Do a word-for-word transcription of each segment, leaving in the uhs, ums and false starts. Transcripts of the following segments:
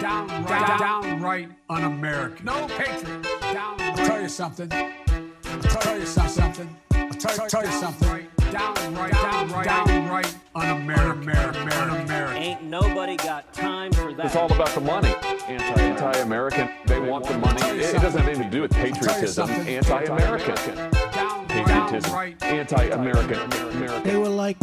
down, down, downright un-American. No patriot. Down, I'll tell you something. I'll tell you something. I'll tell, tell you something. Downright, downright, downright un-American. Ain't nobody got time for that. It's all about the money. Anti, anti-American. They want the money. It, it doesn't have anything to do with patriotism. Anti-American. Patriotism. Anti-American. They were like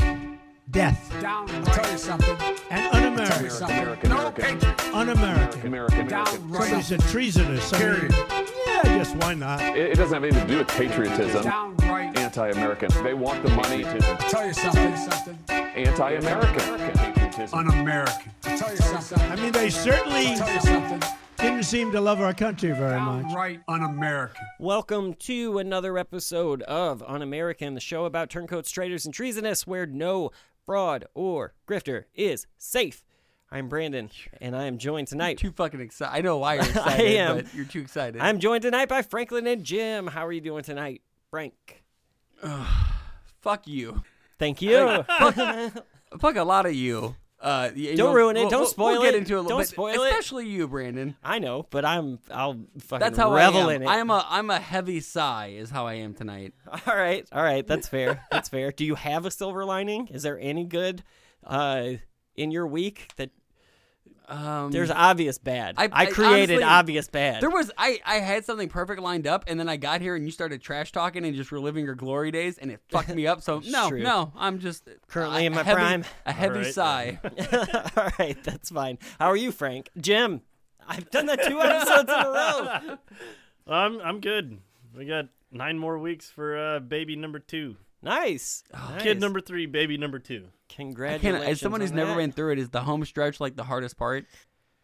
death. I'll tell you something. And un-American. American, American, American. Un-American. American. Somebody's a treasonous. Period. Yeah, I guess why not? It, it doesn't have anything to do with patriotism. Anti-American. They want the money. I'll tell you something. Anti-American. Un-American. I'll tell you something. I mean, they certainly didn't seem to love our country very much. Right, un-American. Welcome to another episode of Un-American, the show about turncoats, traitors, and treasonous, where no fraud or grifter is safe. I'm Brandon, and I am joined tonight. You're too fucking excited. I know why you're excited, I am. But you're too excited. I'm joined tonight by Franklin and JIm. How are you doing tonight, Frank? Uh, fuck you. Thank you. Like, fuck, fuck a lot of you. Uh, yeah, don't ruin it. We'll, don't we'll, spoil we'll get it. Into a little don't bit, spoil especially it. Especially you, Brandon. I know, but I'm I'll fucking that's how revel I am. in it. I'm a I'm a heavy sigh is how I am tonight. All right, all right, that's fair. That's fair. Do you have a silver lining? Is there any good uh, in your week that? Um, There's obvious bad. I, I created I honestly, obvious bad. There was I, I had something perfect lined up, and then I got here and you started trash talking and just reliving your glory days, and it fucked me up. So no, true. no, I'm just currently uh, in my heavy, prime. A heavy right, sigh. All right, that's fine. How are you, Frank? JIm, I've done that two episodes in a row. I'm I'm good. We got nine more weeks for uh, baby number two. Nice. Oh, nice. Kid number three, baby number two. Congratulations. As someone who's never been through it, is the home stretch like the hardest part?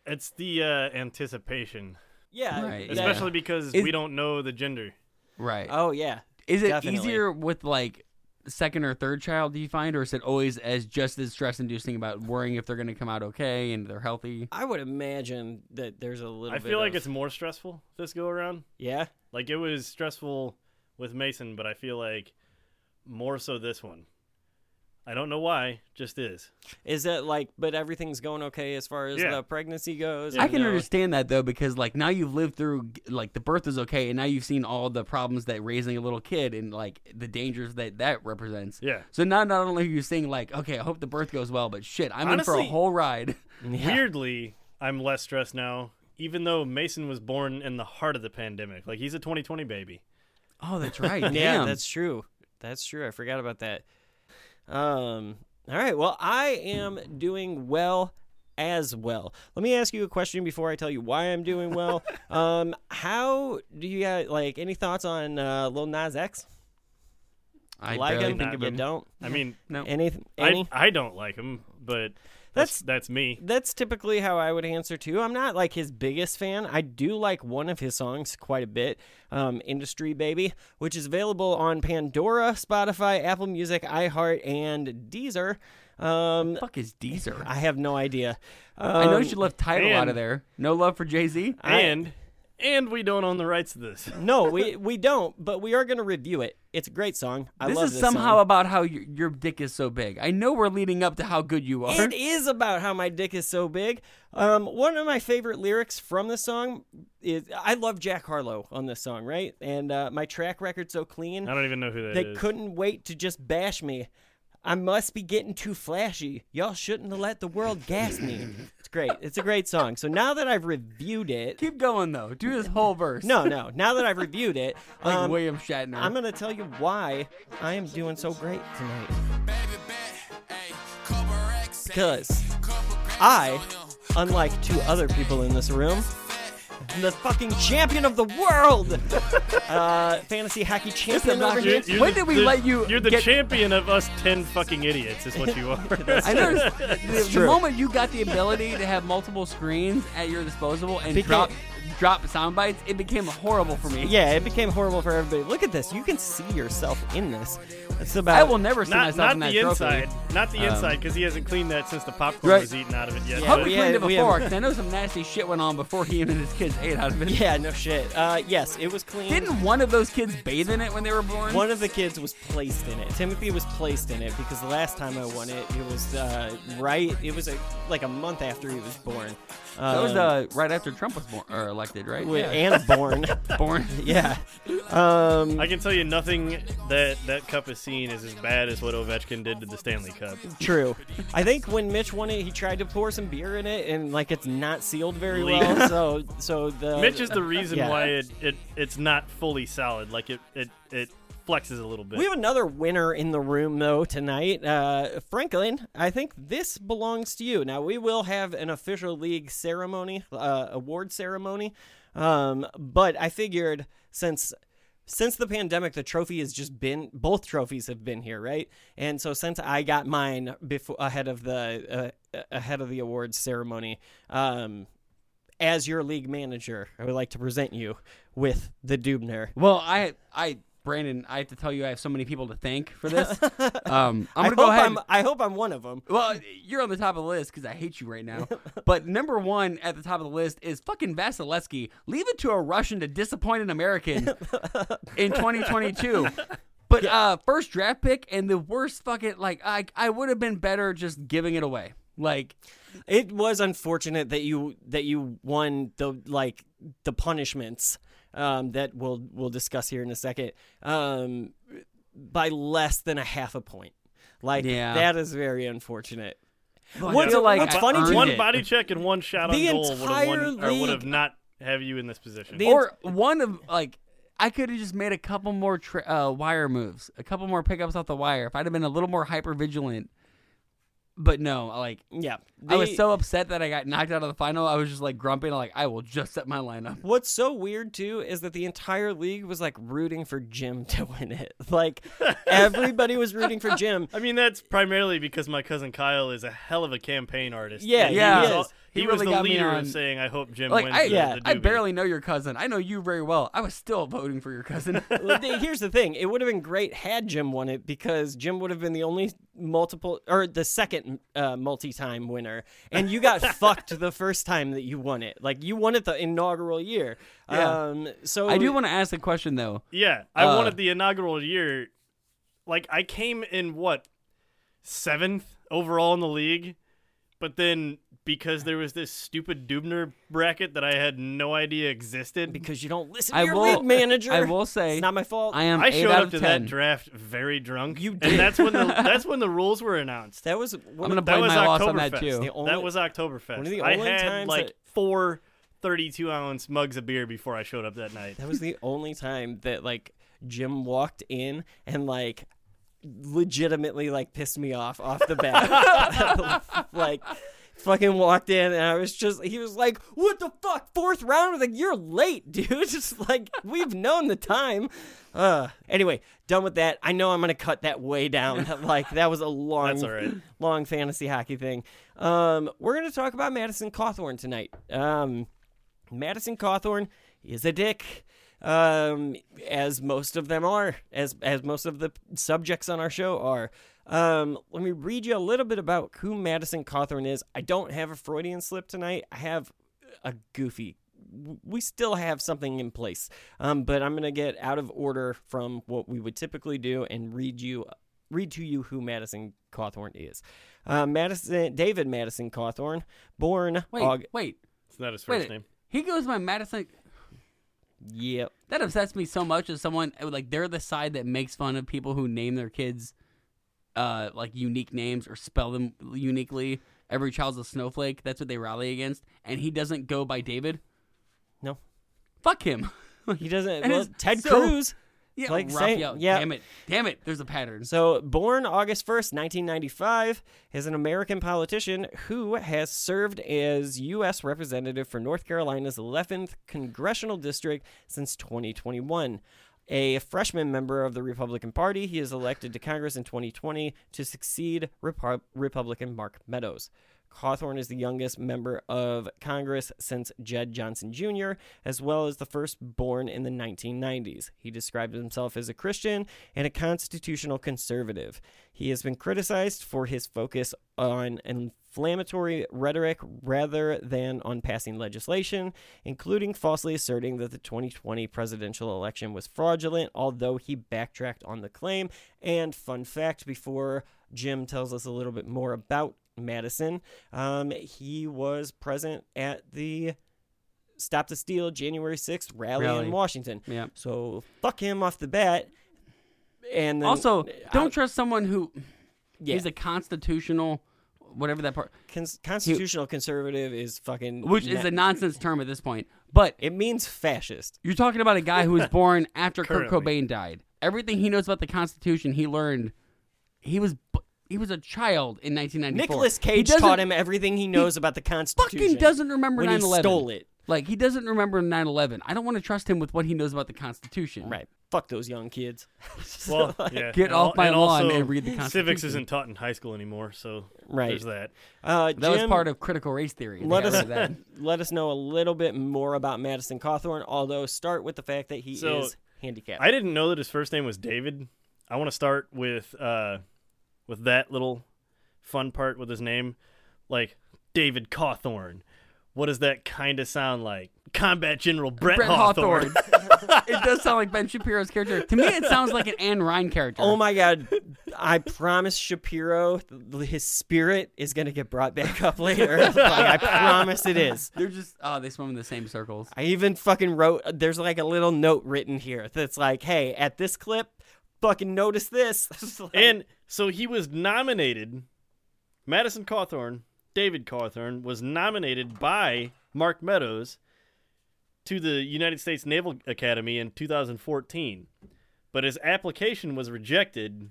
It's the uh, anticipation. Yeah. Right, especially yeah. because is, we don't know the gender. Right. Oh, yeah. Is it Definitely. easier with like second or third child, do you find? Or is it always as just as stress-inducing about worrying if they're going to come out okay and they're healthy? I would imagine that there's a little I bit I feel like of... it's more stressful this go around. Yeah? Like it was stressful with Mason, but I feel like... more so this one. I don't know why, just is. Is it like, but everything's going okay as far as yeah. the pregnancy goes? Yeah. I can no. understand that, though, because like now you've lived through, like the birth is okay, and now you've seen all the problems that raising a little kid and like the dangers that that represents. Yeah. So now not only are you saying like, okay, I hope the birth goes well, but shit, I'm Honestly, in for a whole ride. Yeah. Weirdly, I'm less stressed now, even though Mason was born in the heart of the pandemic. Like he's a twenty twenty baby. Oh, that's right. Damn. Yeah, that's true. That's true. I forgot about that. Um, all right. Well, I am doing well as well. Let me ask you a question before I tell you why I'm doing well. um, how do you got like any thoughts on uh, Lil Nas X? I like him. Think of him. Don't. I mean, no. Any? any? I, I don't like him, but that's, that's that's me. That's typically how I would answer too. I'm not like his biggest fan. I do like one of his songs quite a bit. Um, Industry Baby, which is available on Pandora, Spotify, Apple Music, iHeart, and Deezer. Um, what the fuck is Deezer? I have no idea. Um, I know you should left Tidal out of there. No love for Jay-Z. And I, and we don't own the rights to this. No, we we don't, but we are going to review it. It's a great song. I this love this This is somehow song. about how your, your dick is so big. I know we're leading up to how good you are. It is about how my dick is so big. Um, one of my favorite lyrics from this song is, I love Jack Harlow on this song, right? And uh, my track record's so clean. I don't even know who that they is. They couldn't wait to just bash me. I must be getting too flashy. Y'all shouldn't have let the world gas me. It's great. It's a great song. So now that I've reviewed it. Keep going, though. Do this whole verse. No, no. Now that I've reviewed it. Like um, William Shatner. I'm going to tell you why I am doing so great tonight. Because I, unlike two other people in this room, the fucking champion of the world, uh, fantasy hockey champion. When did we the, let you? You're the get... champion of us ten fucking idiots, is what you are. I noticed the, the moment you got the ability to have multiple screens at your disposal and Beca- drop drop sound bites, it became horrible for me. Yeah, it became horrible for everybody. Look at this. You can see yourself in this. It's about. I will never see not, myself not in that trophy. Not the inside. Not the inside, because um, he hasn't cleaned that since the popcorn right. was eaten out of it yet. Yeah, hope he cleaned it before, because I know some nasty shit went on before he and his kids ate out of it. Yeah, no shit. Uh, yes, it was clean. Didn't one of those kids bathe in it when they were born? One of the kids was placed in it. Timothy was placed in it, because the last time I won it, it was uh, right. It was a, like a month after he was born. Uh, that was uh, right after Trump was born, or elected, right? Wait, yeah. And born. born, yeah. Um, I can tell you nothing that that cup has seen is as bad as what Ovechkin did to the Stanley Cup. True. I think when Mitch won it, he tried to pour some beer in it, and like it's not sealed very well. So, so the Mitch is the reason yeah. why it, it it's not fully solid. Like it it it. flexes a little bit. We have another winner in the room, though, tonight. Uh, Franklin, I think this belongs to you. Now, we will have an official league ceremony, uh, award ceremony, um, but I figured since since the pandemic, the trophy has just been, both trophies have been here, right? And so since I got mine before ahead of the uh, ahead of the awards ceremony, um, as your league manager, I would like to present you with the Dubner. Well, I I... Brandon, I have to tell you, I have so many people to thank for this. Um, I'm gonna I hope go ahead. I'm, I hope I'm one of them. Well, you're on the top of the list because I hate you right now. But number one at the top of the list is fucking Vasilevskiy. Leave it to a Russian to disappoint an American in twenty twenty-two. But uh, first draft pick and the worst fucking like I I would have been better just giving it away. Like, it was unfortunate that you that you won the like the punishments. Um, that we'll we'll discuss here in a second, um, by less than a half a point. Like, yeah. That is very unfortunate. Well, what's like what's funny? One it. body check and one shot the on goal would have, won, or would have not have you in this position. The or ent- one of, like, I could have just made a couple more tra- uh, wire moves, a couple more pickups off the wire. If I'd have been a little more hyper-vigilant. But no, like, yeah, the, I was so upset that I got knocked out of the final. I was just like grumpy. And I'm like, I will just set my lineup. What's so weird too is that the entire league was like rooting for JIm to win it. Like everybody was rooting for JIm. I mean, that's primarily because my cousin Kyle is a hell of a campaign artist. Yeah, he yeah, was all, he, he really was the leader in saying, "I hope JIm like, wins." I, the, yeah, the I barely know your cousin. I know you very well. I was still voting for your cousin. Here's the thing: it would have been great had JIm won it because JIm would have been the only multiple or the second. Uh, multi-time winner, and you got fucked the first time that you won it. Like you won it the inaugural year. Yeah. Um, so I do want to ask a question though. Yeah, I uh, wanted the inaugural year. Like I came in what seventh overall in the league, but then because there was this stupid Dubner bracket that I had no idea existed. Because you don't listen to I your will, league manager. I will say it's not my fault. I am. I showed up to ten. That draft very drunk. You did. And that's when the that's when the rules were announced. That was. I'm gonna blame my loss on that too. Only, that was Oktoberfest. I had like that... four thirty-two ounce mugs of beer before I showed up that night. That was the only time that like JIm walked in and like. legitimately like pissed me off off the bat. Like fucking walked in and I was just he was like, what the fuck, fourth round? I was like, you're late, dude. Just like we've known the time. Uh anyway, done with that. I know I'm gonna cut that way down. Like that was a long That's all right. long fantasy hockey thing. Um we're gonna talk about Madison Cawthorn tonight. Um Madison Cawthorn is a dick. Um, as most of them are, as as most of the subjects on our show are. Um, let me read you a little bit about who Madison Cawthorn is. I don't have a Freudian slip tonight. I have a goofy. We still have something in place, um, but I'm going to get out of order from what we would typically do and read you read to you who Madison Cawthorn is. Uh, Madison David Madison Cawthorn, born. Wait, August, wait. It's not his first wait, name. He goes by Madison. Yeah, that upsets me so much as someone like they're the side that makes fun of people who name their kids uh like unique names or spell them uniquely. Every child's a snowflake. That's what they rally against. And he doesn't go by David. No, fuck him. He doesn't. Well, Ted so, Cruz. Yeah, like say, yeah. Damn it, damn it. There's a pattern. So born August first, nineteen ninety-five, is an American politician who has served as U S representative for North Carolina's eleventh congressional district since twenty twenty-one. A freshman member of the Republican Party, he is elected to Congress in twenty twenty to succeed Repo- Republican Mark Meadows. Cawthorn is the youngest member of Congress since Jed Johnson Junior, as well as the first born in the nineteen nineties. He described himself as a Christian and a constitutional conservative. He has been criticized for his focus on inflammatory rhetoric rather than on passing legislation, including falsely asserting that the twenty twenty presidential election was fraudulent, although he backtracked on the claim. And fun fact, before JIm tells us a little bit more about Madison. Um, he was present at the Stop the Steal January sixth rally, rally. in Washington. Yeah. So fuck him off the bat. And then, also, don't I, trust someone who yeah. is a constitutional, whatever that part. Cons- constitutional he, conservative is fucking. Which net. is a nonsense term at this point. But it means fascist. You're talking about a guy who was born after Kurt Cobain died. Everything he knows about the Constitution, he learned. He was he was a child in nineteen ninety-four. Nicolas Cage taught him everything he knows he about the Constitution. Fucking doesn't remember nine eleven. When he stole it. Like, he doesn't remember nine eleven. I don't want to trust him with what he knows about the Constitution. Right. Fuck those young kids. Well, like, yeah. Get and off all, my and lawn also, and read the Constitution. Civics isn't taught in high school anymore, so right. there's that. Uh, that Jim, was part of critical race theory. Let us, that. let us know a little bit more about Madison Cawthorn, although start with the fact that he so, is handicapped. I didn't know that his first name was David. I want to start with uh, with that little fun part with his name. Like, David Cawthorn. What does that kind of sound like? Combat General Brett, Brett Hawthorne. Hawthorne. It does sound like Ben Shapiro's character. To me, it sounds like an Anne Rice character. Oh, my God. I promise Shapiro, his spirit is going to get brought back up later. Like, I promise it is. They're just, oh, they swim in the same circles. I even fucking wrote, there's like a little note written here that's like, hey, at this clip, fucking notice this. Like, and so he was nominated, Madison Cawthorn, David Cawthorn was nominated by Mark Meadows to the United States Naval Academy in two thousand fourteen, but his application was rejected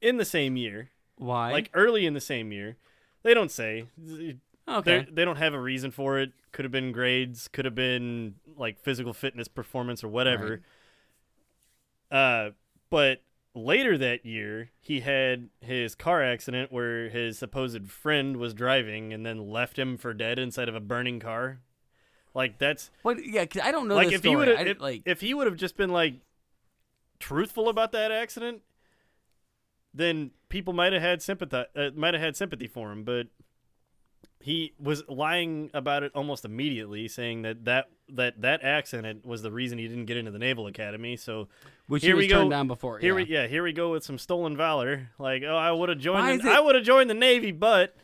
in the same year. Why? Like early in the same year. They don't say. Okay. They're, they don't have a reason for it. Could have been grades. Could have been like physical fitness performance or whatever. Right. Uh, but later that year, he had his car accident where his supposed friend was driving and then left him for dead inside of a burning car. Like, that's... Well, yeah, because I don't know like, the story. He I, if, like, if he would have just been, like, truthful about that accident, then people might have had sympathy, uh, might have had sympathy for him, but he was lying about it almost immediately, saying that that, that, that accident was the reason he didn't get into the Naval Academy, so... Which here he was we go, turned down before, here yeah. We, yeah, here we go with some stolen valor. Like, oh, I would have joined, the, I would have joined the Navy, but...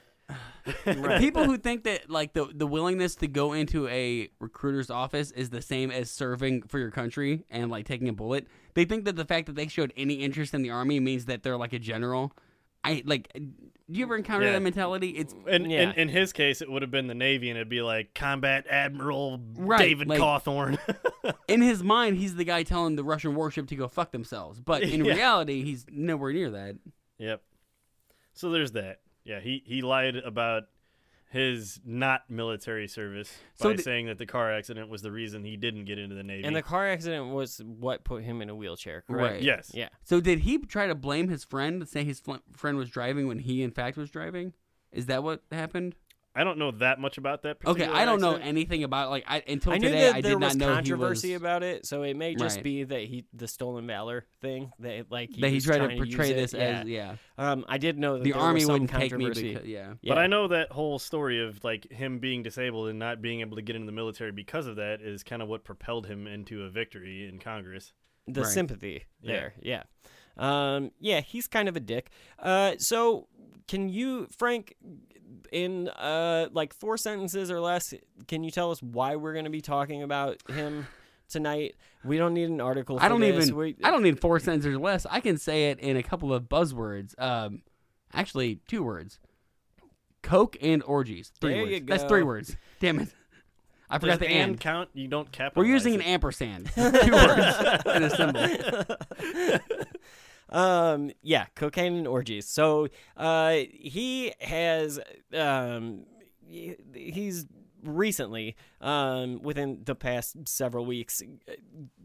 Right. People who think that like the, the willingness to go into a recruiter's office is the same as serving for your country and like taking a bullet, they think that the fact that they showed any interest in the Army means that they're like a general. I like. Do you ever encounter yeah. that mentality? It's and, yeah. in, in his case, it would have been the Navy, and it'd be like Combat Admiral right, David like, Cawthorn. In his mind, he's the guy telling the Russian warship to go fuck themselves, but in yeah. reality, he's nowhere near that. Yep. So there's that. Yeah, he, he lied about his not military service by so the, saying that the car accident was the reason he didn't get into the Navy. And the car accident was what put him in a wheelchair, correct? Right. Yes. Yeah. So did he try to blame his friend and say his fl- friend was driving when he, in fact, was driving? Is that what happened? I don't know that much about that particular Okay, I don't accident. know anything about like I until I today I did not know there was controversy was, about it, so it may just right. be that he the stolen valor thing that like he, that he tried to portray to this it. as yeah. yeah. Um I did know that the there Army was some controversy. Take me because, yeah. yeah. But I know that whole story of like him being disabled and not being able to get into the military because of that is kind of what propelled him into a victory in Congress. The right. sympathy yeah. there. Yeah. Um yeah, he's kind of a dick. Uh so can you Frank in uh like four sentences or less, can you tell us why we're going to be talking about him tonight? We don't need an article for I don't this. even we, I don't need four sentences or less. I can say it in a couple of buzzwords. Um actually two words. Coke and orgies. Three there words. You go. That's three words. Damn it. I forgot Does the and count. You don't capitalize. We're using it. An ampersand. Two words and a symbol. Um, yeah, cocaine and orgies. So, uh, he has, um, he's recently, um, within the past several weeks,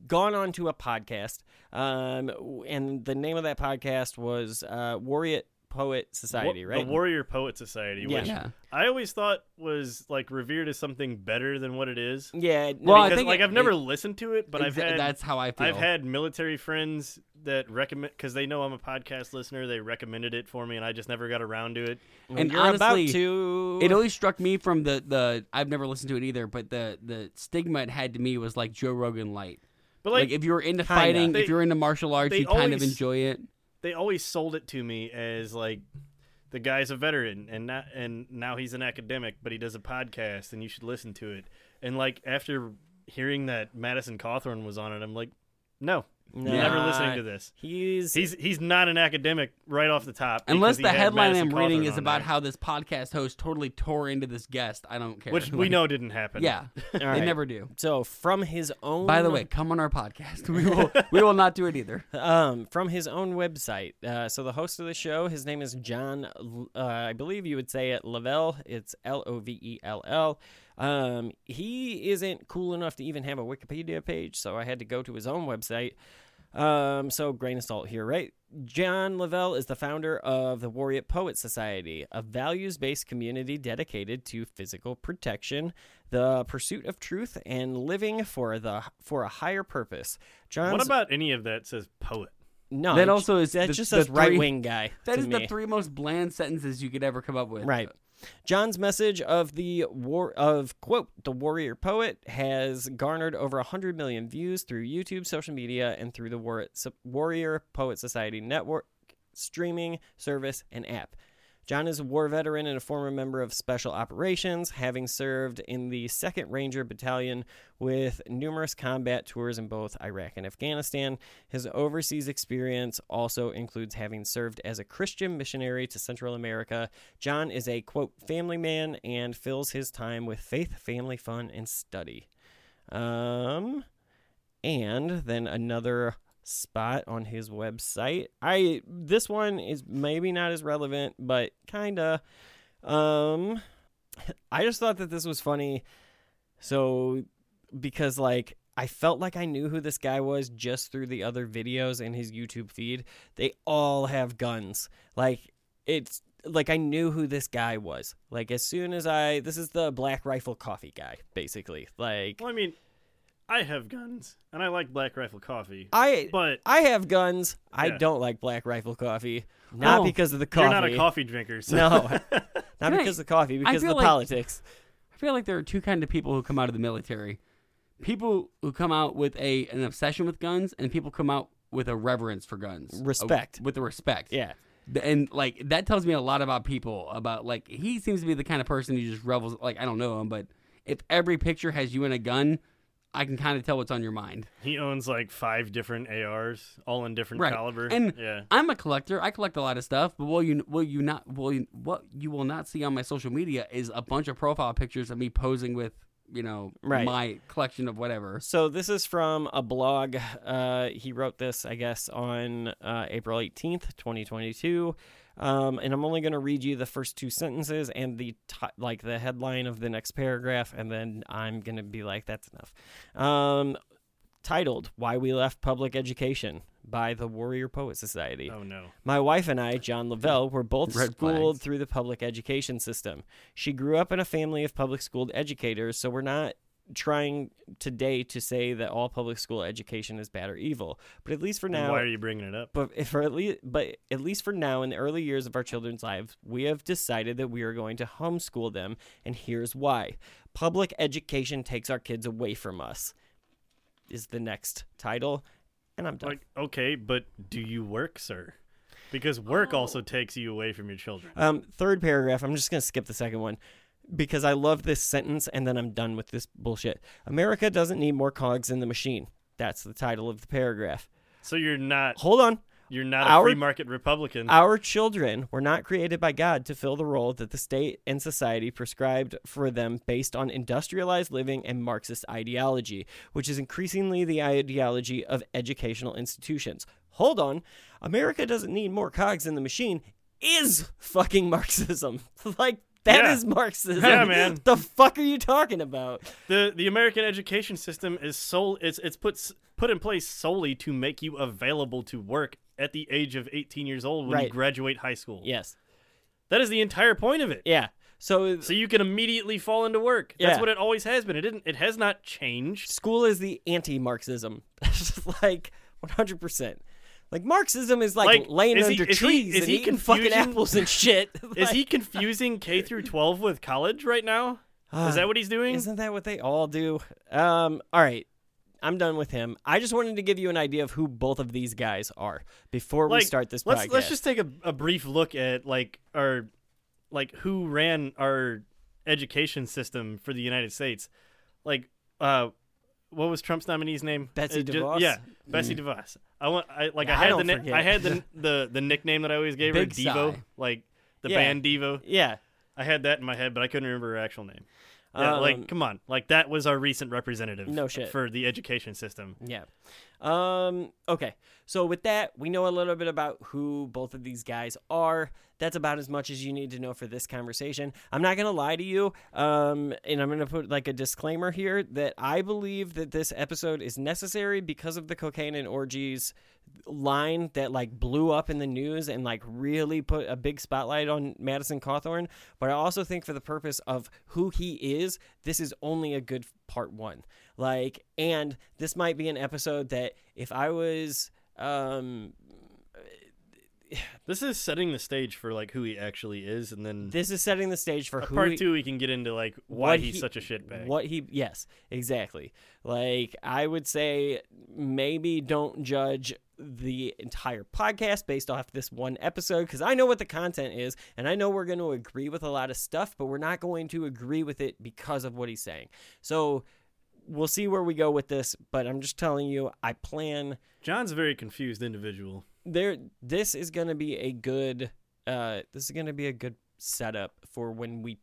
gone on to a podcast. Um, and the name of that podcast was, uh, Warrior Poet Society, right? The Warrior Poet Society, yeah. which yeah. I always thought was like revered as something better than what it is. Yeah, well, because, I think like it, I've never it, listened to it, but exa- I've had that's how I feel. I've had military friends that recommend because they know I'm a podcast listener. They recommended it for me, and I just never got around to it. And, and you're honestly, about to. It always struck me from the the I've never listened to it either, but the the stigma it had to me was like Joe Rogan light. But like, like if you were into kinda, fighting, they, if you're into martial arts, you always, kind of enjoy it. They always sold it to me as like the guy's a veteran and not, and now he's an academic, but he does a podcast and you should listen to it. And like after hearing that Madison Cawthorn was on it, I'm like, no, no. You're never listening to this. He's he's he's not an academic right off the top. Unless the he headline I'm reading is about there. How this podcast host totally tore into this guest. I don't care. Which we like, know didn't happen. Yeah, they right. never do. So from his own. By the way, come on our podcast. We will we will not do it either. Um, from his own website. Uh, so the host of the show, his name is John. Uh, I believe you would say it Lovell. It's L O V E L L. Um, he isn't cool enough to even have a Wikipedia page, so I had to go to his own website. Um, so grain of salt here, right? John Lovell is the founder of the Warrior Poet Society, a values-based community dedicated to physical protection, the pursuit of truth, and living for the for a higher purpose. John's... What about any of that says poet? No, that also is that's the, just a right-wing guy. That is me. The three most bland sentences you could ever come up with, right? John's message of the war of quote the warrior poet has garnered over one hundred million views through YouTube, social media, and through the war- Warrior Poet Society network streaming service and app. John is a war veteran and a former member of Special Operations, having served in the second Ranger Battalion with numerous combat tours in both Iraq and Afghanistan. His overseas experience also includes having served as a Christian missionary to Central America. John is a, quote, family man and fills his time with faith, family, fun, and study. Um, and then another... spot on his website. I this one is maybe not as relevant, but kinda. Um, I just thought that this was funny. So because like I felt like I knew who this guy was just through the other videos in his YouTube feed. They all have guns. Like it's like I knew who this guy was. Like as soon as I this is the Black Rifle Coffee guy, basically. Like well, I mean. I have guns, and I like Black Rifle Coffee. I but I have guns. Yeah. I don't like Black Rifle Coffee, not oh, because of the coffee. You're not a coffee drinker. So. No, not because of the coffee, because of the like, politics. I feel like there are two kinds of people who come out of the military. People who come out with a an obsession with guns, and people come out with a reverence for guns. Respect. A, with a respect. Yeah. And, like, that tells me a lot about people, about, like, he seems to be the kind of person who just revels, like, I don't know him, but if every picture has you and a gun... I can kind of tell what's on your mind. He owns like five different A Rs, all in different right. caliber. And yeah. I'm a collector. I collect a lot of stuff, but will you will you not will you, what you will not see on my social media is a bunch of profile pictures of me posing with, you know, right. my collection of whatever. So this is from a blog. Uh, he wrote this, I guess, on uh, April eighteenth, twenty twenty-two. Um, and I'm only going to read you the first two sentences and the t- like the headline of the next paragraph, and then I'm going to be like, that's enough. Um, titled, Why We Left Public Education by the Warrior Poet Society. Oh, no. My wife and I, John Lovell, were both Red schooled flags. Through the public education system. She grew up in a family of public schooled educators, so we're not trying today to say that all public school education is bad or evil, but at least for now, why are you bringing it up? But if for at least, but at least for now, in the early years of our children's lives, we have decided that we are going to homeschool them, and here's why: public education takes our kids away from us. Is the next title, and I'm done. Like, okay, but do you work, sir? Because work oh. also takes you away from your children. Um, third paragraph. I'm just going to skip the second one. Because I love this sentence, and then I'm done with this bullshit. America doesn't need more cogs in the machine. That's the title of the paragraph. So you're not... Hold on. You're not our, a free market Republican. Our children were not created by God to fill the role that the state and society prescribed for them based on industrialized living and Marxist ideology, which is increasingly the ideology of educational institutions. Hold on. America doesn't need more cogs in the machine is fucking Marxism. Like... That yeah. is Marxism. Yeah, man. The fuck are you talking about? The the American education system is so it's it's put put in place solely to make you available to work at the age of eighteen years old when right. you graduate high school. Yes. That is the entire point of it. Yeah. So so you can immediately fall into work. That's yeah. what it always has been. It didn't it has not changed. School is the anti-Marxism. Like one hundred percent. Like, Marxism is, like, like laying is under he, trees he, and eating fucking apples and shit. Like, is he confusing K through twelve with college right now? Is uh, that what he's doing? Isn't that what they all do? Um, all right. I'm done with him. I just wanted to give you an idea of who both of these guys are before like, we start this let's, podcast. Let's just take a, a brief look at like our like who ran our education system for the United States. Like, uh, what was Trump's nominee's name? Betsy DeVos. Uh, just, yeah, mm. Betsy DeVos. I want. I like. Yeah, I had I the. Ni- I had the, the the nickname that I always gave Big her, Devo. Sigh. Like the yeah. band Devo. Yeah. I had that in my head, but I couldn't remember her actual name. Yeah, um, like, come on. Like, that was our recent representative no shit. for the education system. Yeah. Um. Okay. So with that, we know a little bit about who both of these guys are. That's about as much as you need to know for this conversation. I'm not going to lie to you, um, and I'm going to put like a disclaimer here that I believe that this episode is necessary because of the cocaine and orgies line that like blew up in the news and like really put a big spotlight on Madison Cawthorn. But I also think for the purpose of who he is, this is only a good part one. Like, and this might be an episode that if I was... Um, This is setting the stage for like who he actually is, and then this is setting the stage for who part he, two. We can get into like why he's he, such a shitbag. What he, yes, exactly. Like I would say, maybe don't judge the entire podcast based off this one episode, because I know what the content is, and I know we're going to agree with a lot of stuff, but we're not going to agree with it because of what he's saying. So we'll see where we go with this. But I'm just telling you, I plan. John's a very confused individual. There, this is gonna be a good, uh, this is gonna be a good setup for when we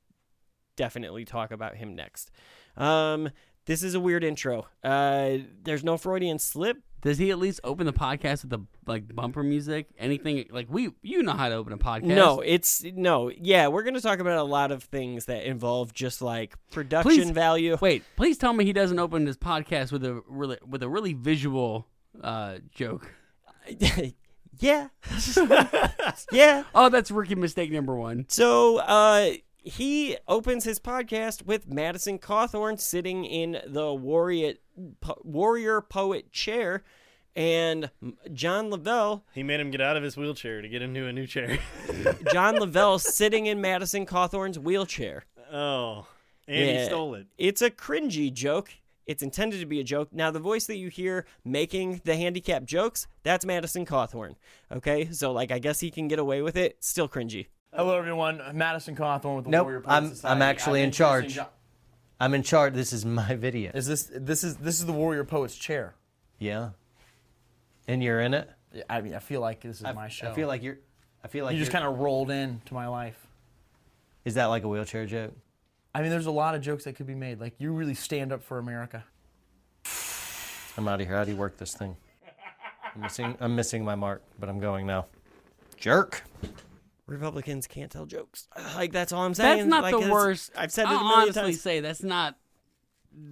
definitely talk about him next. Um, this is a weird intro. Uh, there's no Freudian slip. Does he at least open the podcast with the like bumper music? Anything like we, you know how to open a podcast? No, it's no, yeah. We're gonna talk about a lot of things that involve just like production please, value. Wait, please tell me he doesn't open his podcast with a really with a really visual uh, joke. Yeah. Yeah. Oh, that's rookie mistake number one. So uh, he opens his podcast with Madison Cawthorn sitting in the warrior, po- warrior poet chair, and John Lovell. He made him get out of his wheelchair to get into a new chair. John Lovell sitting in Madison Cawthorn's wheelchair. Oh, and yeah. He stole it. It's a cringy joke. It's intended to be a joke. Now, the voice that you hear making the handicap jokes, that's Madison Cawthorn. Okay? So, like, I guess he can get away with it. Still cringy. Hello, everyone. I'm Madison Cawthorn with the nope, Warrior Poet I'm, Society. I'm actually I'm in charge. Jo- I'm in charge. This is my video. Is this this is this is the Warrior Poet's chair? Yeah. And you're in it? I mean, I feel like this is I, my show. I feel like you're... I feel like You you're, just kind of rolled in to my life. Is that like a wheelchair joke? I mean, there's a lot of jokes that could be made. Like, you really stand up for America. I'm out of here. How do you work this thing? I'm missing, I'm missing my mark, but I'm going now. Jerk. Republicans can't tell jokes. Like, that's all I'm saying. That's not like, the worst. I've said it I'll a million honestly times. say that's not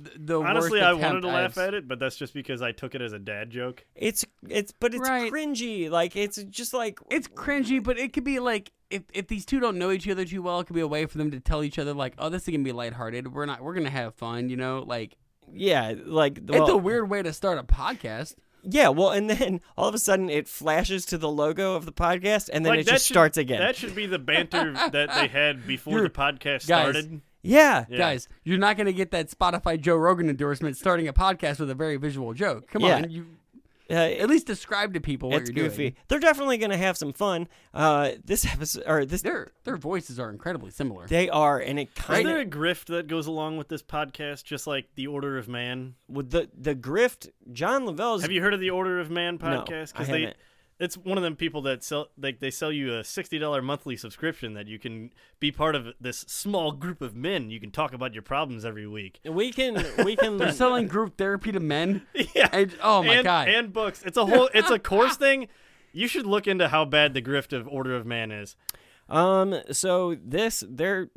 th- the honestly, worst Honestly, I wanted to laugh I've... at it, but that's just because I took it as a dad joke. It's, it's, but it's right. cringy. Like, it's just like... It's cringy, but it could be like... If if these two don't know each other too well, it could be a way for them to tell each other like, "Oh, this is gonna be lighthearted. We're not. We're gonna have fun." You know, like yeah, like well, it's a weird way to start a podcast. Yeah, well, and then all of a sudden it flashes to the logo of the podcast, and then like, it just should, starts again. That should be the banter that they had before You're, the podcast started. Guys, Yeah. yeah. Guys, you're not gonna get that Spotify Joe Rogan endorsement starting a podcast with a very visual joke. Come yeah. on, you. Uh, At least describe to people what you're goofy. doing. They're definitely going to have some fun. Uh, this episode, or this, their their voices are incredibly similar. They are, and it kind of. Is there a grift that goes along with this podcast, just like the Order of Man? With the the grift, John Lovell's. Have you heard of the Order of Man podcast? No, I haven't. They, it's one of them people that sell like they sell you a sixty dollars monthly subscription that you can be part of this small group of men. You can talk about your problems every week. We can we can They're selling group therapy to men. Yeah. And, oh my and, god. And books. It's a whole it's a course thing. You should look into how bad the grift of Order of Man is. Um so this there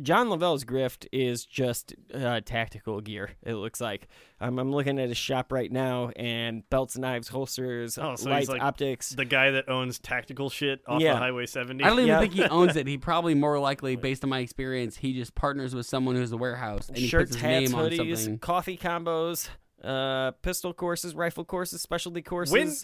John Lovell's grift is just uh, tactical gear, it looks like. Um, I'm looking at his shop right now, and belts, knives, holsters, oh, so lights, like optics. The guy that owns tactical shit off yeah. of Highway seventy. I don't even yeah. think he owns it. He probably more likely, based on my experience, he just partners with someone who's a warehouse and he Shirts, puts his hats, name hoodies, on something. Coffee combos, uh pistol courses, rifle courses, specialty courses. When,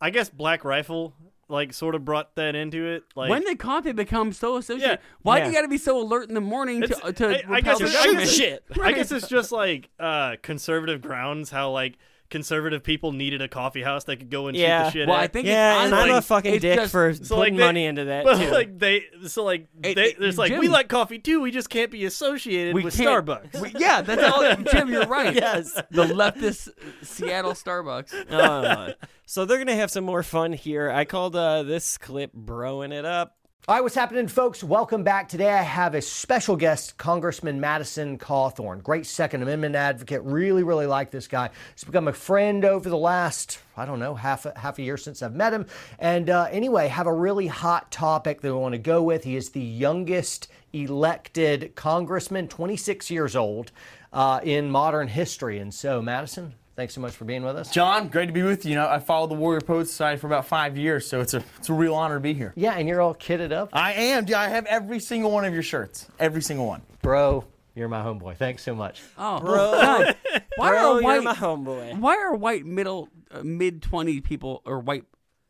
I guess Black Rifle like sort of brought that into it. Like when did coffee become so associated? Yeah. Why yeah. do you got to be so alert in the morning it's, to to I, repel I guess the government? Shit. I guess it's just like uh, conservative grounds. How like. Conservative people needed a coffee house they could go and yeah. shoot the shit well, at. I think yeah, it's, and I'm like, a fucking dick just, for so putting like they, money into that, but too. Like they, so like it, they, there's it, like Jim, we like coffee too. We just can't be associated with Starbucks. We, yeah, that's all. Jim, you're right. Yes, the leftist Seattle Starbucks. Uh, so they're gonna have some more fun here. I called uh, this clip "Broing It Up." All right, what's happening, folks? Welcome back. Today I have a special guest, Congressman Madison Cawthorn. Great Second Amendment advocate. Really, really like this guy. He's become a friend over the last, I don't know, half a, half a year since I've met him. And uh, anyway, have a really hot topic that we want to go with. He is the youngest elected congressman, twenty-six years old, uh, in modern history. And so, Madison, thanks so much for being with us. John, great to be with you. You know, I followed the Warrior Poet Society for about five years, so it's a it's a real honor to be here. Yeah, and you're all kitted up. I am. Yeah, I have every single one of your shirts. Every single one. Bro, you're my homeboy. Thanks so much. Oh, bro. God. Why bro, are white, you're my homeboy. Why are white middle, uh, mid-twenty people, or white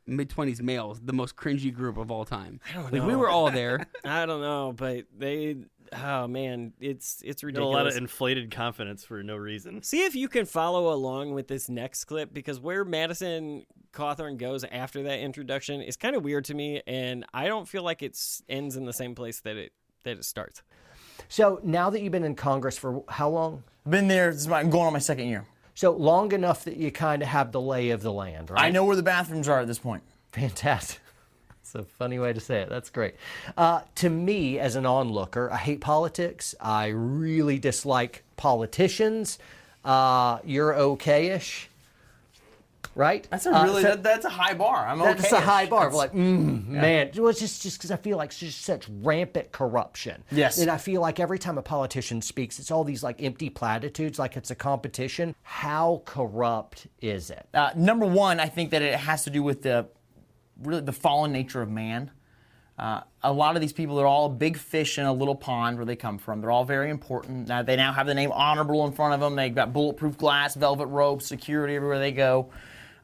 mid-twenties males, the most cringy group of all time? I don't know. Like, we were all there. I don't know, but they... Oh, man, it's it's ridiculous. A lot of inflated confidence for no reason. See if you can follow along with this next clip, because where Madison Cawthorn goes after that introduction is kind of weird to me, and I don't feel like it ends in the same place that it that it starts. So now that you've been in Congress for how long? I've been there. I'm going on my second year. So long enough that you kind of have the lay of the land, right? I know where the bathrooms are at this point. Fantastic. It's a funny way to say it. That's great. Uh, to me, as an onlooker, I hate politics. I really dislike politicians. Uh, you're okay-ish, right? That's a really uh, so that, that's a high bar. I'm okay. That's a high bar. That's, like, mm, yeah. man, well, it's just just because I feel like it's just such rampant corruption. Yes, and I feel like every time a politician speaks, it's all these like empty platitudes, like it's a competition. How corrupt is it? Uh, number one, I think that it has to do with the. really the fallen nature of man. Uh, a lot of these people are all big fish in a little pond where they come from. They're all very important. Now, they now have the name Honorable in front of them. They've got bulletproof glass, velvet ropes, security everywhere they go.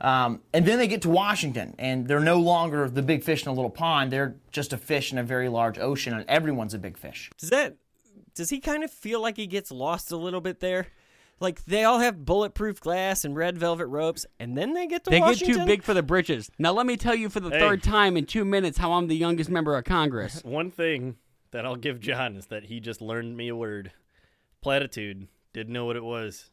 Um, and then they get to Washington, and they're no longer the big fish in a little pond. They're just a fish in a very large ocean, and everyone's a big fish. Does that, does he kind of feel like he gets lost a little bit there? Like, they all have bulletproof glass and red velvet ropes, and then they get to they Washington? They get too big for the britches. Now, let me tell you for the hey. third time in two minutes how I'm the youngest member of Congress. One thing that I'll give John is that he just learned me a word. Platitude. Didn't know what it was.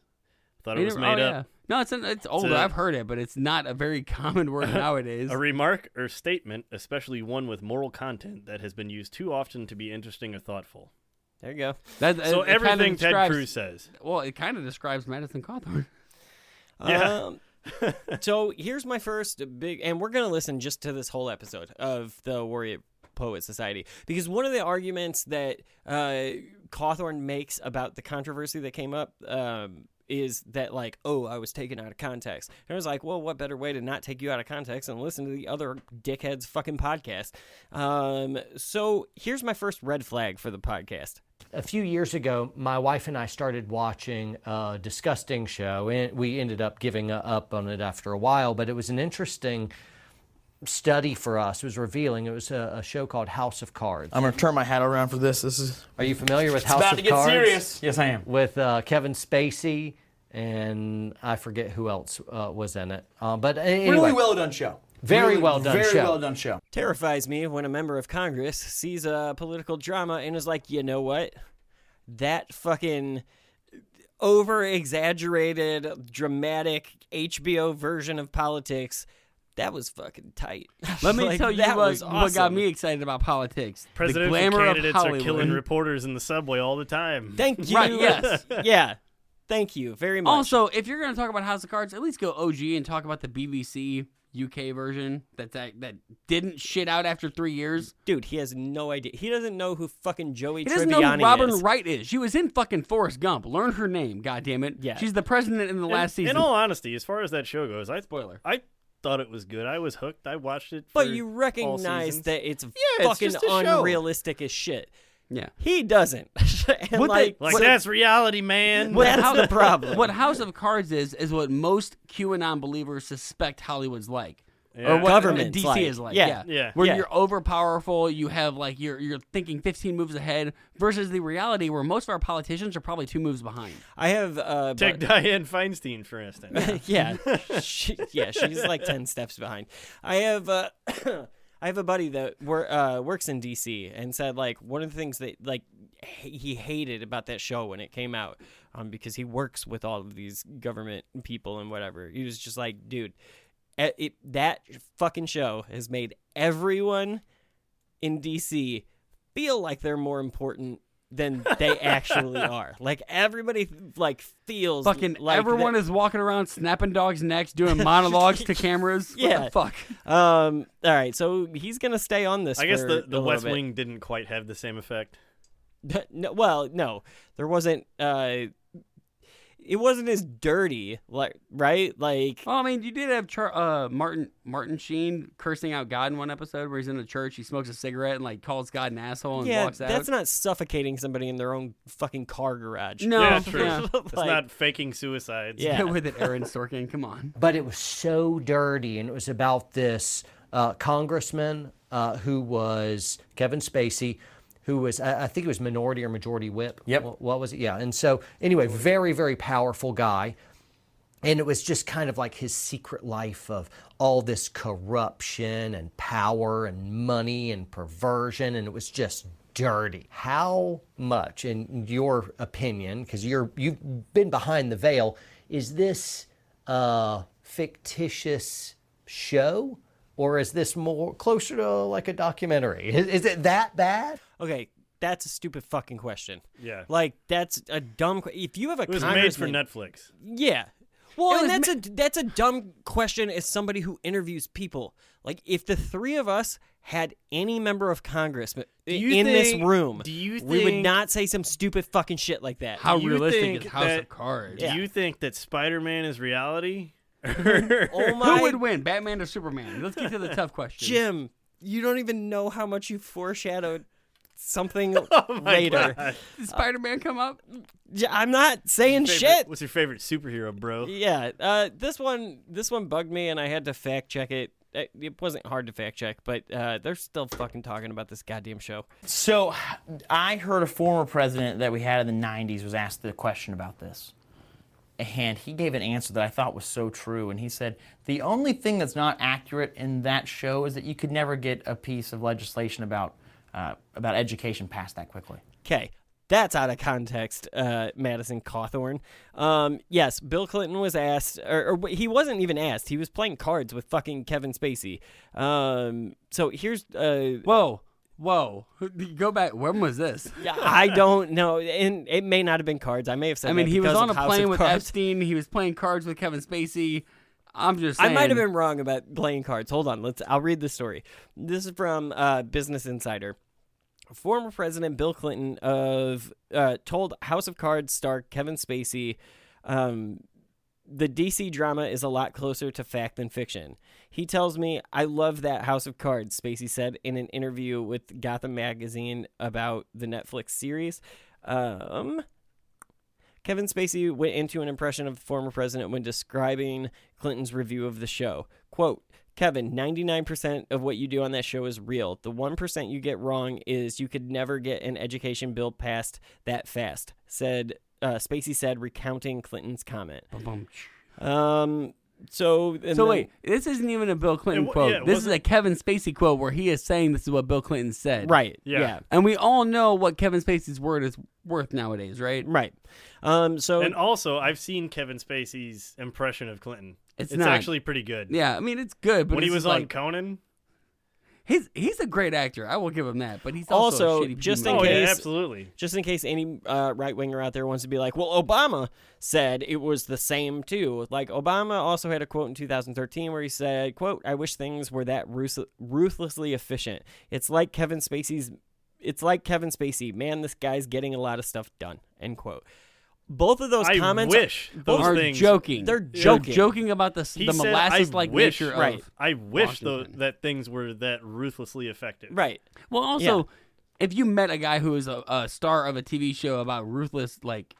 Thought it was made oh, yeah. up. No, it's an, it's old. I've heard it, but it's not a very common word nowadays. A remark or statement, especially one with moral content, that has been used too often to be interesting or thoughtful. There you go. That, so it, it everything kind of Ted Cruz says. Well, it kind of describes Madison Cawthorn. Yeah. Um, so here's my first big, and we're going to listen just to this whole episode of the Warrior Poet Society, because one of the arguments that uh, Cawthorn makes about the controversy that came up um, is that, like, oh, I was taken out of context. And I was like, well, what better way to not take you out of context than listen to the other dickhead's fucking podcast? Um, so here's my first red flag for the podcast. A few years ago, my wife and I started watching a disgusting show, and we ended up giving up on it after a while, but it was an interesting study for us. It was revealing. It was a, a show called House of Cards. I'm going to turn my hat around for this. This is. Are you familiar with House of Cards? It's about to get serious. Yes, I am. With uh, Kevin Spacey, and I forget who else uh, was in it. Uh, but anyway. Really well done show. Very well done show. Very well done show. Terrifies me when a member of Congress sees a political drama and is like, you know what? That fucking over-exaggerated, dramatic H B O version of politics, that was fucking tight. Let me like, tell you that what, was awesome. What got me excited about politics. Presidential the glamour candidates of Hollywood. Are killing reporters in the subway all the time. Thank you. Right, yes. Yeah. Thank you very much. Also, if you're going to talk about House of Cards, at least go O G and talk about the B B C U K version that, that that didn't shit out after three years. Dude, he has no idea. He doesn't know who fucking Joey Tribbiani is. He doesn't know who Robin is. Wright is. She was in fucking Forrest Gump. Learn her name, goddammit. Yeah. She's the president in the and, last season. In all honesty, as far as that show goes, I spoiler. I thought it was good. I was hooked. I watched it for But you recognize that it's yeah, fucking it's unrealistic show. As shit. Yeah. He doesn't. and what like, they, like what, that's reality, man. What, that's how, the problem. What House of Cards is, is what most QAnon believers suspect Hollywood's like. Yeah. Or what government D C like. is like. Yeah. Yeah. yeah. Where yeah. you're overpowerful, you have like you're you're thinking fifteen moves ahead versus the reality where most of our politicians are probably two moves behind. I have uh Take but, Dianne Feinstein, for instance. yeah. she, yeah, she's like ten steps behind. I have uh I have a buddy that wor- uh, works in D C and said, like, one of the things that, like, he hated about that show when it came out, um, because he works with all of these government people and whatever. He was just like, dude, it, it, that fucking show has made everyone in D C feel like they're more important than they actually are. Like, everybody, like, feels fucking like everyone that... is walking around snapping dogs' necks, doing monologues to cameras. Yeah. What the fuck? Um, all right, so he's going to stay on this I guess the, the West bit. Wing didn't quite have the same effect. No, well, no. There wasn't... Uh, it wasn't as dirty, like right? Like, well, I mean, you did have Char- uh, Martin Martin Sheen cursing out God in one episode where he's in a church, he smokes a cigarette and like calls God an asshole and yeah, walks out. That's not suffocating somebody in their own fucking car garage. No, yeah, true. Yeah. Like, it's not faking suicides. Yeah, with it, Aaron Sorkin. Come on. But it was so dirty, and it was about this uh, congressman uh, who was Kevin Spacey. Who was, I think it was minority or majority whip. Yep. What was it? Yeah. And so, anyway, very, very powerful guy. And it was just kind of like his secret life of all this corruption and power and money and perversion. And it was just dirty. How much, in your opinion, because you're, you've been behind the veil, is this a fictitious show? Or is this more closer to like a documentary? Is, is it that bad? Okay, that's a stupid fucking question. Yeah. Like, that's a dumb question. If you have a It was made for Netflix. Yeah. Well, and that's ma- a that's a dumb question as somebody who interviews people. Like, if the three of us had any member of Congress in think, this room, do you think, we would not say some stupid fucking shit like that. How realistic is House that, of Cards? Yeah. Do you think that Spider-Man is reality? oh my. Who would win, Batman or Superman? Let's get to the tough question. JIm, you don't even know how much you foreshadowed something oh later. God. Did Spider-Man uh, come up? I'm not saying favorite, shit. What's your favorite superhero, bro? Yeah, uh, this one this one bugged me, and I had to fact check it. It wasn't hard to fact check, but uh, they're still fucking talking about this goddamn show. So I heard a former president that we had in the nineties was asked the question about this. And he gave an answer that I thought was so true. And he said, the only thing that's not accurate in that show is that you could never get a piece of legislation about uh, about education passed that quickly. Okay, that's out of context, uh, Madison Cawthorn. Um, yes, Bill Clinton was asked, or, or he wasn't even asked. He was playing cards with fucking Kevin Spacey. Um, so here's... Uh, Whoa. Whoa! Go back. When was this? Yeah, I don't know, and it may not have been cards. I may have said. I mean, that he was on a plane with cards. Epstein. He was playing cards with Kevin Spacey. I'm just saying. I might have been wrong about playing cards. Hold on. Let's. I'll read the story. This is from uh, Business Insider. Former President Bill Clinton of uh, told House of Cards star Kevin Spacey. Um, The D C drama is a lot closer to fact than fiction. He tells me, I love that House of Cards, Spacey said in an interview with Gotham Magazine about the Netflix series. Um, Kevin Spacey went into an impression of the former president when describing Clinton's review of the show. Quote, Kevin, ninety-nine percent of what you do on that show is real. The one percent you get wrong is you could never get an education bill passed that fast, said Uh, Spacey said, recounting Clinton's comment. Um, so, so then, wait, this isn't even a Bill Clinton w- quote. Yeah, this is a Kevin Spacey quote where he is saying this is what Bill Clinton said. Right. Yeah. yeah. And we all know what Kevin Spacey's word is worth nowadays, right? Right. Um, so, and also, I've seen Kevin Spacey's impression of Clinton. It's, it's not, actually pretty good. Yeah, I mean, it's good. But when it's he was on like, Conan... He's he's a great actor. I will give him that. But he's also, also a shitty just in case, oh, yeah, absolutely. Just in case any uh, right winger out there wants to be like, well, Obama said it was the same too. Like Obama also had a quote in two thousand thirteen where he said, "quote I wish things were that ruth- ruthlessly efficient. It's like Kevin Spacey's. It's like Kevin Spacey. Man, this guy's getting a lot of stuff done." End quote. Both of those I comments wish those are things, joking. They're joking. They're joking about the, the molasses-like wish, nature right. of I wish those, that things were that ruthlessly effective. Right. Well, also, yeah. if you met a guy who is a, a star of a T V show about ruthless, like,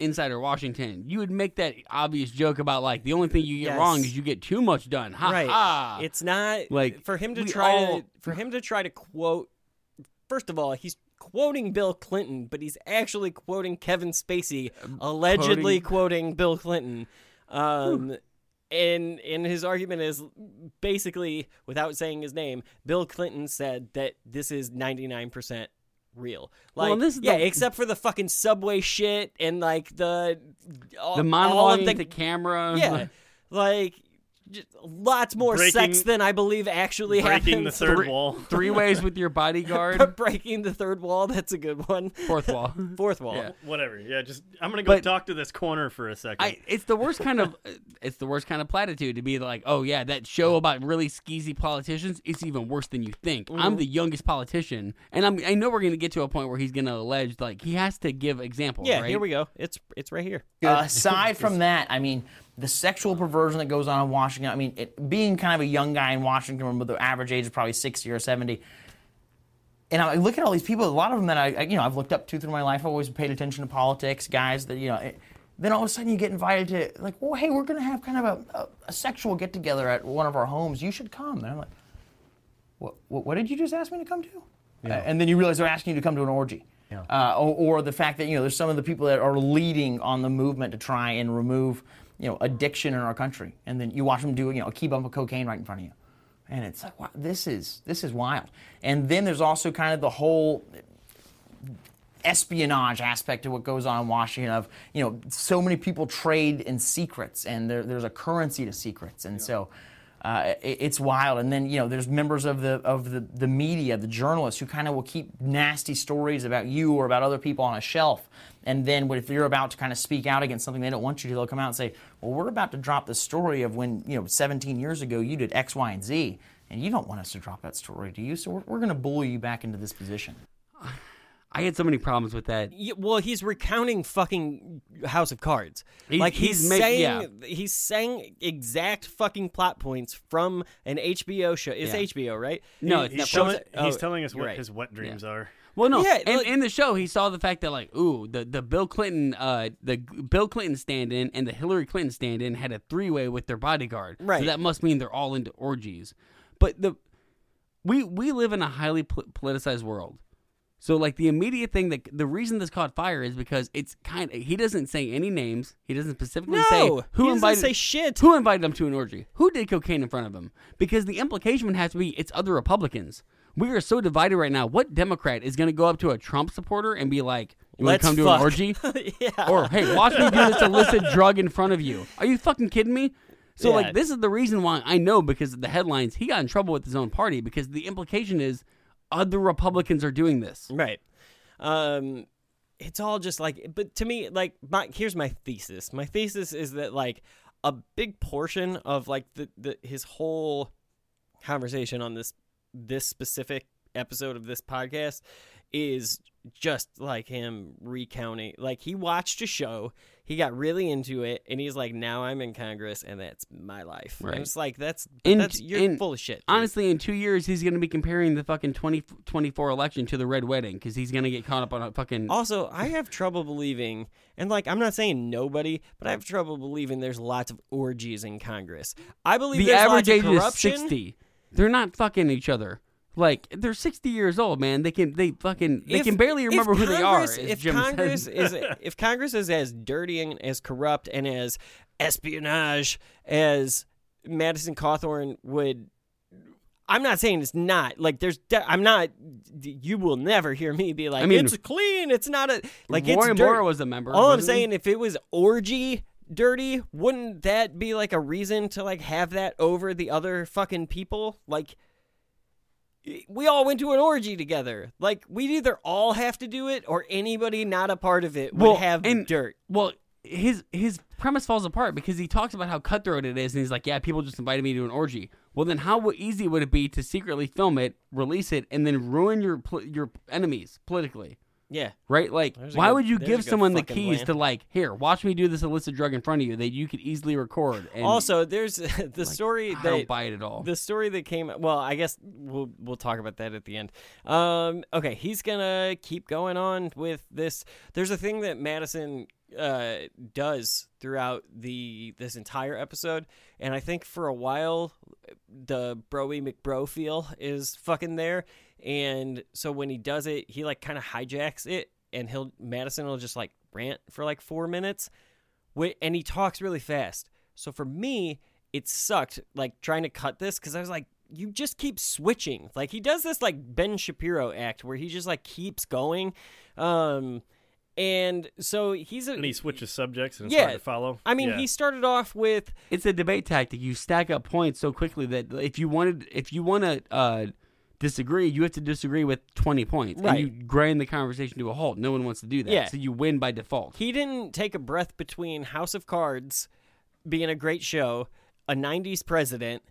Insider Washington, you would make that obvious joke about, like, the only thing you get yes. wrong is you get too much done. Ha right. ha. It's not like for him to try all... to for him to try to quote. First of all, he's quoting Bill Clinton, but he's actually quoting Kevin Spacey, allegedly quoting, quoting Bill Clinton. Um, and and his argument is basically, without saying his name, Bill Clinton said that this is ninety-nine percent real. Like, well, this yeah, the, except for the fucking subway shit and like the all, the monologue of the, the camera. Yeah, like just lots more breaking, sex than I believe actually happens. Breaking the third three, wall, three ways with your bodyguard. Breaking the third wall. That's a good one. Fourth wall. Fourth wall. Yeah. Whatever. Yeah, just I'm gonna go but talk to this corner for a second. I, it's the worst kind of it's the worst kind of platitude to be like, oh yeah, that show about really skeezy politicians. It's even worse than you think. Mm-hmm. I'm the youngest politician, and I'm I know we're gonna get to a point where he's gonna allege like he has to give examples. Yeah, right? Here we go. It's it's right here. Uh, aside from that, I mean. The sexual perversion that goes on in Washington, I mean, it, being kind of a young guy in Washington, but the average age is probably sixty or seventy. And I look at all these people, a lot of them that I, I you know, I've looked up to through my life. I've always paid attention to politics, guys that, you know, it, then all of a sudden you get invited to, like, well, hey, we're going to have kind of a, a, a sexual get-together at one of our homes. You should come. And I'm like, what, what, what did you just ask me to come to? Yeah. Uh, and then you realize they're asking you to come to an orgy. Yeah. Uh, or, or the fact that, you know, there's some of the people that are leading on the movement to try and remove... you know, addiction in our country, and then you watch them do, you know, a key bump of cocaine right in front of you, and it's like, wow, this is this is wild. And then there's also kind of the whole espionage aspect of what goes on in Washington. Of you know, so many people trade in secrets, and there, there's a currency to secrets, and yeah. so uh, it, it's wild. And then you know, there's members of the of the, the media, the journalists, who kind of will keep nasty stories about you or about other people on a shelf. And then if you're about to kind of speak out against something they don't want you to, they'll come out and say, well, we're about to drop the story of when, you know, seventeen years ago you did X, Y, and Z, and you don't want us to drop that story, do you? So we're, we're going to bully you back into this position. I had so many problems with that. Yeah, well, he's recounting fucking House of Cards. He, like he's, he's saying, make, yeah. he's saying exact fucking plot points from an H B O show. It's yeah. H B O, right? No, it's he's, telling, oh, he's telling us what right. his wet dreams yeah. are. Well, no, yeah, in, like, in the show, he saw the fact that, like, ooh, the, the Bill Clinton uh, the Bill Clinton stand-in and the Hillary Clinton stand-in had a three-way with their bodyguard. Right. So that must mean they're all into orgies. But the we we live in a highly pol- politicized world. So, like, the immediate thing, that the reason this caught fire is because it's kind of, he doesn't say any names. He doesn't specifically no, say who he invited, say shit. Who invited him to an orgy? Who did cocaine in front of him? Because the implication would have to be it's other Republicans. We are so divided right now. What Democrat is going to go up to a Trump supporter and be like, you want to come fuck. to an orgy? yeah. Or, hey, watch me do this illicit drug in front of you. Are you fucking kidding me? So, yeah. like, this is the reason why I know because of the headlines. He got in trouble with his own party because the implication is other Republicans are doing this. Right. Um, it's all just like, but to me, like, my, here's my thesis. My thesis is that, like, a big portion of, like, the, the his whole conversation on this this specific episode of this podcast is just like him recounting, like he watched a show, he got really into it, and he's like, now I'm in Congress and that's my life. Right. And it's like, that's, in, that's you're in, full of shit. Dude. Honestly, in two years, he's going to be comparing the fucking twenty twenty-four election to the Red Wedding because he's going to get caught up on a fucking... Also, I have trouble believing, and like, I'm not saying nobody, but I have trouble believing there's lots of orgies in Congress. I believe the there's average age is sixty. They're not fucking each other. Like, they're sixty years old, man. They can they fucking they if, can barely remember Congress, who they are. As if Jim Congress says. is if Congress is as dirty and as corrupt and as espionage as Madison Cawthorn would, I'm not saying it's not. Like, there's de- I'm not. You will never hear me be like, I mean, it's clean. It's not a like. Roy it's Moore was a member. All I'm saying, he? if it was orgy. Dirty, wouldn't that be like a reason to like have that over the other fucking people? Like, we all went to an orgy together. Like, we'd either all have to do it or anybody not a part of it would well, have and, dirt. Well, his his premise falls apart because he talks about how cutthroat it is, and he's like, yeah, people just invited me to an orgy. Well, then how easy would it be to secretly film it, release it, and then ruin your your enemies politically? Yeah. Right? Like, why good, would you give someone the keys plan. to, like, here, watch me do this illicit drug in front of you that you could easily record? And also, there's the like, story that... I don't buy it at all. The story that came... Well, I guess we'll we'll talk about that at the end. Um, okay, he's going to keep going on with this. There's a thing that Madison uh, does throughout the this entire episode. And I think for a while, the Broy McBro feel is fucking there. And so when he does it, he like kind of hijacks it, and he'll Madison will just like rant for like four minutes, and he talks really fast. So for me, it sucked like trying to cut this, because I was like, you just keep switching. Like he does this like Ben Shapiro act where he just like keeps going. Um, and so he's a, and he switches subjects and it's yeah, hard to follow. I mean, yeah. He started off with, it's a debate tactic. You stack up points so quickly that if you wanted, if you want to, uh, disagree, you have to disagree with twenty points, right? And you grind the conversation to a halt. No one wants to do that, yeah. So you win by default. He didn't take a breath between House of Cards being a great show, a nineties president,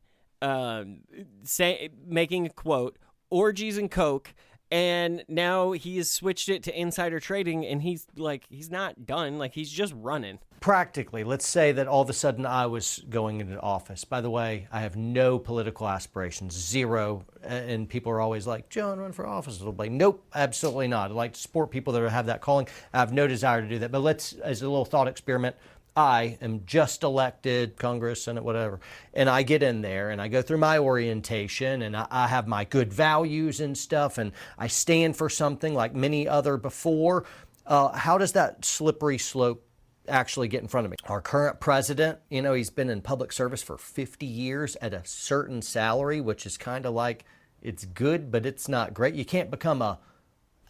um, say making a quote, orgies and coke, and now he has switched it to insider trading, and he's like, he's not done, like he's just running. Practically, let's say that all of a sudden I was going into office. By the way, I have no political aspirations, zero. And people are always like, John, run for office. It'll be nope, absolutely not. I like to support people that have that calling. I have no desire to do that. But let's, as a little thought experiment, I am just elected, Congress, Senate, whatever, and I get in there and I go through my orientation and I, I have my good values and stuff, and I stand for something like many other before. Uh, how does that slippery slope actually get in front of me? Our current president, you know, he's been in public service for fifty years at a certain salary, which is kind of like, it's good, but it's not great. You can't become a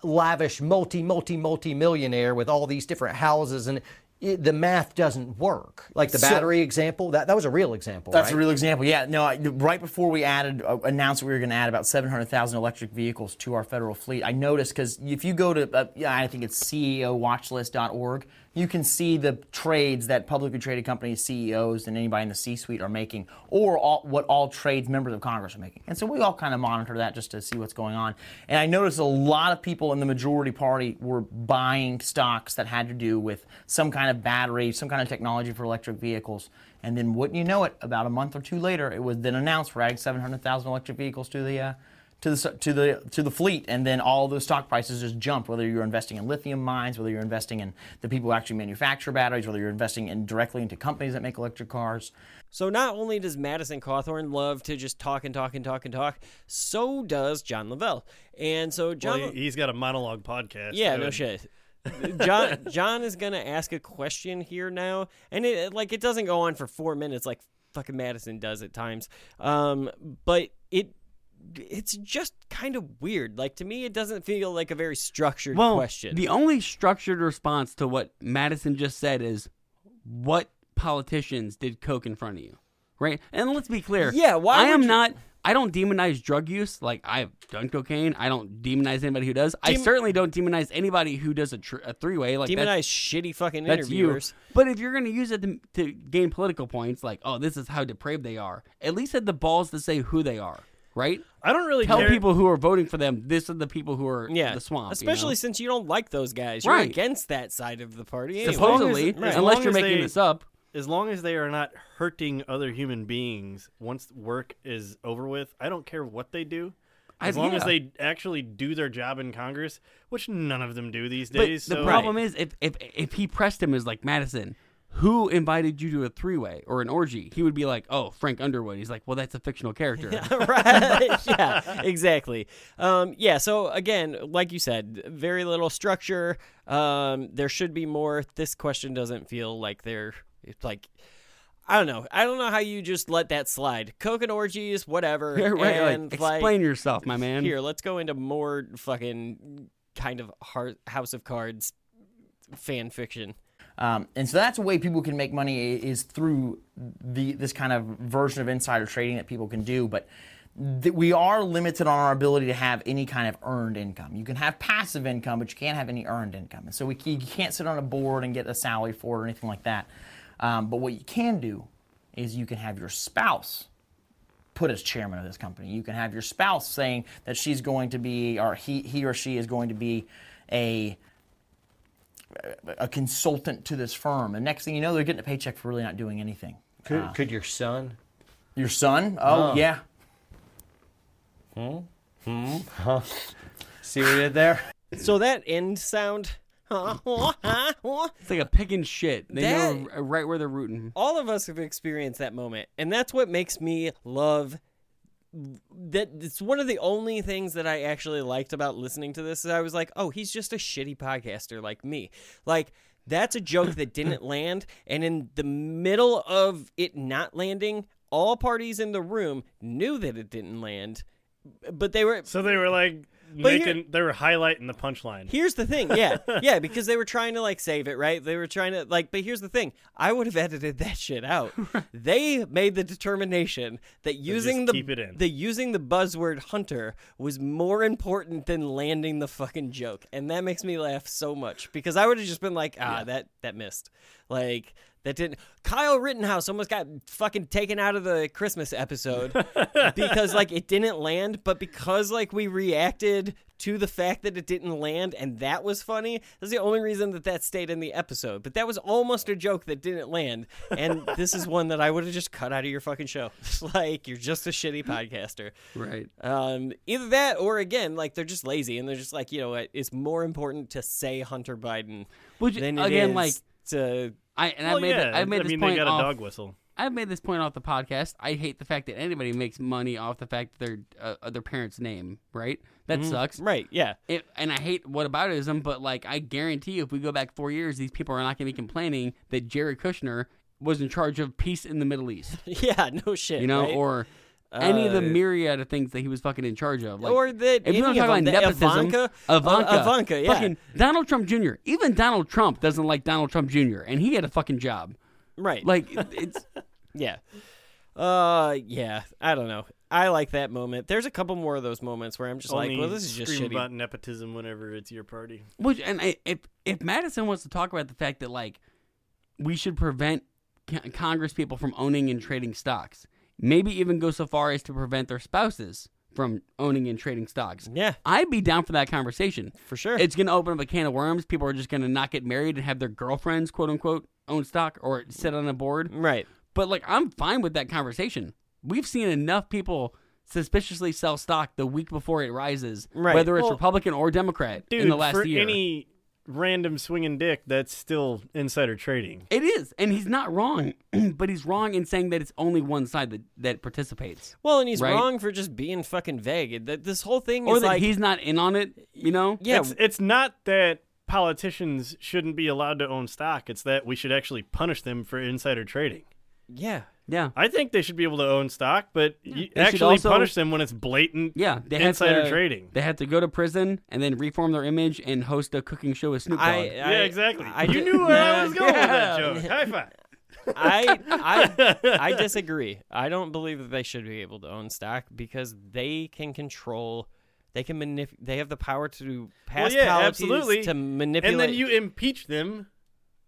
lavish multi, multi, multi millionaire with all these different houses, and it, the math doesn't work. Like the battery so, example, that that was a real example. That's right? A real example. Yeah. No. I, right before we added uh, announced we were going to add about seven hundred thousand electric vehicles to our federal fleet, I noticed, because if you go to, uh, I think it's C E O watch list dot org, you can see the trades that publicly traded companies, C E Os, and anybody in the C-suite are making, or all, what all trades members of Congress are making. And so we all kind of monitor that just to see what's going on. And I noticed a lot of people in the majority party were buying stocks that had to do with some kind of battery, some kind of technology for electric vehicles. And then wouldn't you know it, about a month or two later, it was then announced we're adding seven hundred thousand electric vehicles to the... Uh, To the to the to the fleet, and then all those stock prices just jumped. Whether you're investing in lithium mines, whether you're investing in the people who actually manufacture batteries, whether you're investing in directly into companies that make electric cars. So not only does Madison Cawthorn love to just talk and talk and talk and talk, so does John Lovell. And so John, well, he's got a monologue podcast. Yeah, no shit. John John is gonna ask a question here now, and it like it doesn't go on for four minutes like fucking Madison does at times. Um, but it. It's just kind of weird. Like, to me, it doesn't feel like a very structured well, question. The only structured response to what Madison just said is, what politicians did coke in front of you, right? And let's be clear. Yeah, why I am you... not... I don't demonize drug use. Like, I've done cocaine. I don't demonize anybody who does. Dem- I certainly don't demonize anybody who does a, tr- a three-way. Like, demonize shitty fucking that's interviewers. You. But if you're going to use it to, to gain political points, like, oh, this is how depraved they are, at least have the balls to say who they are. Right? I don't really Tell care. people who are voting for them, this is the people who are yeah. the swamp. Especially you know? since you don't like those guys. You're right. against that side of the party. Anyway. Supposedly, as, right. unless you're making they, this up. As long as they are not hurting other human beings once work is over with, I don't care what they do. As I, long yeah. as they actually do their job in Congress, which none of them do these but days. The so. problem right. is, if, if, if he pressed him as like, Madison, who invited you to a three-way or an orgy? He would be like, oh, Frank Underwood. He's like, well, that's a fictional character. Right. Yeah, exactly. Um, yeah, so again, like you said, very little structure. Um, there should be more. This question doesn't feel like they're – like, I don't know. I don't know how you just let that slide. Coke and orgies, whatever. Yeah, right, and like, like, explain yourself, my man. Here, let's go into more fucking kind of House of Cards fan fiction. Um, and so that's a way people can make money is through the this kind of version of insider trading that people can do. But th- we are limited on our ability to have any kind of earned income. You can have passive income, but you can't have any earned income. And so we c- you can't sit on a board and get a salary for it or anything like that. Um, but what you can do is you can have your spouse put as chairman of this company. You can have your spouse saying that she's going to be, or he, he or she is going to be a... a consultant to this firm, and next thing you know, they're getting a paycheck for really not doing anything. Could, uh, could your son? Your son? Oh, oh. yeah. Hmm? Hmm? Huh? See what I did there? So that end sound... It's like a picking shit. They that, know right where they're rooting. All of us have experienced that moment, and that's what makes me love that. It's one of the only things that I actually liked about listening to this is I was like, oh, he's just a shitty podcaster like me. Like, that's a joke that didn't land, and in the middle of it not landing, all parties in the room knew that it didn't land, but they were so they were like making here, they were highlighting the punchline. Here's the thing, yeah, yeah, because they were trying to like save it, right? They were trying to like, but here's the thing: I would have edited that shit out. They made the determination that using the keep it in. the using the buzzword hunter was more important than landing the fucking joke, and that makes me laugh so much because I would have just been like, ah, yeah. that that missed, like. That didn't. Kyle Rittenhouse almost got fucking taken out of the Christmas episode because like it didn't land, but because like we reacted to the fact that it didn't land and that was funny. That's the only reason that that stayed in the episode. But that was almost a joke that didn't land, and this is one that I would have just cut out of your fucking show. Like, you're just a shitty podcaster, right? Um, either that or again, like they're just lazy and they're just like, you know what? It's more important to say Hunter Biden, which than it again is like to. I and well, I made yeah. that, I made I this mean, point they got a off, dog whistle. I've made this point off the podcast. I hate the fact that anybody makes money off the fact that their uh, their parents' name, right? That mm-hmm. sucks, right? Yeah. It, and I hate whataboutism, but like I guarantee you, if we go back four years, these people are not going to be complaining that Jared Kushner was in charge of peace in the Middle East. Yeah, no shit. You know, right? Or uh, any of the myriad of things that he was fucking in charge of, like, or that if you don't talk about nepotism, Ivanka, Ivanka, uh, Ivanka, yeah, fucking Donald Trump Junior Even Donald Trump doesn't like Donald Trump Junior and he had a fucking job, right? Like, it's yeah, uh, yeah. I don't know. I like that moment. There's a couple more of those moments where I'm just Only like, well, this is just shitty. About nepotism whenever it's your party. Which and I, if if Madison wants to talk about the fact that like we should prevent Congress people from owning and trading stocks. Maybe even go so far as to prevent their spouses from owning and trading stocks. Yeah. I'd be down for that conversation. For sure. It's going to open up a can of worms. People are just going to not get married and have their girlfriends, quote unquote, own stock or sit on a board. Right. But, like, I'm fine with that conversation. We've seen enough people suspiciously sell stock the week before it rises, right. whether it's well, Republican or Democrat dude, in the last for year. Any random swinging dick, that's still insider trading. It is, and he's not wrong, but he's wrong in saying that it's only one side that, that participates. Well, and he's right? wrong for just being fucking vague. That this whole thing or is that like he's not in on it. You know, yeah, it's, it's not that politicians shouldn't be allowed to own stock. It's that we should actually punish them for insider trading. Yeah, yeah. I think they should be able to own stock, but yeah. you actually also punish them when it's blatant yeah, they insider to, trading. They have to go to prison and then reform their image and host a cooking show with Snoop Dogg. I, I, yeah, exactly. I, you I, knew where yeah, I was going yeah. with that joke. High five. I, I, I disagree. I don't believe that they should be able to own stock because they can control. They can manip- They have the power to pass well, yeah, policies absolutely. to manipulate. And then you impeach them.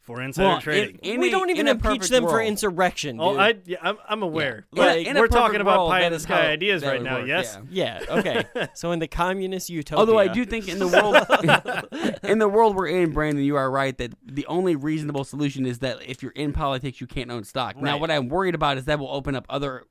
For insider well, trading. In, in we a, don't even impeach them world. for insurrection, dude. Oh, I, yeah, I'm, I'm aware. Yeah. Like, in a we're talking about pie in the sky ideas right now, work. yes? Yeah, yeah. Okay. So in the communist utopia. Although I do think in the world in the world we're in, Brandon, you are right that the only reasonable solution is that if you're in politics, you can't own stock. Right. Now, what I'm worried about is that will open up other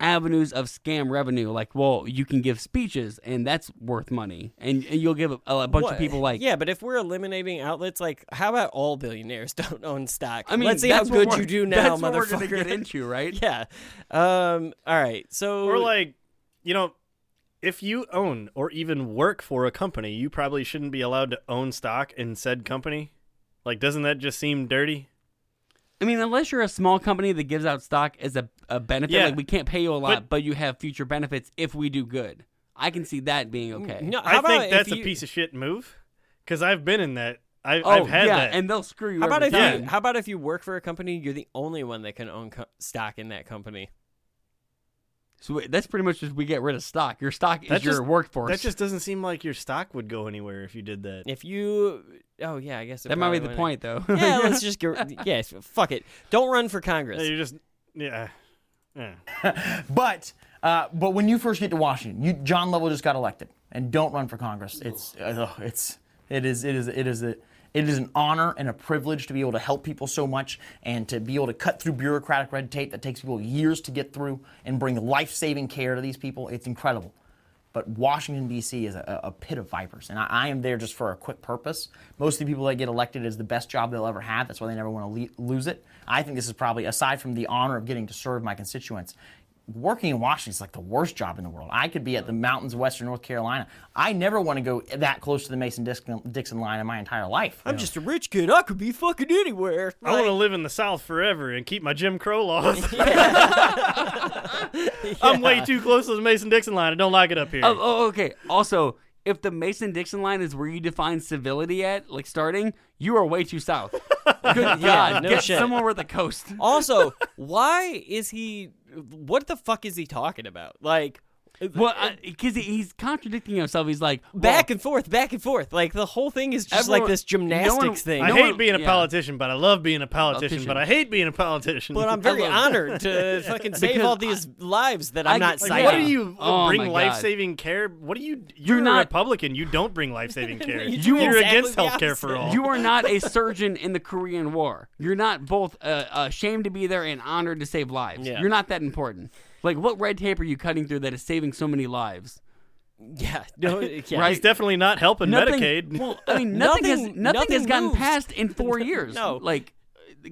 avenues of scam revenue. Like, well, you can give speeches and that's worth money, and, and you'll give a, a bunch what? of people like yeah but if we're eliminating outlets, like how about all billionaires don't own stock? I mean, let's see how good you do now, that's motherfucker. What we're gonna get into, right? Yeah. Um all right, so or like, you know, if you own or even work for a company, you probably shouldn't be allowed to own stock in said company. Like, doesn't that just seem dirty? I mean, unless you're a small company that gives out stock as a, a benefit, yeah. like we can't pay you a lot, but, but you have future benefits if we do good. I can see that being okay. No, I think that's you, a piece of shit move because I've been in that. I, oh, I've had yeah, that. And they'll screw you how every about time. If you, how about if you work for a company, you're the only one that can own co- stock in that company? So that's pretty much just we get rid of stock. Your stock is that your just, workforce. That just doesn't seem like your stock would go anywhere if you did that. If you... Oh, yeah, I guess. That might be the point, though. Yeah, let's just get... Yeah, fuck it. Don't run for Congress. Yeah, you're just... Yeah. yeah. but uh, but when you first get to Washington, you John Lovell just got elected. And don't run for Congress. It's... Uh, it's it is... It is... It is... A, It is an honor and a privilege to be able to help people so much and to be able to cut through bureaucratic red tape that takes people years to get through and bring life-saving care to these people. It's incredible. But Washington, D C is a, a pit of vipers, and I, I am there just for a quick purpose. Most of the people that get elected is the best job they'll ever have. That's why they never want to le- lose it. I think this is probably, aside from the honor of getting to serve my constituents, working in Washington is like the worst job in the world. I could be at the mountains of Western North Carolina. I never want to go that close to the Mason-Dixon line in my entire life. I'm know? just a rich kid. I could be fucking anywhere. I like, want to live in the South forever and keep my Jim Crow laws. Yeah. Yeah. I'm way too close to the Mason-Dixon line. I don't like it up here. Oh, oh okay. Also, if the Mason-Dixon line is where you define civility at, like starting, you are way too south. Good God. No Get shit. Somewhere with a coast. Also, why is he... What the fuck is he talking about? Like, well, because he's contradicting himself. He's like well, back and forth, back and forth. Like the whole thing is just everyone, like this gymnastics no one, thing. I no hate one, being a yeah. politician, but I love being a politician, politician. But I hate being a politician. But I'm very honored to fucking save all these I, lives that I'm I, not like, saving. What do you oh bring life-saving care? What do you? You're, you're not a Republican. You don't bring life-saving care. you you you're exactly against health care for all. You are not a surgeon in the Korean War. You're not both uh, ashamed to be there and honored to save lives. Yeah. You're not that important. Like, what red tape are you cutting through that is saving so many lives? Yeah. No, yeah. Right? He's definitely not helping nothing, Medicaid. Well, I mean, nothing, nothing, has, nothing, nothing has gotten passed in four years. No. Like,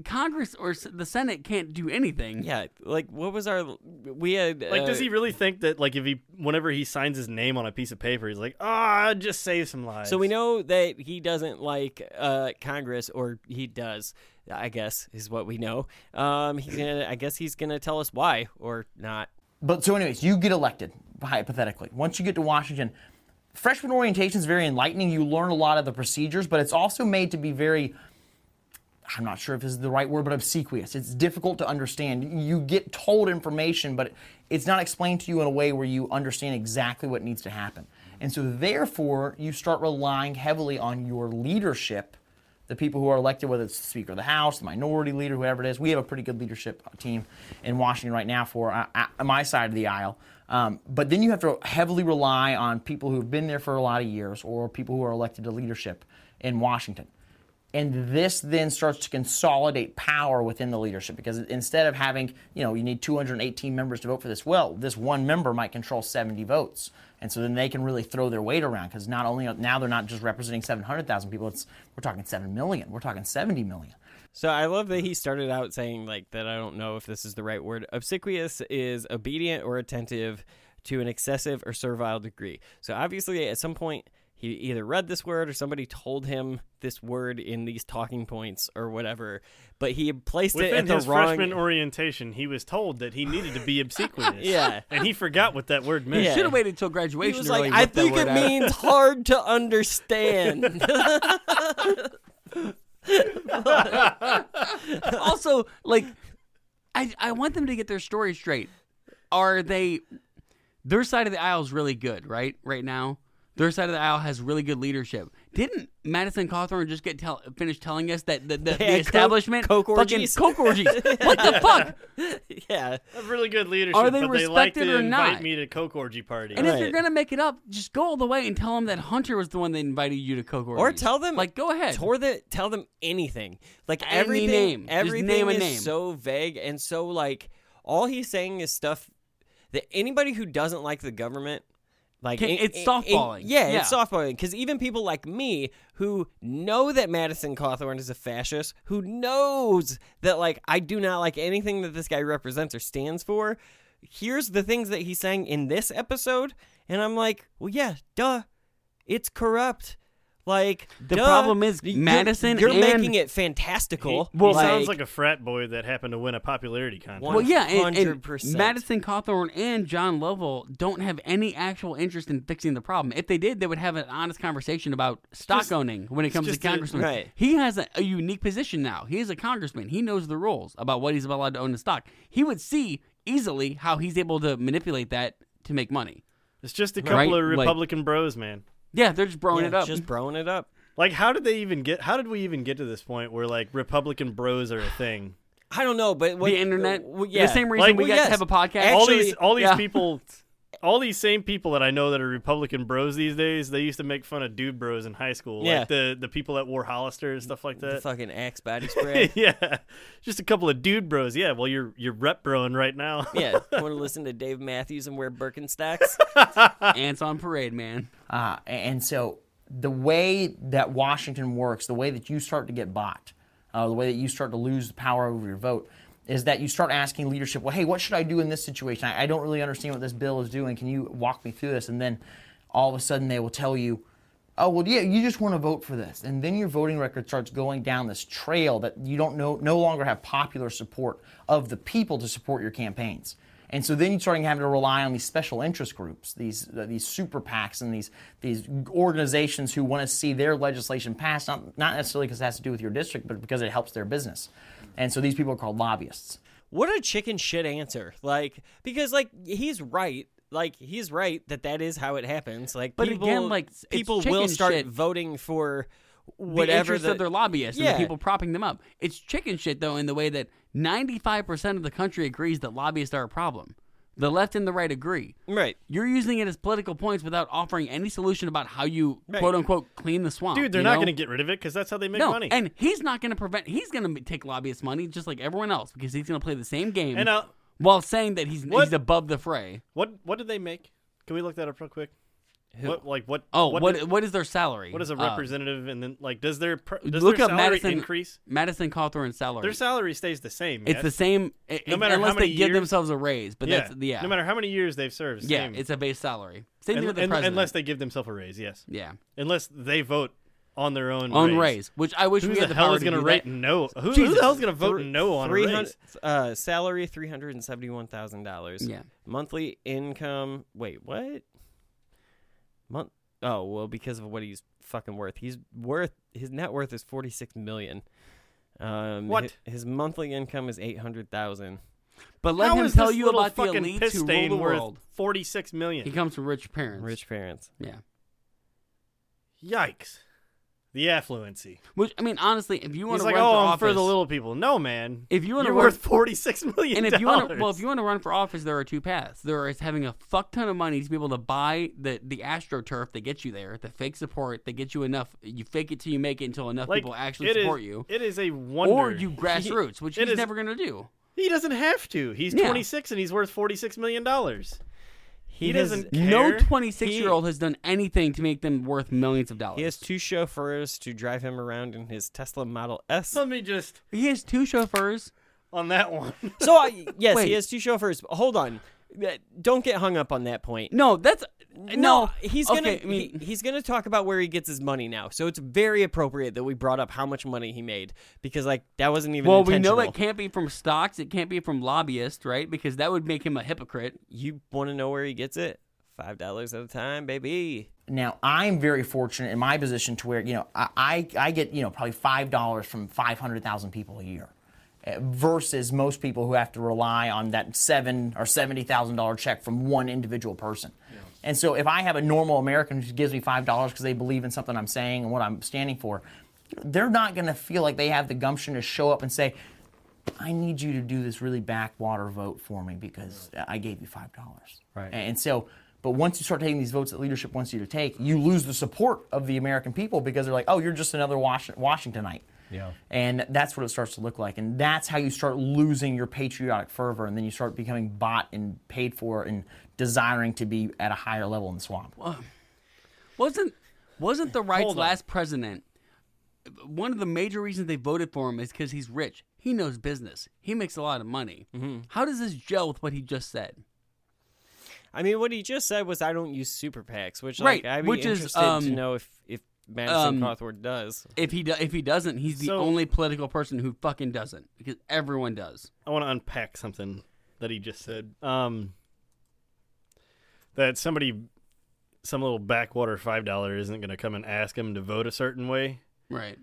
Congress or the Senate can't do anything. Yeah. Like, what was our... We had... Like, uh, does he really think that, like, if he... Whenever he signs his name on a piece of paper, he's like, ah, oh, just save some lives. So we know that he doesn't like uh, Congress, or he does... I guess is what we know. Um, he's gonna. I guess he's gonna tell us why or not. But so, anyways, you get elected hypothetically. Once you get to Washington, freshman orientation is very enlightening. You learn a lot of the procedures, but it's also made to be very. I'm not sure if this is the right word, but obsequious. It's difficult to understand. You get told information, but it's not explained to you in a way where you understand exactly what needs to happen. And so, therefore, you start relying heavily on your leadership. The people who are elected, whether it's the Speaker of the House, the minority leader, whoever it is. We have a pretty good leadership team in Washington right now for uh, uh, my side of the aisle. Um, but then you have to heavily rely on people who have been there for a lot of years or people who are elected to leadership in Washington. And this then starts to consolidate power within the leadership because instead of having, you know, you need two hundred eighteen members to vote for this, well, this one member might control seventy votes. And so then they can really throw their weight around because not only now they're not just representing seven hundred thousand people, it's we're talking seven million. We're talking seventy million. So I love that he started out saying like that I don't know if this is the right word. Obsequious is obedient or attentive to an excessive or servile degree. So obviously at some point he either read this word or somebody told him this word in these talking points or whatever, but he placed Within it at the his wrong... freshman orientation, he was told that he needed to be obsequious. Yeah. And he forgot what that word meant. He should have waited until graduation. He was like, really I think it out. means hard to understand. Also, like, I, I want them to get their story straight. Are they... Their side of the aisle is really good, right? Right now? Their side of the aisle has really good leadership. Didn't Madison Cawthorn just get tell, finish telling us that the, the, the establishment coke, coke orgies? Coke orgies. What the fuck? Yeah, that's really good leadership. Are they but respected they like to or not? Invite me to coke orgy party. And right. if you're gonna make it up, just go all the way and tell them that Hunter was the one that invited you to coke orgy. Or tell them, like, go ahead. Tell them, tell them anything. Like Any everything, name. everything name is name. so vague and so like all he's saying is stuff that anybody who doesn't like the government. Like it, it's softballing. It, yeah, yeah, it's softballing. Because even people like me who know that Madison Cawthorn is a fascist, who knows that like I do not like anything that this guy represents or stands for, here's the things that he's saying in this episode, and I'm like, well, yeah, duh, it's corrupt. Like the duh. problem is Madison. You're, you're and making it fantastical. He, well, he like, sounds like a frat boy that happened to win a popularity contest. Well, yeah, and, and Madison Cawthorn and John Lovell don't have any actual interest in fixing the problem. If they did, they would have an honest conversation about stock just, owning when it comes to congressmen. A, right. He has a, a unique position now. He is a congressman. He knows the rules about what he's allowed to own in stock. He would see easily how he's able to manipulate that to make money. It's just a couple right? of Republican like, bros, man. Yeah, they're just broing yeah, it up. Just broing it up. Like, how did they even get? How did we even get to this point where like Republican bros are a thing? I don't know, but what, the internet. Uh, well, yeah. The same reason like, we well, got yes. to have a podcast. Actually, all these, all these yeah. people all these same people that I know that are Republican bros these days, they used to make fun of dude bros in high school. Yeah. Like the, the people that wore Hollister and stuff like that. The fucking Axe body spray. Yeah. Just a couple of dude bros. Yeah, well, you're you're rep broing right now. Yeah. Want to listen to Dave Matthews and wear Birkenstocks? Ants on parade, man. Uh, and so the way that Washington works, the way that you start to get bought, uh, the way that you start to lose the power over your vote, is that you start asking leadership, well, hey, what should I do in this situation? I, I don't really understand what this bill is doing. Can you walk me through this? And then all of a sudden they will tell you, oh, well, yeah, you just want to vote for this. And then your voting record starts going down this trail that you don't know, no longer have popular support of the people to support your campaigns. And so then you're starting having to rely on these special interest groups, these uh, these super PACs and these these organizations who want to see their legislation passed, not, not necessarily because it has to do with your district, but because it helps their business. And so these people are called lobbyists. What a chicken shit answer. Like, because, like, he's right. Like, he's right that that is how it happens. Like, but people, again, like, people will start shit. voting for whatever. The interest the, of their lobbyists yeah. and the people propping them up. It's chicken shit, though, in the way that ninety-five percent of the country agrees that lobbyists are a problem. The left and the right agree. Right. You're using it as political points without offering any solution about how you, right. quote unquote, clean the swamp. Dude, they're not going to get rid of it because that's how they make no, money. And he's not going to prevent, he's going to take lobbyists' money just like everyone else because he's going to play the same game and, uh, while saying that he's what, he's above the fray. What What do they make? Can we look that up real quick? Who? What like what? Oh, what what is, what is their salary? What is a representative, uh, and then like does their does look their up salary Madison, increase? Madison Cawthorn's salary. Their salary stays the same. Man. It's the same. It, no matter unless how many they years, give themselves a raise, but yeah, that's yeah. No matter how many years they've served, yeah, same. It's a base salary. Same and, thing with the and, president, unless they give themselves a raise. Yes. Yeah. Unless they vote on their own on raise, raise which I wish who we had the, the hell power is going to rate no. Who, who the hell is going to vote no on a raise? Uh, salary three hundred and seventy-one thousand dollars. Yeah. Monthly income. Wait, what? Month? Oh, well, because of what he's fucking worth. He's worth his net worth is forty-six million dollars. Um, what? His, his monthly income is eight hundred thousand dollars. But let How him tell you about the elites who rule the world. forty-six million dollars. He comes from rich parents. Rich parents. Yeah. Yikes. The affluency. Which, I mean, honestly, if you want he's to like, run oh, for I'm office. for the little people. No, man. If you want to You're worth forty-six million dollars. And if you want to, well, if you want to run for office, there are two paths. There is having a fuck ton of money to be able to buy the, the AstroTurf that gets you there, the fake support that gets you enough. You fake it till you make it until enough like, people actually support is, you. It is a wonder. Or you grassroots, which he's is, never going to do. He doesn't have to. He's yeah. twenty-six and he's worth forty-six million dollars. He, he doesn't has, care. No twenty-six-year-old has done anything to make them worth millions of dollars. He has two chauffeurs to drive him around in his Tesla Model S. Let me just... He has two chauffeurs on that one. So, uh, yes, Wait. he has two chauffeurs. Hold on. Don't get hung up on that point. No, that's... No, no he's okay, going to I mean, he, he's gonna talk about where he gets his money now. So it's very appropriate that we brought up how much money he made because, like, that wasn't even well, intentional. Well, we know it can't be from stocks. It can't be from lobbyists, right? Because that would make him a hypocrite. You want to know where he gets it? five dollars at a time, baby. Now, I'm very fortunate in my position to where, you know, I, I, I get, you know, probably five dollars from five hundred thousand people a year. Versus most people who have to rely on that seven or seventy thousand dollar check from one individual person, yeah. And so if I have a normal American who gives me five dollars because they believe in something I'm saying and what I'm standing for, they're not going to feel like they have the gumption to show up and say, "I need you to do this really backwater vote for me because I gave you five dollars." Right. And so, but once you start taking these votes that leadership wants you to take, you lose the support of the American people because they're like, "Oh, you're just another Wash- Washingtonite." Yeah. And that's what it starts to look like. And that's how you start losing your patriotic fervor, and then you start becoming bought and paid for and desiring to be at a higher level in the swamp. Well, wasn't wasn't the right's last president, one of the major reasons they voted for him is because he's rich. He knows business. He makes a lot of money. Mm-hmm. How does this gel with what he just said? I mean, what he just said was, I don't use super PACs, which right. like, I'd be which interested is, um, to know if, if Madison um, Cawthorn does. If he do, if he doesn't, he's the so, only political person who fucking doesn't, because everyone does. I want to unpack something that he just said. Um, that somebody, some little backwater five dollars isn't going to come and ask him to vote a certain way. Right.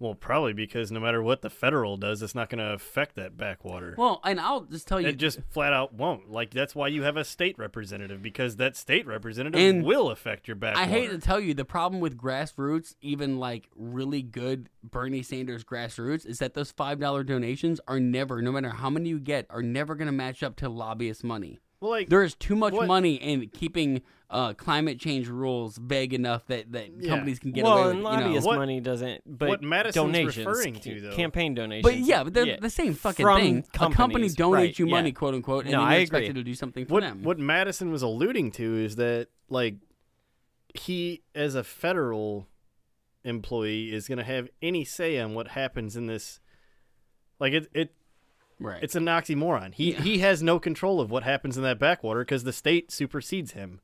Well, probably because no matter what the federal does, it's not going to affect that backwater. Well, and I'll just tell you. It just flat out won't. Like, that's why you have a state representative, because that state representative and will affect your backwater. I hate to tell you, the problem with grassroots, even like really good Bernie Sanders grassroots, is that those five dollars donations are never, no matter how many you get, are never going to match up to lobbyist money. Well, like, there is too much what, money in keeping uh, climate change rules vague enough that, that yeah. companies can get well, away with. Well, and lobbyist you know. money doesn't, but what Madison's donations, referring to, though. Campaign donations. But yeah, but they're yeah. the same fucking from thing. A company donates right, you money, yeah. quote unquote, and no, you're I expected agree. to do something for what, them. What Madison was alluding to is that, like, he, as a federal employee, is going to have any say on what happens in this. Like, it... it Right. It's an oxymoron. He yeah. he has no control of what happens in that backwater because the state supersedes him.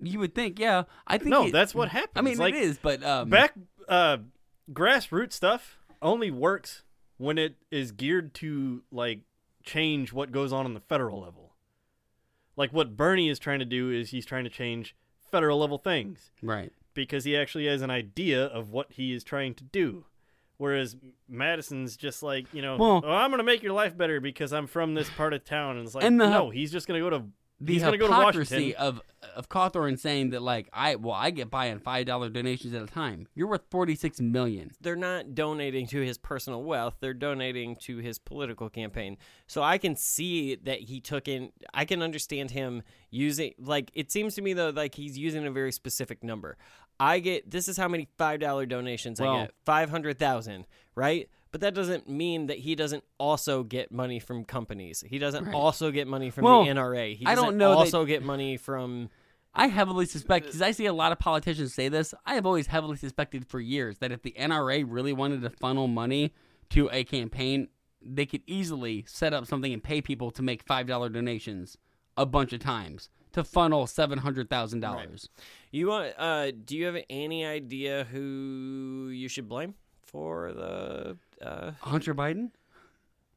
You would think, yeah. I think No, it, that's what happens. I mean, like, it is, but um... back uh, grassroots stuff only works when it is geared to, like, change what goes on on the federal level. Like, what Bernie is trying to do is he's trying to change federal level things. Right. Because he actually has an idea of what he is trying to do. Whereas Madison's just like, you know, well, oh, I'm going to make your life better because I'm from this part of town. And it's like, and the, no, he's just going to go to the he's hypocrisy go to Washington. of of Cawthorn saying that, like, I well, I get by on five dollar donations at a time. You're worth forty-six million dollars. They're not donating to his personal wealth. They're donating to his political campaign. So I can see that he took in. I can understand him using, like, it seems to me, though, like he's using a very specific number. I get, this is how many five dollar donations well, I get, five hundred thousand, right? But that doesn't mean that he doesn't also get money from companies. He doesn't right. also get money from well, the N R A. He doesn't I don't know also that... get money from... I heavily suspect, because I see a lot of politicians say this, I have always heavily suspected for years that if the N R A really wanted to funnel money to a campaign, they could easily set up something and pay people to make five dollar donations a bunch of times. To funnel seven hundred thousand right. dollars. You want? Uh, do you have any idea who you should blame for the uh... Hunter Biden?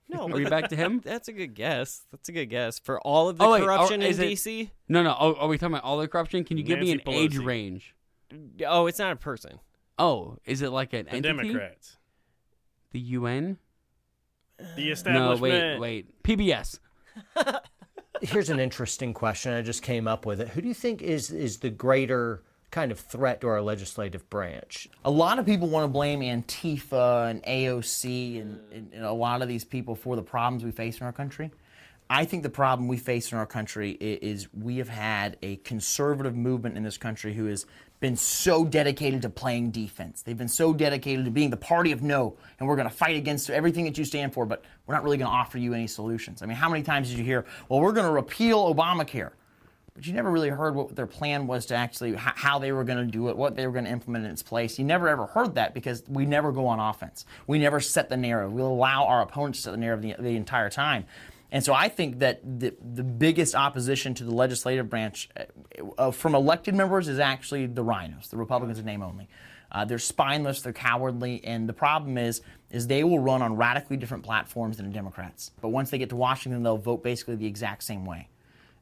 No, are we back to him? That's a good guess. That's a good guess for all of the oh, wait, corruption are, in D C. It, no, no. Are, are we talking about all the corruption? Can you Nancy give me an Pelosi. age range? Oh, it's not a person. Oh, is it like an the entity? Democrats, the U N, the establishment. No, wait, wait. P B S. Here's an interesting question. I just came up with it. Who do you think is is the greater kind of threat to our legislative branch? A lot of people want to blame Antifa and A O C and, and, and a lot of these people for the problems we face in our country. I think the problem we face in our country is, is we have had a conservative movement in this country who has been so dedicated to playing defense. They've been so dedicated to being the party of no, and we're going to fight against everything that you stand for, but we're not really going to offer you any solutions. I mean, how many times did you hear, well, we're going to repeal Obamacare? But you never really heard what their plan was to actually, how they were going to do it, what they were going to implement in its place. You never ever heard that because we never go on offense. We never set the narrative. We allow our opponents to set the narrative the, the entire time. And so I think that the, the biggest opposition to the legislative branch uh, from elected members is actually the rhinos, the Republicans in name only. Uh, they're spineless, they're cowardly, and the problem is is they will run on radically different platforms than the Democrats. But once they get to Washington, they'll vote basically the exact same way.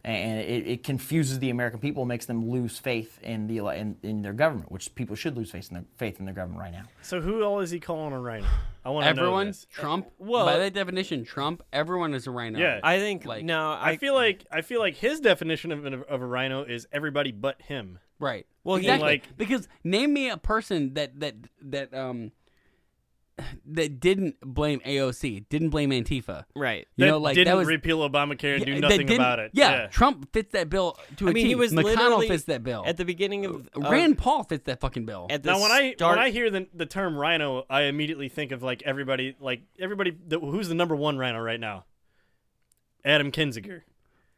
And it, it confuses the American people, makes them lose faith in the in, in their government, which people should lose faith in their faith in their government right now. So who all is he calling a rhino? I want to know. Everyone, Trump. Well, by that definition, Trump. Everyone is a rhino. Yeah, I think. Like, no, I, I feel like I feel like his definition of an, of a rhino is everybody but him. Right. Well, exactly. Like, because name me a person that that that um. that didn't blame A O C, didn't blame Antifa. Right. You that know, like, didn't that was, repeal Obamacare and yeah, do nothing about it. Yeah, yeah, Trump fits that bill to a I mean, he was McConnell fits that bill. At the beginning of... Uh, Rand Paul fits that fucking bill. At now, when I start, when I hear the, the term rhino, I immediately think of, like, everybody... Like, everybody... The, who's the number one rhino right now? Adam Kinzinger.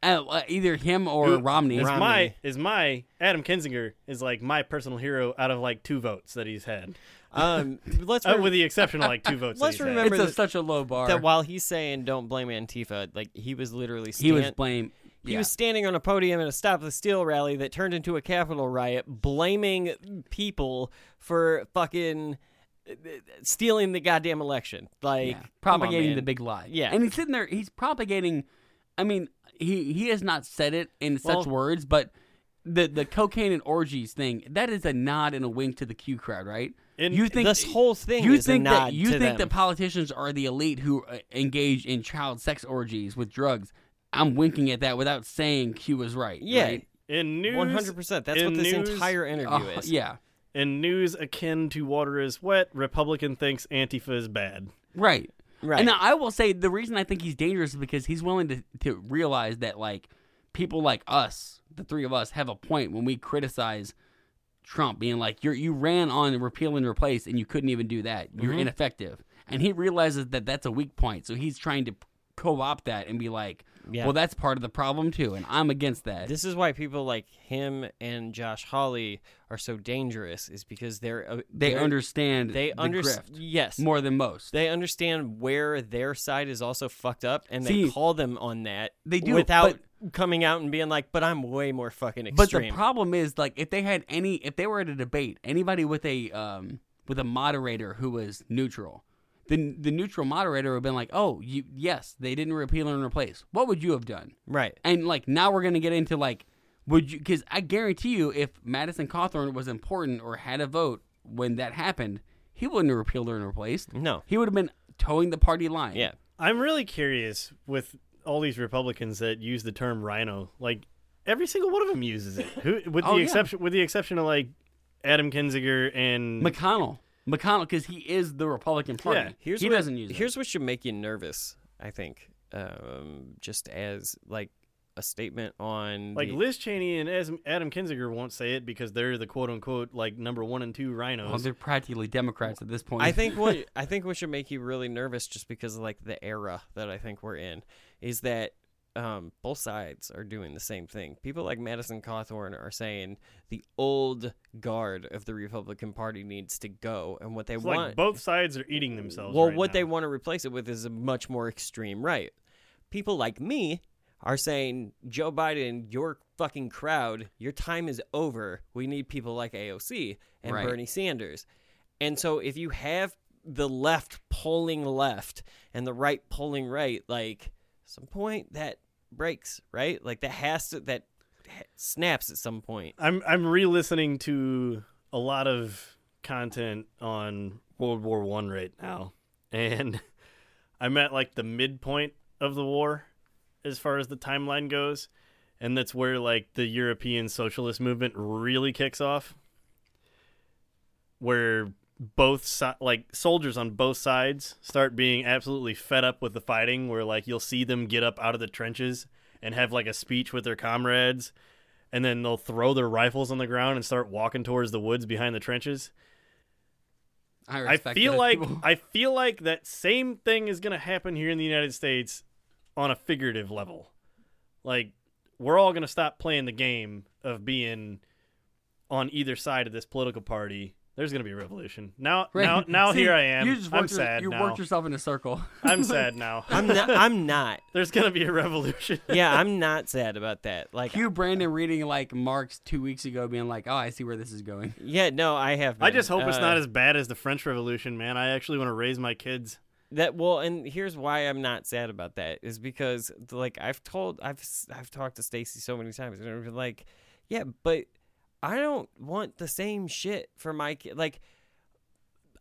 Uh, uh, either him or Who, Romney. Is Romney. my is my Adam Kinzinger is like my personal hero out of like two votes that he's had. Um, let's re- uh, with the exception of like two votes. Let's that he's remember had. It's a, such a low bar that while he's saying don't blame Antifa, like he was literally stand- he was blame. He yeah. was standing on a podium at a Stop the Steal rally that turned into a Capitol riot, blaming people for fucking stealing the goddamn election, like yeah. propagating on, the big lie. Yeah, and he's sitting there, he's propagating. I mean. He he has not said it in such well, words, but the the cocaine and orgies thing, that is a nod and a wink to the Q crowd, right? And you think this whole thing you is think a nod that, You to think them. that politicians are the elite who engage in child sex orgies with drugs. I'm winking at that without saying Q was right. Yeah. Right? In news. one hundred percent. That's what this news, entire interview uh, is. Yeah. In news akin to water is wet, Republican thinks Antifa is bad. Right. Right. And I will say the reason I think he's dangerous is because he's willing to, to realize that, like, people like us, the three of us, have a point when we criticize Trump, being like, you you ran on repeal and replace, and you couldn't even do that. You're mm-hmm. ineffective. And he realizes that that's a weak point, so he's trying to co-opt that and be like, yeah. well, that's part of the problem too, and I'm against that. This is why people like him and Josh Hawley are so dangerous, is because they're uh, they they're, understand they the under- grift yes more than most. They understand where their side is also fucked up, and See, they call them on that. They do without but, coming out and being like, "But I'm way more fucking extreme." But the problem is, like, if they had any, if they were at a debate, anybody with a um with a moderator who was neutral. The, the neutral moderator would have been like, oh, you, yes, they didn't repeal and replace. What would you have done? Right. And, like, now we're going to get into, like, would you – because I guarantee you if Madison Cawthorn was important or had a vote when that happened, he wouldn't have repealed and replaced. No. He would have been towing the party line. Yeah. I'm really curious with all these Republicans that use the term rhino. Like, every single one of them uses it, Who, with oh, the yeah. exception with the exception of, like, Adam Kinzinger and – McConnell. McConnell, because he is the Republican Party. Yeah, here's he what, doesn't use it. Here's what should make you nervous, I think, um, just as, like, a statement on... Like, the... Liz Cheney and Adam Kinzinger won't say it because they're the quote-unquote, like, number one and two rhinos. Well, they're practically Democrats at this point. I think what I think what should make you really nervous, just because of, like, the era that I think we're in, is that um, both sides are doing the same thing. People like Madison Cawthorn are saying the old guard of the Republican Party needs to go, and what they it's want like both sides are eating themselves. Well, right what now. They want to replace it with is a much more extreme right. People like me are saying, Joe Biden, your fucking crowd, your time is over. We need people like A O C and right. Bernie Sanders. And so if you have the left polling left and the right polling right, like some point that breaks, right? Like that has to that snaps at some point. I'm I'm re-listening to a lot of content on World War One right now, and I'm at like the midpoint of the war as far as the timeline goes, and that's where like the European socialist movement really kicks off, where both so- like soldiers on both sides start being absolutely fed up with the fighting, where like you'll see them get up out of the trenches and have like a speech with their comrades, and then they'll throw their rifles on the ground and start walking towards the woods behind the trenches. I, respect I feel that. like I feel like that same thing is going to happen here in the United States on a figurative level. Like we're all going to stop playing the game of being on either side of this political party. There's going to be a revolution. Now, right. now, now See, here I am. You just I'm your, sad you now. You worked yourself in a circle. I'm sad now. I'm not. I'm not. There's going to be a revolution. Yeah, I'm not sad about that. Like Hugh Brandon reading like Marx two weeks ago being like, oh, I see where this is going. Yeah, no, I have been. I just hope uh, it's not as bad as the French Revolution, man. I actually want to raise my kids. That well, and here's why I'm not sad about that is because like I've told, I've, I've talked to Stacey so many times and I've been like, yeah, but I don't want the same shit for my kid. Like,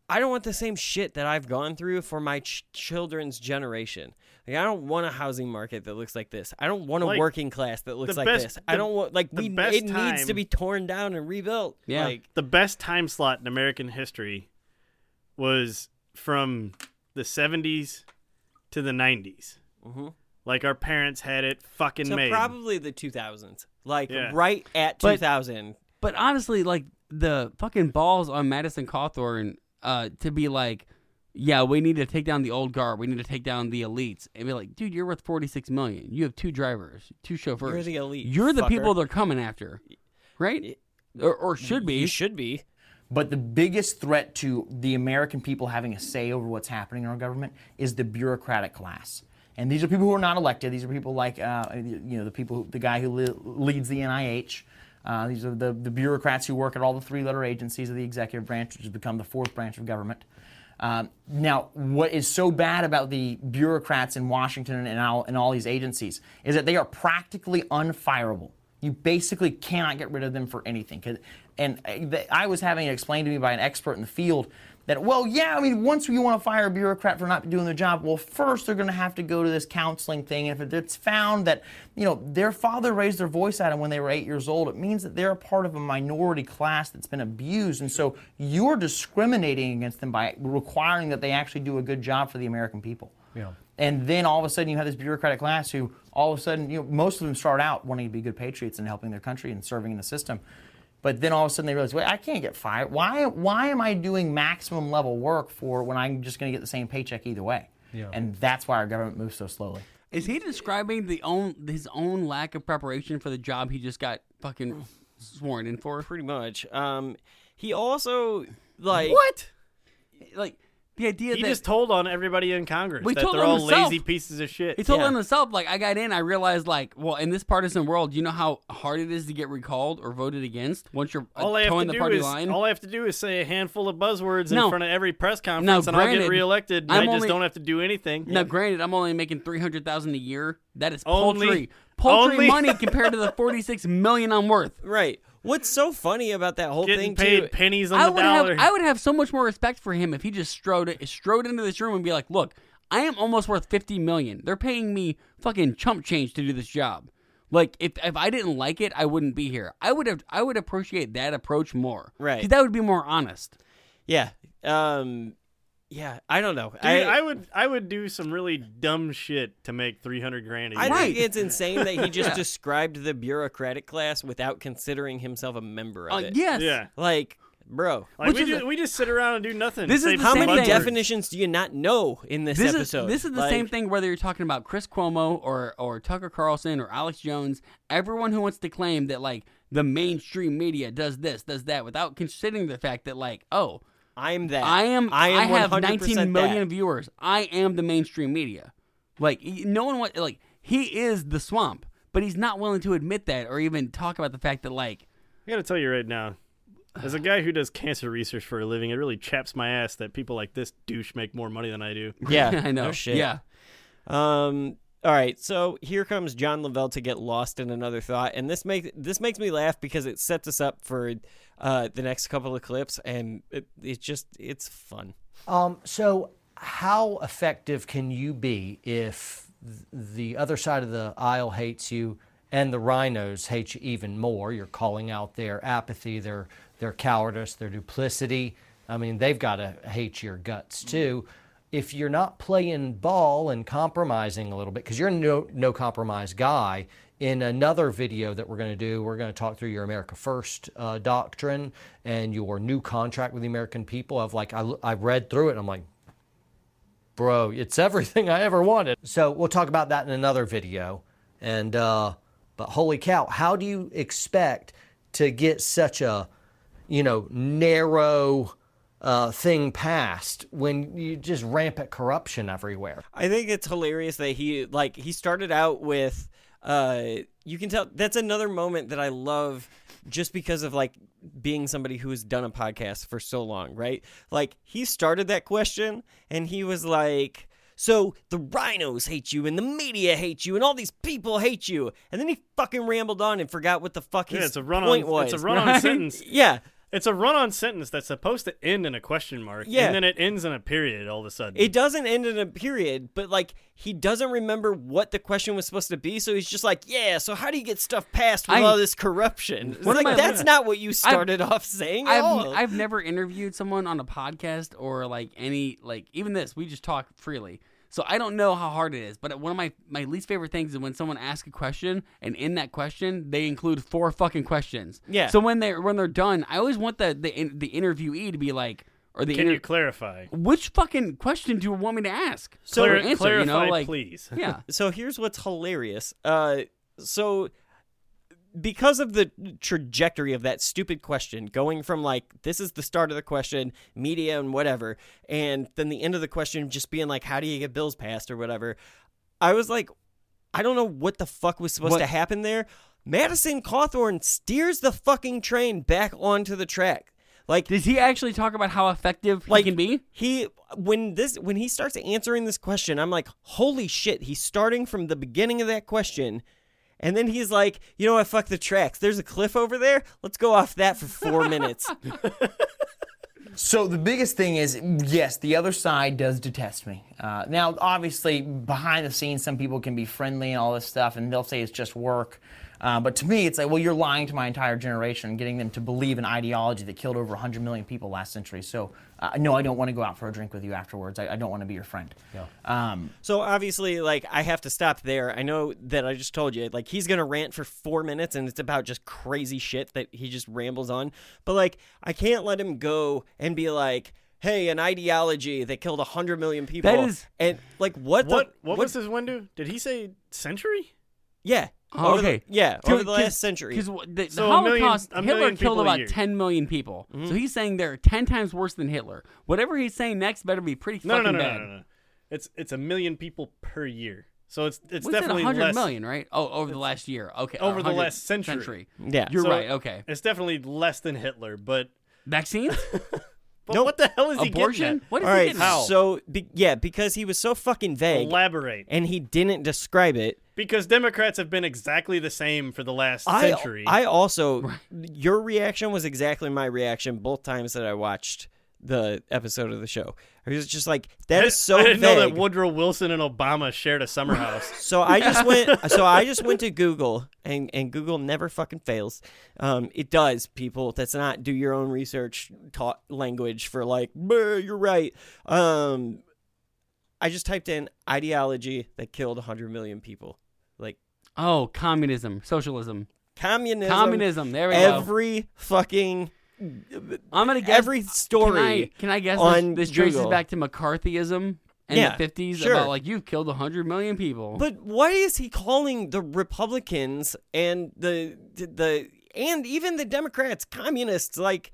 I don't want the same shit that I've gone through for my ch- children's generation. Like, I don't want a housing market that looks like this. I don't want a like, working class that looks like best, this. I the, don't want, like, we, it time, needs to be torn down and rebuilt. Yeah. Like, the best time slot in American history was from the seventies to the nineties. Mm-hmm. Like, our parents had it fucking so made. Probably the two thousands. Like, yeah. right at two thousand. But, But honestly, like, the fucking balls on Madison Cawthorn uh, to be like, yeah, we need to take down the old guard. We need to take down the elites. And be like, dude, you're worth forty-six million dollars. You have two drivers, two chauffeurs. You're the elite. You're the fucker. People they're coming after, right? Or, or should be. You should be. But the biggest threat to the American people having a say over what's happening in our government is the bureaucratic class. And these are people who are not elected. These are people like, uh, you know, the people, who, the guy who li- leads the N I H. Uh, these are the, the bureaucrats who work at all the three-letter agencies of the executive branch, which has become the fourth branch of government. Um, now, what is so bad about the bureaucrats in Washington and, and, all, and all these agencies is that they are practically unfireable. You basically cannot get rid of them for anything. And I was having it explained to me by an expert in the field that, well, yeah, I mean, once you want to fire a bureaucrat for not doing their job, well, first they're going to have to go to this counseling thing. And if it's found that, you know, their father raised their voice at them when they were eight years old, it means that they're a part of a minority class that's been abused. And so you're discriminating against them by requiring that they actually do a good job for the American people. Yeah. And then all of a sudden you have this bureaucratic class who all of a sudden, you know, most of them start out wanting to be good patriots and helping their country and serving in the system. But then all of a sudden they realize, wait, I can't get fired. Why Why am I doing maximum level work for when I'm just going to get the same paycheck either way? Yeah. And that's why our government moves so slowly. Is he describing the own his own lack of preparation for the job he just got fucking sworn in for? Pretty much. Um, he also, like... What? Like... The idea he that just told on everybody in Congress that they're all himself. lazy pieces of shit. He told yeah. on himself, like, I got in, I realized, like, well, in this partisan world, you know how hard it is to get recalled or voted against once you're all uh, towing the party is, line? All I have to do is say a handful of buzzwords no. in front of every press conference now, and granted, I'll get reelected, and I'm I just only, don't have to do anything. Now, yeah. granted, I'm only making three hundred thousand dollars a year. That is paltry. Only, paltry only. money compared to the forty-six million dollars I'm worth. Right. What's so funny about that whole Getting thing, too? Getting paid pennies on I the would dollar. Have, I would have so much more respect for him if he just strode strode into this room and be like, look, I am almost worth fifty million dollars. They're paying me fucking chump change to do this job. Like, if if I didn't like it, I wouldn't be here. I would have I would appreciate that approach more. Right. That would be more honest. Yeah. Um... Yeah, I don't know. Dude, I, I would I would do some really dumb shit to make three hundred grand a year. I think it's insane that he just yeah. described the bureaucratic class without considering himself a member of uh, it. Yes. Yeah. Like, bro. Like we, just, a, we just sit around and do nothing. This is how many definitions do you not know in this, this episode? Is, this is the like, same thing whether you're talking about Chris Cuomo or, or Tucker Carlson or Alex Jones. Everyone who wants to claim that, like, the mainstream media does this, does that, without considering the fact that, like, oh, I'm that. I am. I, am I have nineteen million that. viewers. I am the mainstream media. Like no one. Want, like he is the swamp, but he's not willing to admit that or even talk about the fact that like. I gotta tell you right now, as a guy who does cancer research for a living, it really chaps my ass that people like this douche make more money than I do. Yeah, I know. No shit. Yeah. Um. All right, so here comes John Lovell to get lost in another thought, and this makes this makes me laugh because it sets us up for uh, the next couple of clips, and it, it just it's fun. Um, so how effective can you be if the other side of the aisle hates you and the rhinos hate you even more? You're calling out their apathy, their their cowardice, their duplicity. I mean, they've got to hate your guts too. If you're not playing ball and compromising a little bit, because you're a no, no compromise guy, in another video that we're going to do, we're going to talk through your America First uh, doctrine and your new contract with the American people. I've like I, I read through it and I'm like, bro, it's everything I ever wanted. So we'll talk about that in another video. And uh, but holy cow, how do you expect to get such a, you know, narrow Uh, thing passed when you just rampant corruption everywhere? I think it's hilarious that he like he started out with uh you can tell that's another moment that I love just because of like being somebody who has done a podcast for so long, right? Like he started that question and he was like, so the rhinos hate you and the media hate you and all these people hate you, and then he fucking rambled on and forgot what the fuck his yeah, it's a run point on, was. It's a run-on right? sentence. Yeah. It's a run-on sentence that's supposed to end in a question mark, yeah. and then it ends in a period all of a sudden. It doesn't end in a period, but, like, he doesn't remember what the question was supposed to be, so he's just like, yeah, so how do you get stuff passed with I, all this corruption? It's like, that's not what you started I've, off saying at I've, all. I've never interviewed someone on a podcast or, like, any, like, even this. We just talk freely. So I don't know how hard it is, but one of my, my least favorite things is when someone asks a question, and in that question, they include four fucking questions. Yeah. So when they're, when they're done, I always want the the, the interviewee to be like, or the Can inter- you clarify? Which fucking question do you want me to ask? So Clar- answer, clarify, you know? Like, please. Yeah. So here's what's hilarious. Uh, so because of the trajectory of that stupid question, going from like, this is the start of the question, media and whatever, and then the end of the question just being like, how do you get bills passed or whatever, I was like, I don't know what the fuck was supposed what? to happen there. Madison Cawthorn steers the fucking train back onto the track. Like, does he actually talk about how effective like, he can be? He when this when he starts answering this question, I'm like, holy shit, he's starting from the beginning of that question. And then he's like, you know what, fuck the tracks. There's a cliff over there. Let's go off that for four minutes. So the biggest thing is, yes, the other side does detest me. Uh, now, obviously, behind the scenes, some people can be friendly and all this stuff, and they'll say it's just work. Uh, but to me, it's like, well, you're lying to my entire generation, getting them to believe an ideology that killed over one hundred million people last century. So, uh, no, I don't want to go out for a drink with you afterwards. I, I don't want to be your friend. Yeah. Um, so, obviously, like, I have to stop there. I know that I just told you, like, he's going to rant for four minutes, and it's about just crazy shit that he just rambles on. But, like, I can't let him go and be like, hey, an ideology that killed one hundred million people. That is... And, like, what What, the, what was what, his window? Did he say century? Yeah. Oh, over okay. The, yeah, Dude, over the last century. Because the, so the Holocaust, million, Hitler killed about ten million people. Mm-hmm. So he's saying they're ten times worse than Hitler. Whatever he's saying next better be pretty no, fucking no, no, bad. No, no, no, no. It's it's a million people per year. So it's it's What's definitely that, less. one hundred million, right? Oh, over the last year. Okay. Over the last century. century. Yeah. You're so right. Okay. It's definitely less than Hitler, but... Vaccines? But nope. What the hell is he Abortion? Getting at? What is All right, he getting how? So, be, yeah, because he was so fucking vague. Elaborate. And he didn't describe it. Because Democrats have been exactly the same for the last I, century. I also, your reaction was exactly my reaction both times that I watched the episode of the show. I was just like, that I, is so vague. I didn't vague. know that Woodrow Wilson and Obama shared a summer house. So I just went So I just went to Google, and, and Google never fucking fails. Um, it does, people. That's not do your own research taught language for like, you're right. Um, I just typed in ideology that killed one hundred million people. Like, oh, communism, socialism. Communism. Communism, there we every go. Every fucking... I'm gonna guess every story. Can I, can I guess on this, this traces back to McCarthyism in yeah, the fifties sure. about like you've killed one hundred million people. But why is he calling the Republicans and the the and even the Democrats communists? Like,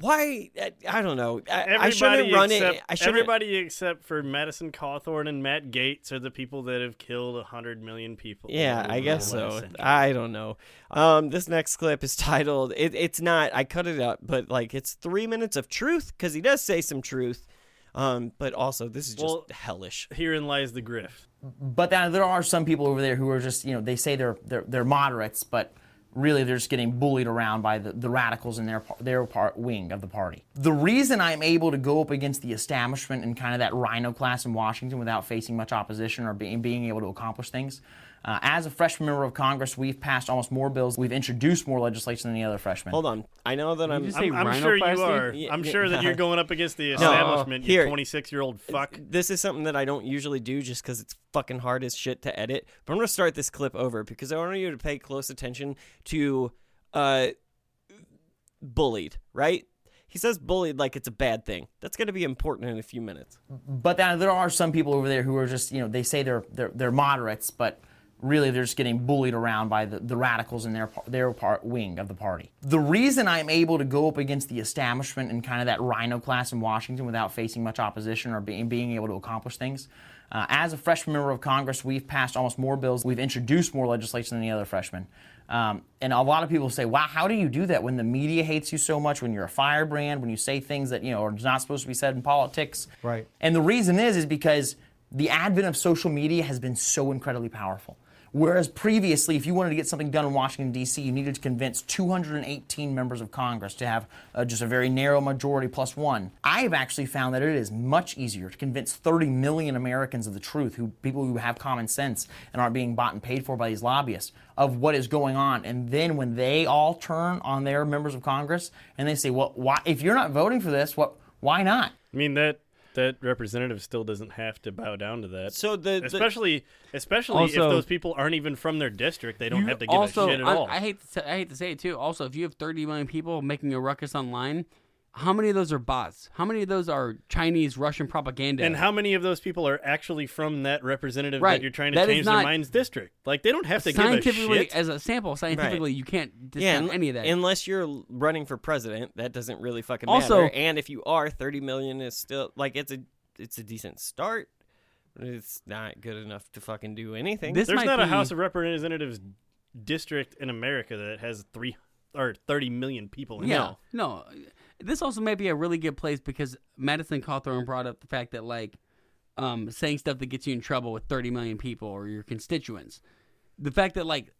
why? I don't know. I, I shouldn't run except, it. I shouldn't. Everybody except for Madison Cawthorn and Matt Gaetz are the people that have killed one hundred million people. Yeah, I guess so. Century. I don't know. Um, this next clip is titled, it, it's not, I cut it up, but like it's three minutes of truth because he does say some truth. Um, but also, this is just well, hellish. Herein lies the grift. But uh, there are some people over there who are just, you know, they say they're they're, they're moderates, but... Really, they're just getting bullied around by the, the radicals in their their part wing of the party. The reason I'm able to go up against the establishment and kind of that rhino class in Washington without facing much opposition or being being able to accomplish things, uh, as a freshman member of Congress, we've passed almost more bills. We've introduced more legislation than any other freshman. Hold on, I know that I'm. I'm, I'm sure you are. I'm sure that you're going up against the establishment. No, here, you twenty-six-year-old fuck. This is something that I don't usually do, just because it's fucking hard as shit to edit. But I'm gonna start this clip over because I want you to pay close attention to uh bullied, right? He says bullied like it's a bad thing. That's going to be important in a few minutes. But uh, there are some people over there who are just, you know, they say they're they're, they're moderates, but really they're just getting bullied around by the, the radicals in their their part wing of the party. The reason I'm able to go up against the establishment and kind of that rhino class in Washington without facing much opposition or being being able to accomplish things, uh, as a freshman member of Congress, we've passed almost more bills. We've introduced more legislation than any other freshman. Um, and a lot of people say, wow, how do you do that when the media hates you so much, when you're a firebrand, when you say things that, you know, are not supposed to be said in politics? Right. And the reason is, is because the advent of social media has been so incredibly powerful. Whereas previously, if you wanted to get something done in Washington, D C, you needed to convince two hundred eighteen members of Congress to have uh, just a very narrow majority plus one. I have actually found that it is much easier to convince thirty million Americans of the truth, who people who have common sense and aren't being bought and paid for by these lobbyists, of what is going on. And then when they all turn on their members of Congress and they say, well, why, if you're not voting for this, what, why not? I mean, that... that representative still doesn't have to bow down to that. So the, the especially especially also, if those people aren't even from their district, they don't have to give also, a shit at I, all. I hate to say, I hate to say it too. Also, if you have thirty million people making a ruckus online, how many of those are bots? How many of those are Chinese, Russian propaganda? And how many of those people are actually from that representative right. that you're trying to that change their mind's district? Like they don't have to give a shit. As a sample, scientifically, right. you can't discount yeah, any of that unless you're running for president. That doesn't really fucking also, matter. And if you are, thirty million is still like it's a it's a decent start, but it's not good enough to fucking do anything. There's not be... a House of Representatives district in America that has three or thirty million people in yeah, it. No, no. This also may be a really good place because Madison Cawthorn brought up the fact that, like, um, saying stuff that gets you in trouble with thirty million people or your constituents. The fact that, like,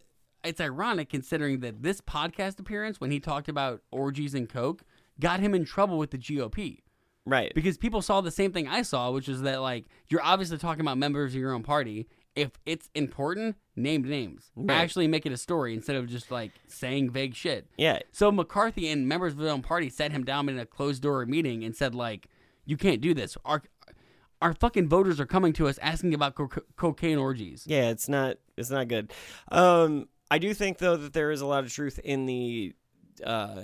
it's ironic considering that this podcast appearance, when he talked about orgies and coke, got him in trouble with the G O P. Right. Because people saw the same thing I saw, which is that, like, you're obviously talking about members of your own party, If it's important, name names. Right. Actually make it a story instead of just, like, saying vague shit. Yeah. So McCarthy and members of his own party sat him down in a closed-door meeting and said, like, you can't do this. Our our fucking voters are coming to us asking about co- cocaine orgies. Yeah, it's not it's not good. Um, I do think, though, that there is a lot of truth in the uh,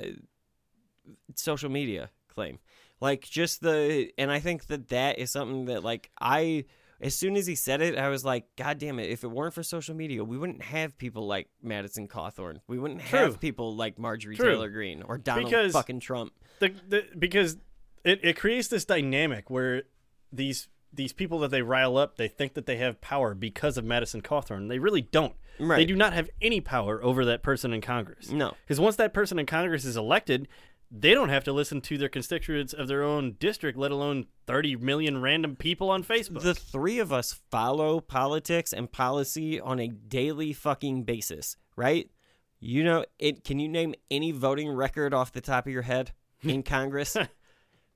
social media claim. Like, just the... And I think that that is something that, like, I... As soon as he said it, I was like, God damn it. If it weren't for social media, we wouldn't have people like Madison Cawthorn. We wouldn't True. have people like Marjorie True. Taylor Greene or Donald because fucking Trump. The, the, because it, it creates this dynamic where these these people that they rile up, they think that they have power because of Madison Cawthorn. They really don't. Right. They do not have any power over that person in Congress. No. Because once that person in Congress is elected, they don't have to listen to their constituents of their own district, let alone thirty million random people on Facebook. The three of us follow politics and policy on a daily fucking basis, right? You know, it. Can you name any voting record off the top of your head in Congress?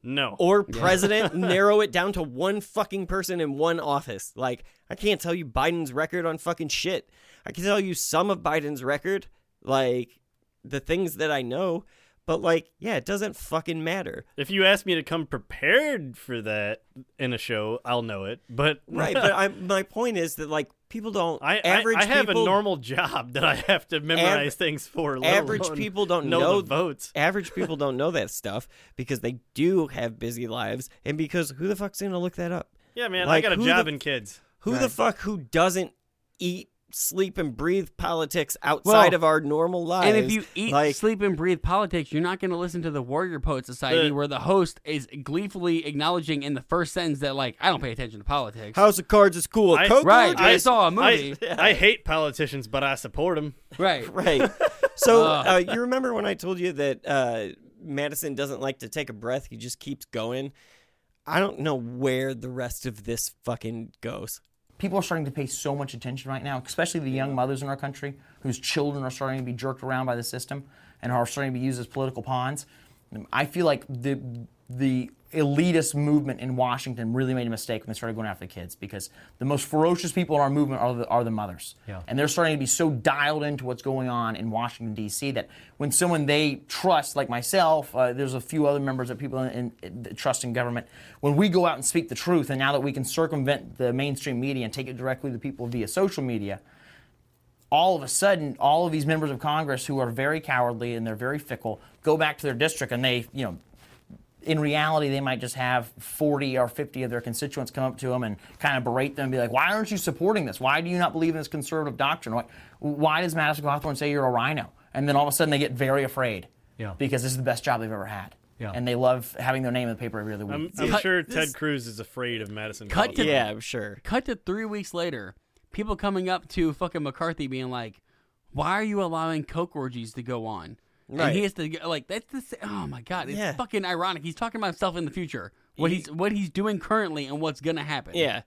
No. Or president, yeah. Narrow it down to one fucking person in one office. Like, I can't tell you Biden's record on fucking shit. I can tell you some of Biden's record, like, the things that I know. But, like, yeah, it doesn't fucking matter. If you ask me to come prepared for that in a show, I'll know it. But right, but I, my point is that, like, people don't... I, average I, I have people, a normal job that I have to memorize av- things for. Average people don't know, know the votes. Average people don't know that stuff because they do have busy lives and because who the fuck's going to look that up? Yeah, man, like, I got a job the, and kids. Who right. the fuck who doesn't eat... sleep and breathe politics outside well, of our normal lives. And if you eat, like, sleep, and breathe politics, you're not going to listen to the Warrior Poet Society, the, where the host is gleefully acknowledging in the first sentence that, like, I don't pay attention to politics. House of Cards is cool. I, Coke right. I, I saw a movie. I, I hate politicians, but I support them. Right. Right. So uh, you remember when I told you that uh, Madison doesn't like to take a breath? He just keeps going. I don't know where the rest of this fucking goes. People are starting to pay so much attention right now, especially the young mothers in our country whose children are starting to be jerked around by the system and are starting to be used as political pawns. I feel like the the elitist movement in Washington really made a mistake when they started going after the kids because the most ferocious people in our movement are the, are the mothers. Yeah. And they're starting to be so dialed into what's going on in Washington, D C that when someone they trust, like myself, uh, there's a few other members that people in, in, in, trust in government, when we go out and speak the truth, and now that we can circumvent the mainstream media and take it directly to people via social media, all of a sudden, all of these members of Congress who are very cowardly and they're very fickle go back to their district and they, you know, in reality, they might just have forty or fifty of their constituents come up to them and kind of berate them and be like, why aren't you supporting this? Why do you not believe in this conservative doctrine? Why, why does Madison Cawthorn say you're a rhino? And then all of a sudden they get very afraid yeah. because this is the best job they've ever had. Yeah. And they love having their name in the paper every other week. I'm, I'm yeah. sure Ted this, Cruz is afraid of Madison cut Cawthorn. To, yeah, I'm sure. Cut to three weeks later, people coming up to fucking McCarthy being like, why are you allowing coke orgies to go on? Right. And he has to, like, that's the same. Oh, my God. It's yeah. fucking ironic. He's talking about himself in the future, what he's what he's doing currently and what's going to happen. Yeah.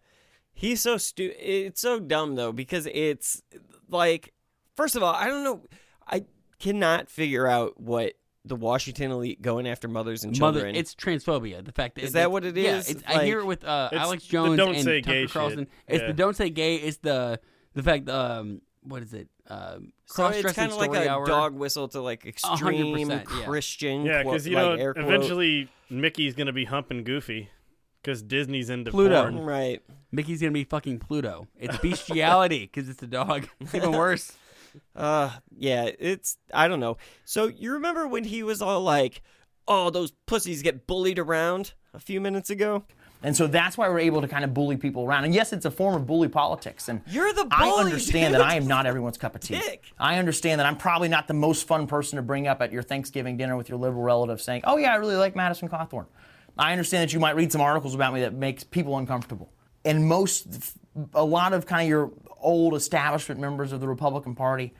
He's so stupid. It's so dumb, though, because it's, like, first of all, I don't know. I cannot figure out what the Washington elite going after mothers and Mother, children. It's transphobia. The fact that is it, that what it is? Yeah, it's, like, I hear it with uh, Alex Jones and Tucker Carlson. Shit. It's yeah. the don't say gay. It's the, the fact that... Um, what is it? Um, so it's kind of like a hour. Dog whistle to, like, extreme yeah. Christian. Yeah, because, you like, know, eventually Mickey's going to be humping Goofy because Disney's into Pluto. Porn. Right. Mickey's going to be fucking Pluto. It's bestiality because it's a dog. It's even worse. uh, yeah, it's, I don't know. So you remember when he was all like, oh, those pussies get bullied around a few minutes ago? And so that's why we're able to kind of bully people around. And yes, it's a form of bully politics. And you're the bully, I understand dude. that I am not everyone's cup of tea. Dick. I understand that I'm probably not the most fun person to bring up at your Thanksgiving dinner with your liberal relative saying, oh, yeah, I really like Madison Cawthorn. I understand that you might read some articles about me that makes people uncomfortable. And most, a lot of kind of your old establishment members of the Republican Party,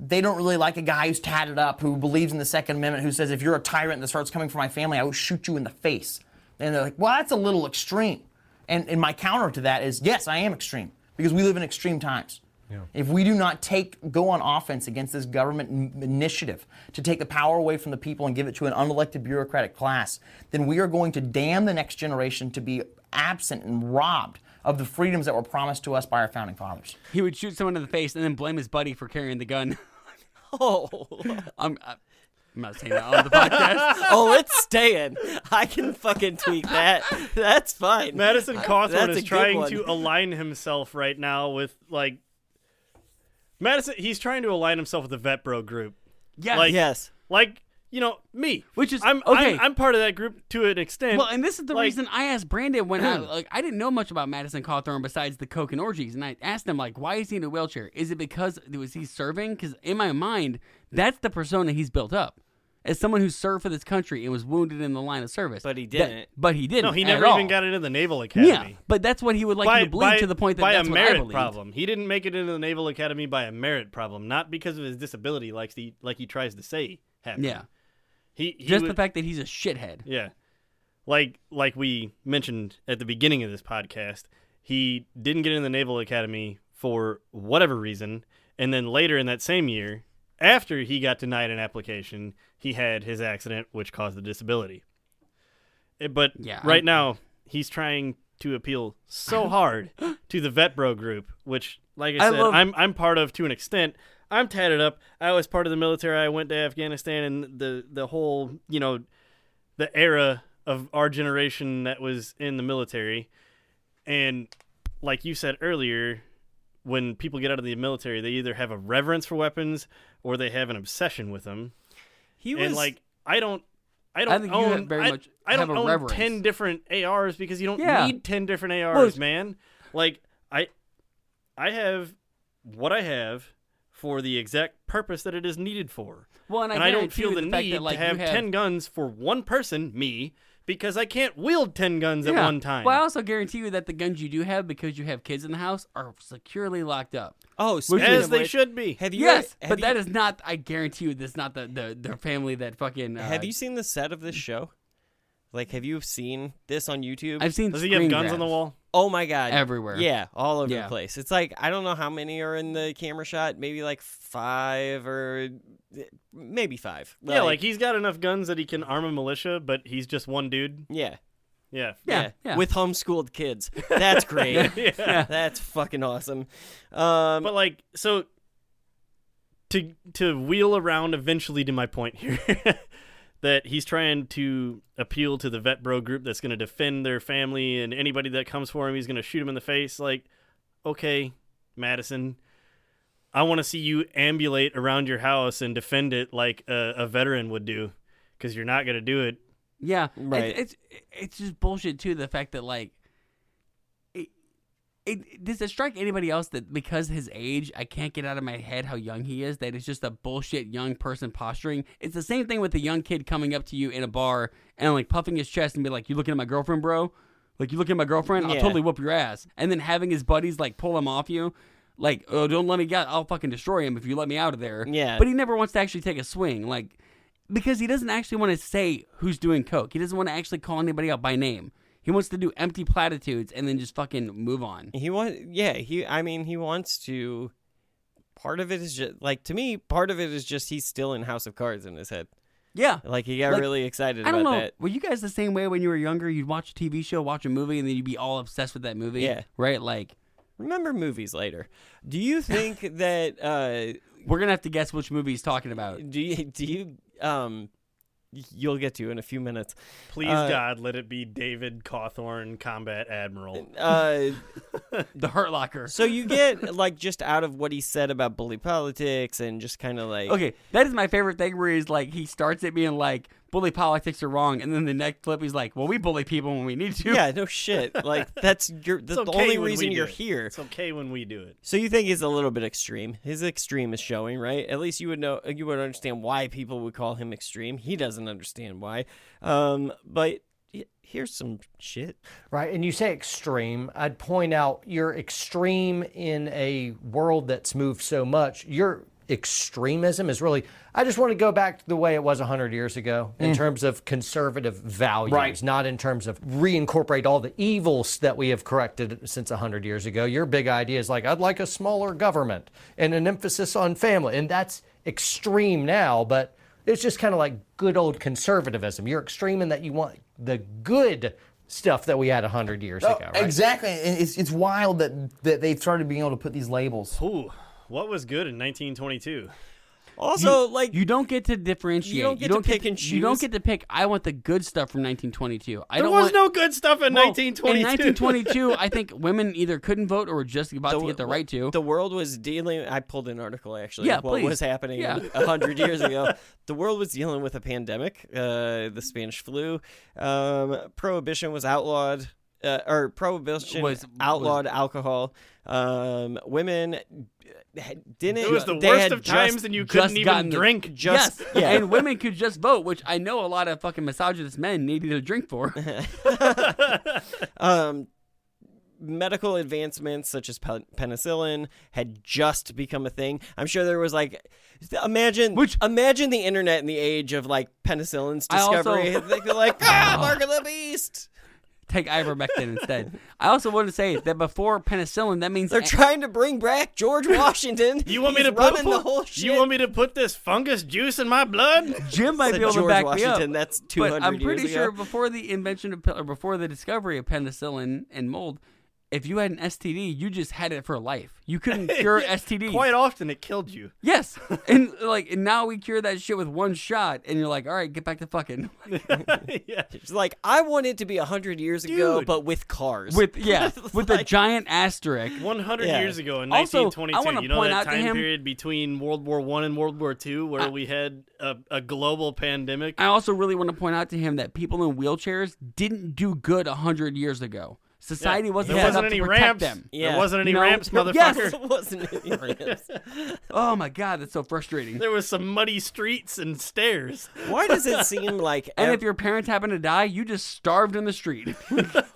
they don't really like a guy who's tatted up, who believes in the Second Amendment, who says, if you're a tyrant that starts coming for my family, I will shoot you in the face. And they're like, well, that's a little extreme. And, and my counter to that is, yes, I am extreme. Because we live in extreme times. Yeah. If we do not take go on offense against this government m- initiative to take the power away from the people and give it to an unelected bureaucratic class, then we are going to damn the next generation to be absent and robbed of the freedoms that were promised to us by our founding fathers. He would shoot someone in the face and then blame his buddy for carrying the gun. Oh. I'm, I'm not saying that on the podcast. Oh, it's staying. I can fucking tweak that. That's fine. Madison Cawthorn is trying to align himself right now with, like, Madison, he's trying to align himself with the Vet Bro group. Yes. Like, yes. Like, you know, me. Which is, I'm, okay. I'm, I'm part of that group to an extent. Well, and this is the like, reason I asked Brandon when I, like, I didn't know much about Madison Cawthorn besides the coke and orgies. And I asked him, like, why is he in a wheelchair? Is it because, was he serving? Because in my mind, that's the persona he's built up. As someone who served for this country and was wounded in the line of service. But he didn't. That, but he didn't. No, he never even all. got into the Naval Academy. Yeah, but that's what he would like by, you to believe by, to the point that by that's a what merit I believed. Problem. He didn't make it into the Naval Academy by a merit problem, not because of his disability, like he like he tries to say. Happened. Yeah, he, he just would, the fact that he's a shithead. Yeah, like like we mentioned at the beginning of this podcast, he didn't get into the Naval Academy for whatever reason, and then later in that same year, after he got denied an application, he had his accident, which caused the disability. But yeah, right I'm, now, he's trying to appeal so hard to the Vet Bro group, which, like I, I said, love- I'm I'm part of to an extent. I'm tatted up. I was part of the military. I went to Afghanistan, and the, the whole, you know, the era of our generation that was in the military. And like you said earlier, when people get out of the military, they either have a reverence for weapons or they have an obsession with them. He was, and like I don't, I don't I think own, you very I, much I don't own reverence. ten different A Rs because you don't yeah. need ten different A Rs, well, man. Like I, I have what I have for the exact purpose that it is needed for. Well, and I, and I don't feel the, the need that, like, to have, have ten guns for one person, me, because I can't wield ten guns yeah. at one time. Well, I also guarantee you that the guns you do have, because you have kids in the house, are securely locked up. Oh, so as they which, should be. Have you? Yes, have but you, that is not, I guarantee you, that's not the, the, the family that fucking... Uh, have you seen the set of this show? Like, have you seen this on YouTube? I've seen Does he have guns grabs. on the wall? Oh, my God. Everywhere. Yeah, all over yeah. the place. It's like, I don't know how many are in the camera shot. Maybe like five or maybe five. Like, yeah, like he's got enough guns that he can arm a militia, but he's just one dude. Yeah. Yeah. Yeah. yeah. yeah. With homeschooled kids. That's great. yeah. Yeah. That's fucking awesome. Um, but like, so to to wheel around eventually to my point here. That he's trying to appeal to the Vet Bro group that's going to defend their family, and anybody that comes for him, he's going to shoot him in the face. Like, okay, Madison, I want to see you ambulate around your house and defend it like a, a veteran would do, because you're not going to do it. Yeah, right. It's, it's it's just bullshit too. The fact that like, it, it does it strike anybody else that because his age, I can't get out of my head how young he is. That it's just a bullshit young person posturing. It's the same thing with the young kid coming up to you in a bar and like puffing his chest and be like, "You looking at my girlfriend, bro? Like you looking at my girlfriend? I'll yeah. totally whoop your ass." And then having his buddies like pull him off you, like, "Oh, don't let me get. I'll fucking destroy him if you let me out of there." Yeah. But he never wants to actually take a swing, like, because he doesn't actually want to say who's doing coke. He doesn't want to actually call anybody out by name. He wants to do empty platitudes and then just fucking move on. He want, yeah. He, I mean, he wants to. Part of it is just like to me. Part of it is just he's still in House of Cards in his head. Yeah, like he got like, really excited. I don't about know. That. Were you guys the same way when you were younger? You'd watch a T V show, watch a movie, and then you'd be all obsessed with that movie. Yeah, right. Like, remember movies later. Do you think that uh, we're gonna have to guess which movie he's talking about? Do you? Do you? Um, You'll get to in a few minutes. Please, uh, God, let it be David Cawthorn, Combat Admiral. Uh, the Hurt Locker. So you get, like, just out of what he said about bully politics and just kind of like... Okay, that is my favorite thing where he's like, he starts at being like, bully politics are wrong, and then the next flip he's like, well, we bully people when we need to. Yeah, no shit. Like, that's your that's okay the only reason you're it. Here. It's okay when we do it. So you think he's a little bit extreme. His extreme is showing, right? At least you would know, you would understand why people would call him extreme. He doesn't understand why. Um, but here's some shit. Right, and you say extreme. I'd point out you're extreme in a world that's moved so much. You're... Extremism is really, I just want to go back to the way it was one hundred years ago in mm. terms of conservative values, right. Not in terms of reincorporate all the evils that we have corrected since one hundred years ago. Your big idea is like, I'd like a smaller government and an emphasis on family. And that's extreme now, but it's just kind of like good old conservatism. You're extreme in that you want the good stuff that we had one hundred years oh, ago, right? Exactly. It's, it's wild that, that they've started being able to put these labels. Ooh, what was good in nineteen twenty-two? Also, you, like... You don't get to differentiate. You don't get you don't to pick get to, and choose. You don't get to pick, I want the good stuff from nineteen twenty-two. I there don't was want, no good stuff in well, nineteen twenty-two. In nineteen twenty-two, I think women either couldn't vote or were just about the, to get the right to. The world was dealing... I pulled an article, actually. Yeah, What please. was happening yeah. one hundred years ago. The world was dealing with a pandemic, uh, the Spanish flu. Um, prohibition was outlawed. Uh, or prohibition was, outlawed was, alcohol. Um, women... Didn't, it was the worst of times, just, and you couldn't even drink. The, just yes, yeah. And women could just vote, which I know a lot of fucking misogynist men needed a drink for. um, medical advancements such as pen- penicillin had just become a thing. I'm sure there was like, imagine, which, imagine the internet in the age of like penicillin's discovery. Also, they're like, ah, oh. Mark of the Beast. Take ivermectin instead. I also want to say that before penicillin, that means they're an- trying to bring back George Washington. You want He's me to put the whole shit. You want me to put this fungus juice in my blood? JIm might be able George to back Washington, me up. That's two hundred years ago. But I'm pretty sure ago. before the invention of or before the discovery of penicillin and mold, if you had an S T D, you just had it for life. You couldn't cure S T Ds. Quite often, it killed you. Yes, and like and now we cure that shit with one shot, and you're like, all right, get back to fucking. Yeah, it's like I want it to be a hundred years Dude. ago, but with cars. With yeah, with like, a giant asterisk. One hundred yeah. years ago in nineteen twenty-two, also, you know that time him, period between World War One and World War Two, where I, we had a, a global pandemic. I also really want to point out to him that people in wheelchairs didn't do good a hundred years ago. Society yeah. wasn't there set wasn't up to protect ramps. them. Yeah. There wasn't any no. ramps, motherfucker. Yes, there wasn't any ramps. Oh, my God. That's so frustrating. There was some muddy streets and stairs. Why does it seem like... And ev- if your parents happen to die, you just starved in the street.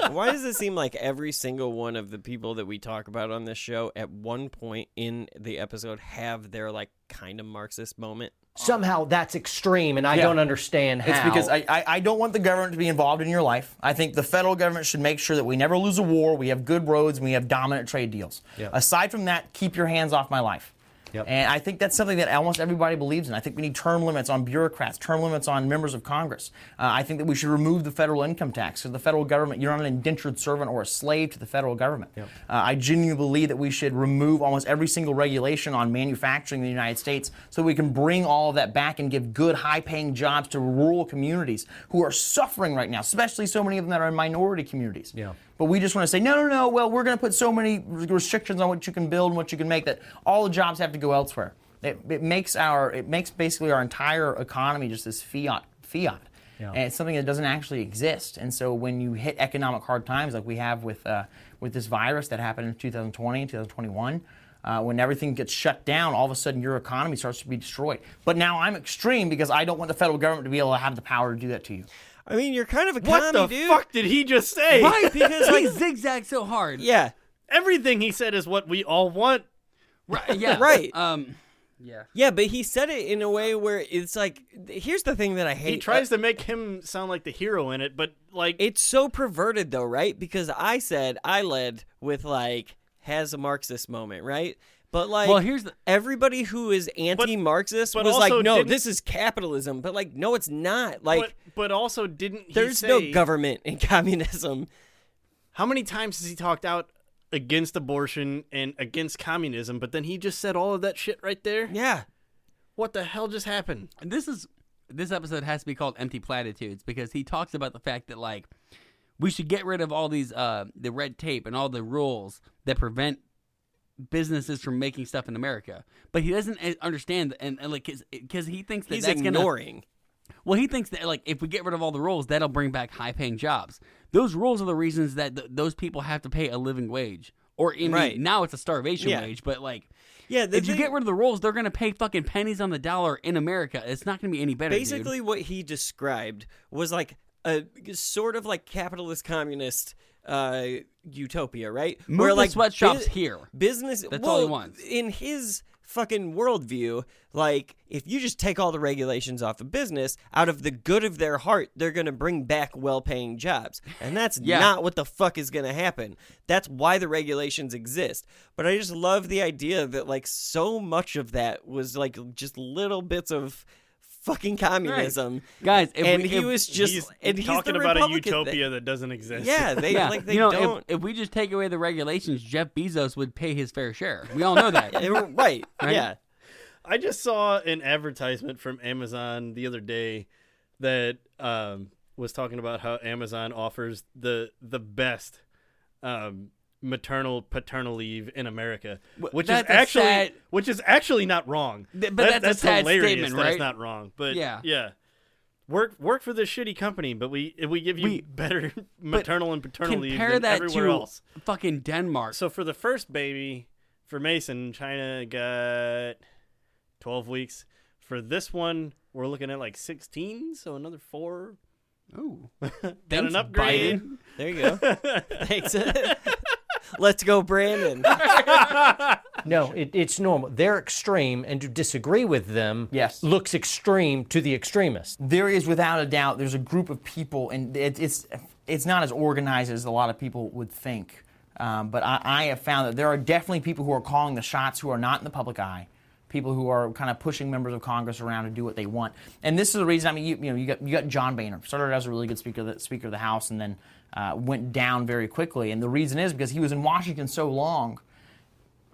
Why does it seem like every single one of the people that we talk about on this show at one point in the episode have their, like, kind of Marxist moment? Somehow that's extreme, and I yeah. don't understand how. It's because I, I, I don't want the government to be involved in your life. I think the federal government should make sure that we never lose a war, we have good roads, and we have dominant trade deals. Yep. Aside from that, keep your hands off my life. Yep. And I think that's something that almost everybody believes in. I think we need term limits on bureaucrats, term limits on members of Congress. Uh, I think that we should remove the federal income tax. So the federal government, you're not an indentured servant or a slave to the federal government. Yep. Uh, I genuinely believe that we should remove almost every single regulation on manufacturing in the United States so we can bring all of that back and give good, high-paying jobs to rural communities who are suffering right now, especially so many of them that are in minority communities. Yeah. But we just want to say, no, no, no, well, we're going to put so many restrictions on what you can build and what you can make that all the jobs have to go elsewhere. It, it makes our, it makes basically our entire economy just this fiat, fiat. Yeah. And it's something that doesn't actually exist. And so when you hit economic hard times like we have with, uh, with this virus that happened in two thousand twenty, two thousand twenty-one, Uh, when everything gets shut down, all of a sudden your economy starts to be destroyed. But now I'm extreme because I don't want the federal government to be able to have the power to do that to you. I mean, you're kind of a commie, dude. What the fuck did he just say? Right, because like, he zigzagged so hard. Yeah. Everything he said is what we all want. Right. Yeah. Right. Um, yeah. Yeah, but he said it in a way where it's like, here's the thing that I hate. He tries uh, to make him sound like the hero in it, but like. It's so perverted, though, right? Because I said, I led with like, has a Marxist moment, right? But like, well, here's the, everybody who is anti-Marxist but, but was like, no, this is capitalism. But like, no, it's not. Like, but, but also, didn't he there's say, no government in communism? How many times has he talked out against abortion and against communism? But then he just said all of that shit right there. Yeah. What the hell just happened? This is this episode has to be called Empty Platitudes because he talks about the fact that like we should get rid of all these uh, the red tape and all the rules that prevent businesses from making stuff in America, but he doesn't understand and, and like because he thinks that he's that's ignoring. Gonna, well, he thinks that like if we get rid of all the rules, that'll bring back high-paying jobs. Those rules are the reasons that th- those people have to pay a living wage, or in right. the, now it's a starvation yeah. wage. But like, yeah, the, if you they, get rid of the rules, they're gonna pay fucking pennies on the dollar in America. It's not gonna be any better. Basically, dude. What he described was like a sort of like capitalist communist. Uh, utopia, right? Move Where, the like, sweatshops bu- here. Business. That's well, all he wants. In his fucking worldview, like, if you just take all the regulations off of business, out of the good of their heart, they're going to bring back well-paying jobs. And that's yeah. not what the fuck is going to happen. That's why the regulations exist. But I just love the idea that, like, so much of that was, like, just little bits of fucking communism, right. guys. If and we, he if, was just he's, and he's talking about a utopia that doesn't exist. Yeah, they yeah. like they you know, don't. If, if we just take away the regulations, Jeff Bezos would pay his fair share. We all know that, right? Right? Yeah. I just saw an advertisement from Amazon the other day that um, was talking about how Amazon offers the the best um, maternal paternal leave in America, which that's is actually sad, which is actually not wrong. Th- but that, that's, that's a sad hilarious statement, right? That's not wrong. But yeah, yeah. Work work for this shitty company, but we we give you we, better maternal and paternal leave than everywhere else. Fucking Denmark. So for the first baby, for Mason, China got twelve weeks. For this one, we're looking at like sixteen, so another four. Ooh. Got an upgrade. Biden. There you go. Thanks. Let's go, Brandon. No, it, it's normal. They're extreme, and to disagree with them yes. looks extreme to the extremists. There is, without a doubt, there's a group of people, and it, it's it's not as organized as a lot of people would think. Um, but I, I have found that there are definitely people who are calling the shots who are not in the public eye. People who are kind of pushing members of Congress around to do what they want, and this is the reason. I mean, you, you know, you got you got John Boehner started as a really good speaker, of the, Speaker of the House, and then uh, went down very quickly. And the reason is because he was in Washington so long,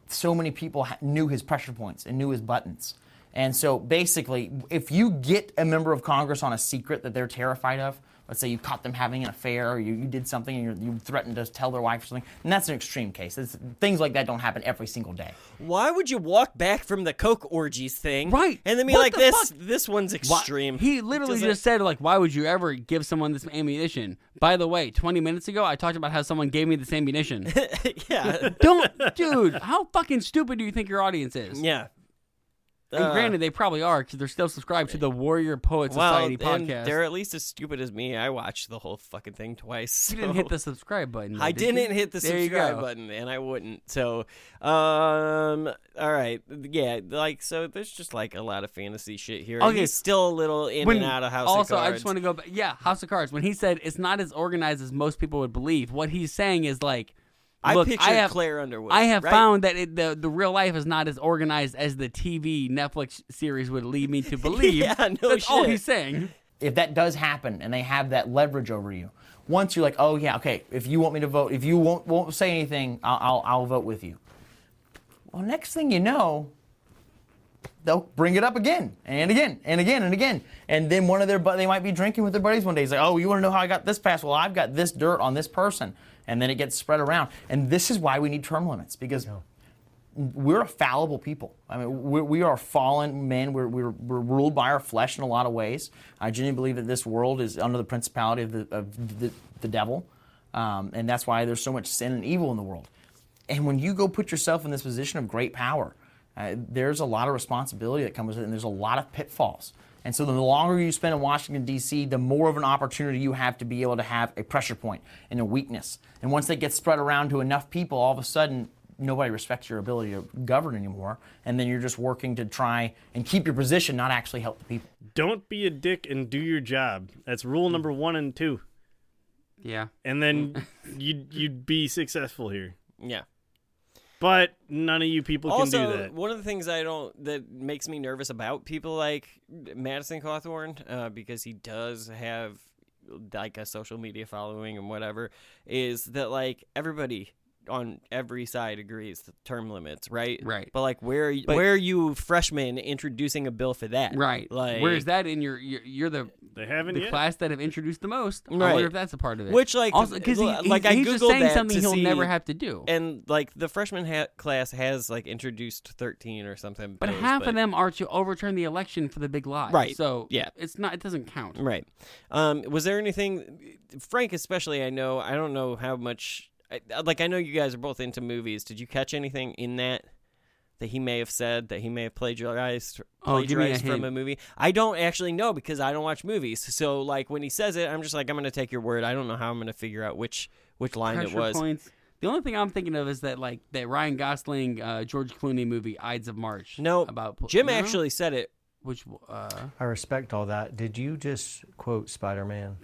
so many people knew his pressure points and knew his buttons. And so basically, if you get a member of Congress on a secret that they're terrified of, let's say you caught them having an affair, or you, you did something, and you're, you threatened to tell their wife or something, and that's an extreme case. It's, things like that don't happen every single day. Why would you walk back from the coke orgies thing, right? And then be what like, the this, fuck? This one's extreme. Why? He literally just said, like, why would you ever give someone this ammunition? By the way, twenty minutes ago, I talked about how someone gave me this ammunition. Yeah. Don't, dude. How fucking stupid do you think your audience is? Yeah. And uh, granted, they probably are because they're still subscribed to the Warrior Poet Society well, podcast. And they're at least as stupid as me. I watched the whole fucking thing twice. So. You didn't hit the subscribe button. Though, I did didn't you? hit the there subscribe button, and I wouldn't. So, um, all right, yeah, like so. There's just like a lot of fantasy shit here. Okay, he's still a little in when, and out of House also, of Cards. Also, I just want to go back. Yeah, House of Cards. When he said it's not as organized as most people would believe, what he's saying is like. I Look, picture I have, Claire Underwood. I have right? found that it, the the real life is not as organized as the T V Netflix series would lead me to believe. Yeah, no That's shit. all he's saying. If that does happen and they have that leverage over you, once you're like, oh, yeah, okay, if you want me to vote, if you won't won't say anything, I'll I'll, I'll vote with you. Well, next thing you know, they'll bring it up again and again and again and again. And then one of their buddies, they might be drinking with their buddies one day. He's like, oh, you want to know how I got this passed? Well, I've got this dirt on this person. And then it gets spread around. And this is why we need term limits, because yeah. we're a fallible people. I mean, we're, we are fallen men. We're, we're, we're ruled by our flesh in a lot of ways. I genuinely believe that this world is under the principality of the, of the, the devil. Um, and that's why there's so much sin and evil in the world. And when you go put yourself in this position of great power, uh, there's a lot of responsibility that comes with it, and there's a lot of pitfalls. And so the longer you spend in Washington, D C, the more of an opportunity you have to be able to have a pressure point and a weakness. And once that gets spread around to enough people, all of a sudden, nobody respects your ability to govern anymore. And then you're just working to try and keep your position, not actually help the people. Don't be a dick and do your job. That's rule number one and two. Yeah. And then you'd, you'd be successful here. Yeah. But none of you people also, can do that. Also, one of the things I don't that makes me nervous about people like Madison Cawthorn, uh, because he does have like a social media following and whatever, is that like everybody on every side agrees the term limits, right? Right. But like, where are you, but, where are you freshmen introducing a bill for that? Right. Like, where is that in your? You're, you're the they haven't the yet. class that have introduced the most. Right. I wonder if that's a part of it. Which like also because he, like he's, I he's googled just saying that something he'll see, never have to do. And like the freshman ha- class has like introduced thirteen or something. But bills, half but, of them are to overturn the election for the big lie. Right. So yeah, it's not. It doesn't count. Right. Um. Was there anything, Frank? Especially, I know. I don't know how much. I, like, I know you guys are both into movies. Did you catch anything in that that he may have said, that he may have plagiarized, plagiarized oh, a from a movie? I don't actually know because I don't watch movies. So, like, when he says it, I'm just like, I'm going to take your word. I don't know how I'm going to figure out which which line Pressure it was. Points. The only thing I'm thinking of is that, like, that Ryan Gosling, uh, George Clooney movie, Ides of March. No, about pl- Jim no? actually said it. Which uh... I respect all that. Did you just quote Spider-Man?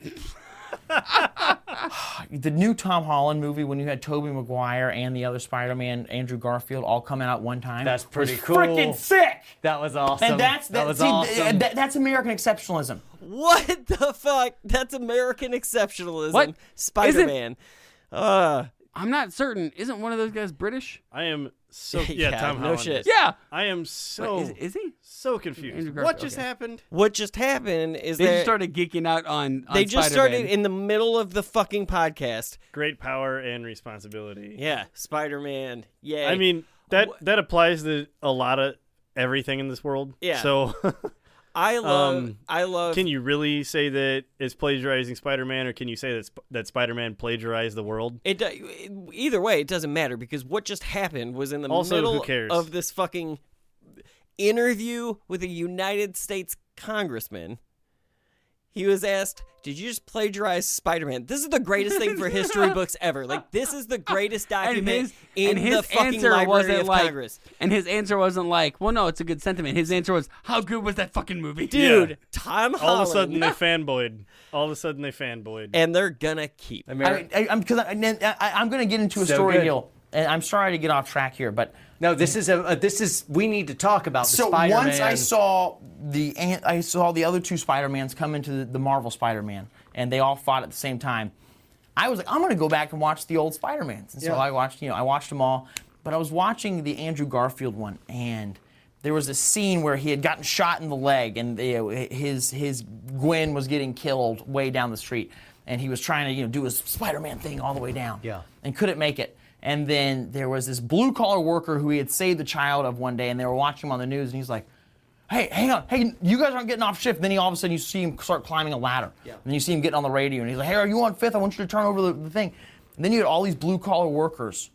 The new Tom Holland movie, when you had Tobey Maguire and the other Spider-Man, Andrew Garfield, all coming out one time. That's pretty cool. Freaking sick. That was awesome. And that's that, that was see, awesome. Th- that's American exceptionalism. What the fuck? That's American exceptionalism. What? Spider-Man. It... Uh, I'm not certain. Isn't one of those guys British? I am so yeah, yeah Tom no Holland. Shit. Yeah. I am so Wait, is, is he? So confused. What just okay. happened? What just happened is they that... They just started geeking out on, on They just Spider-Man. Started in the middle of the fucking podcast. Great power and responsibility. Yeah. Spider-Man. Yay. I mean, that, that applies to a lot of everything in this world. Yeah. So... I love, um, I love... Can you really say that it's plagiarizing Spider-Man, or can you say that Sp- that Spider-Man plagiarized the world? It, it Either way, it doesn't matter, because what just happened was in the also, middle of this fucking interview with a United States congressman. He was asked, did you just plagiarize Spider-Man? This is the greatest thing for history books ever. Like, this is the greatest document his, in his the fucking Library of like, Congress. And his answer wasn't like, well, no, it's a good sentiment. His answer was, how good was that fucking movie? Dude, yeah. Tom Holland. All of a sudden, they fanboyed. All of a sudden, they fanboyed. And they're going to keep. Ameri- I, I, I'm, cause I, I, I'm going to get into a so story, Neil. And I'm sorry to get off track here, but... No, this is a, a this is we need to talk about the so Spider-Man. So once I saw the I saw the other two Spider-Mans come into the, the Marvel Spider-Man, and they all fought at the same time. I was like, I'm going to go back and watch the old Spider-Mans, and so yeah. I watched you know I watched them all, but I was watching the Andrew Garfield one, and there was a scene where he had gotten shot in the leg, and the, his his Gwen was getting killed way down the street, and he was trying to you know do his Spider-Man thing all the way down, yeah, and couldn't make it. And then there was this blue-collar worker who he had saved the child of one day, and they were watching him on the news, and he's like, hey, hang on, hey, you guys aren't getting off shift. And then he, all of a sudden you see him start climbing a ladder. Yeah. And then you see him getting on the radio, and he's like, hey, are you on fifth? I want you to turn over the, the thing. And then you had all these blue-collar workers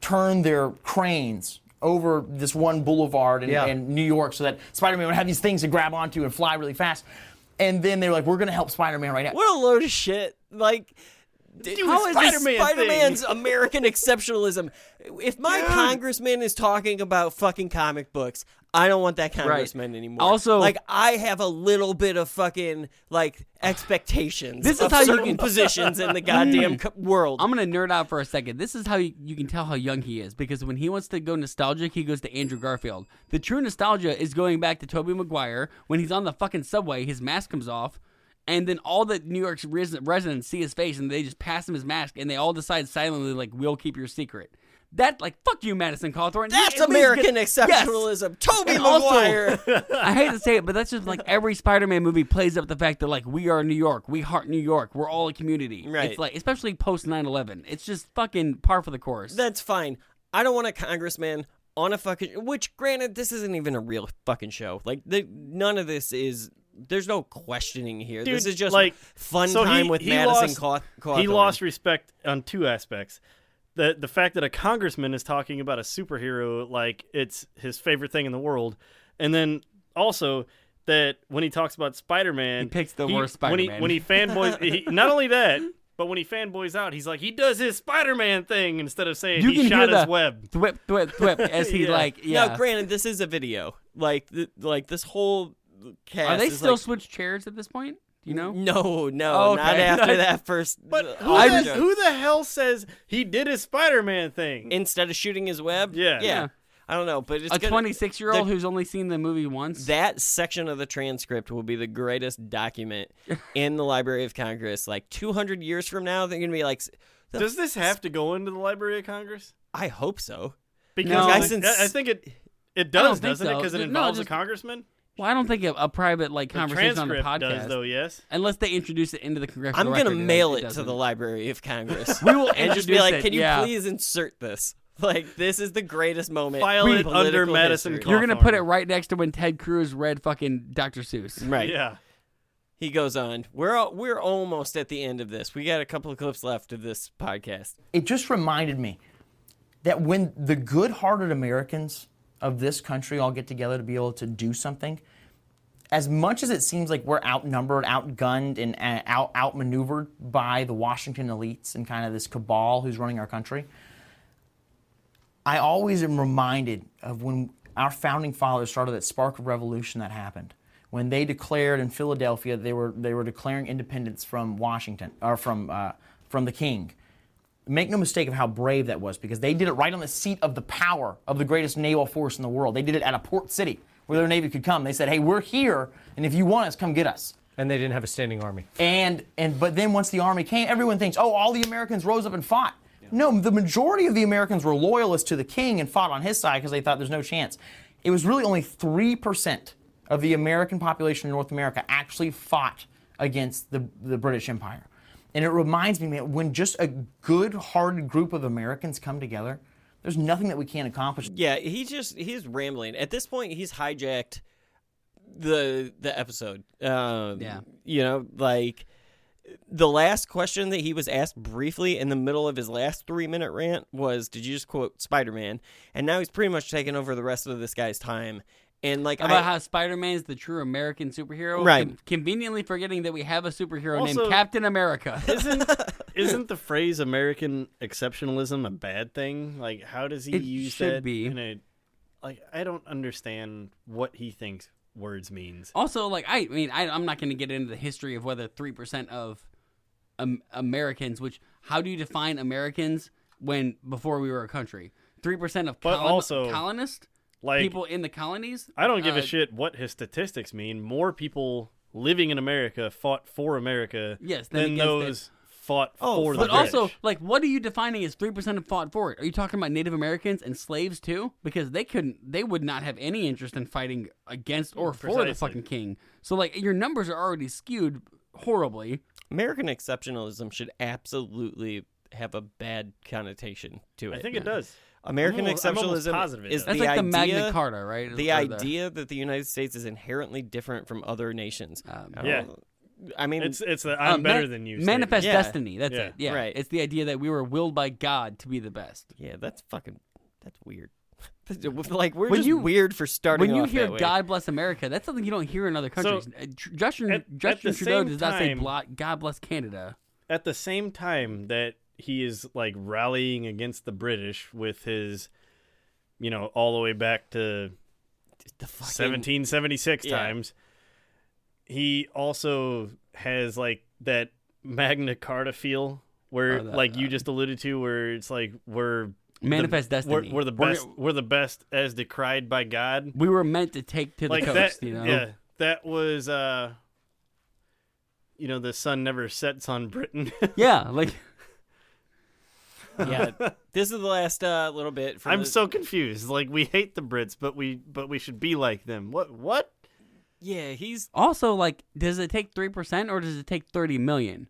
turn their cranes over this one boulevard in, yeah. in New York so that Spider-Man would have these things to grab onto and fly really fast. And then they were like, we're going to help Spider-Man right now. What a load of shit. Like... Dude, how is this Spider-Man's American exceptionalism? If my yeah. congressman is talking about fucking comic books, I don't want that congressman right. anymore. Also, like, I have a little bit of fucking like expectations. This is of how certain you can positions in the goddamn world. I'm gonna nerd out for a second. This is how you, you can tell how young he is, because when he wants to go nostalgic, he goes to Andrew Garfield. The true nostalgia is going back to Tobey Maguire when he's on the fucking subway. His mask comes off. And then all the New York's res- residents see his face, and they just pass him his mask, and they all decide silently, like, we'll keep your secret. That, like, fuck you, Madison Cawthorn. That's American get- exceptionalism. Yes. Tobey Maguire. I hate to say it, but that's just, like, every Spider-Man movie plays up the fact that, like, we are New York. We heart New York. We're all a community. Right. It's like, especially post nine eleven. It's just fucking par for the course. That's fine. I don't want a congressman on a fucking... Which, granted, this isn't even a real fucking show. Like, the, none of this is... There's no questioning here. Dude, this is just like fun so time he, with he Madison Cawthorn. Cawth- he lost respect on two aspects. The the fact that a congressman is talking about a superhero like it's his favorite thing in the world. And then also that when he talks about Spider-Man, he picks the he, worst Spider-Man. When he, when he fanboys, he, not only that, but when he fanboys out, he's like, he does his Spider-Man thing instead of saying you he shot his web. Thwip, thwip, thwip as he yeah. like, yeah. Now, granted, this is a video. Like, th- like this whole... Cast. Are they still like, switch chairs at this point? Do you know? No, no, oh, okay. Not after no. that first. But who, uh, does, who the hell says he did his Spider-Man thing instead of shooting his web? Yeah, yeah. yeah. I don't know, but it's a twenty-six-year-old who's only seen the movie once. That section of the transcript will be the greatest document in the Library of Congress. Like two hundred years from now, they're gonna be like, does this have to go into the Library of Congress? I hope so. Because no. I, since, I think it it does, doesn't so. it? Because it involves no, just, a congressman. Well, I don't think a, a private like the conversation on a podcast does, though. Yes, unless they introduce it into the congressional. I'm going to mail it, it to the Library of Congress. We will and just be like, it, "Can you yeah. please insert this? Like, this is the greatest moment." File it under Madison. You're going to put it right next to when Ted Cruz read fucking Doctor Seuss. Right? Yeah. He goes on. We're all, we're almost at the end of this. We got a couple of clips left of this podcast. It just reminded me that when the good-hearted Americans of this country all get together to be able to do something, as much as it seems like we're outnumbered, outgunned, and out outmaneuvered by the Washington elites and kind of this cabal who's running our country, I always am reminded of when our founding fathers started that spark of revolution that happened. When they declared in Philadelphia, they were they were declaring independence from Washington, or from uh, from the king. Make no mistake of how brave that was, because they did it right on the seat of the power of the greatest naval force in the world. They did it at a port city where their navy could come. They said, hey, we're here, and if you want us, come get us. And they didn't have a standing army. And and but then once the army came, everyone thinks, oh, all the Americans rose up and fought. Yeah. No, the majority of the Americans were loyalists to the king and fought on his side because they thought there's no chance. It was really only three percent of the American population in North America actually fought against the, the British Empire. And it reminds me, man, when just a good-hearted group of Americans come together, there's nothing that we can't accomplish. Yeah, he just, he's rambling. At this point, he's hijacked the the episode. Um, yeah. You know, like, the last question that he was asked briefly in the middle of his last three-minute rant was, did you just quote Spider-Man? And now he's pretty much taken over the rest of this guy's time. And like About I, how Spider-Man is the true American superhero, right? Com- conveniently forgetting that we have a superhero also, named Captain America. Isn't isn't the phrase American exceptionalism a bad thing? Like, how does he it use that? Be. In a, like, I don't understand what he thinks words means. Also, like, I mean, I, I'm not going to get into the history of whether three percent of um, Americans, which, how do you define Americans when before we were a country? three percent of colon- also, colonists? Like, people in the colonies? I don't give uh, a shit what his statistics mean. More people living in America fought for America yes, than those it. fought oh, for the British. But also, like, what are you defining as three percent of fought for it? Are you talking about Native Americans and slaves, too? Because they couldn't, they would not have any interest in fighting against or Precisely. for the fucking king. So, like, your numbers are already skewed horribly. American exceptionalism should absolutely have a bad connotation to it. I think yeah. it does. American well, exceptionalism is That's the like the idea, Magna Carta, right? The, the idea that the United States is inherently different from other nations. Um, I yeah, I mean, it's it's the I'm um, better man, than you. Manifest yeah. destiny. That's yeah. it. Yeah, right. It's the idea that we were willed by God to be the best. Yeah, that's fucking. That's weird. Like, we're when just you, weird for starting. When you off hear that "God way. bless America," that's something you don't hear in other countries. So, Justin, at, Justin at Trudeau does time, not say "God bless Canada." At the same time that he is, like, rallying against the British with his, you know, all the way back to the fucking seventeen seventy-six yeah. times. He also has, like, that Magna Carta feel where, oh, that, like, that. you just alluded to, where it's like we're manifest the, destiny. We're, we're the best. We're, we're the best as decried by God. We were meant to take to the like coast. That, you know, yeah, that was, uh, you know, the sun never sets on Britain. yeah, like. yeah, this is the last uh, little bit. From I'm the... so confused. Like, we hate the Brits, but we but we should be like them. What? What? Yeah, he's also like, does it take three percent or does it take thirty million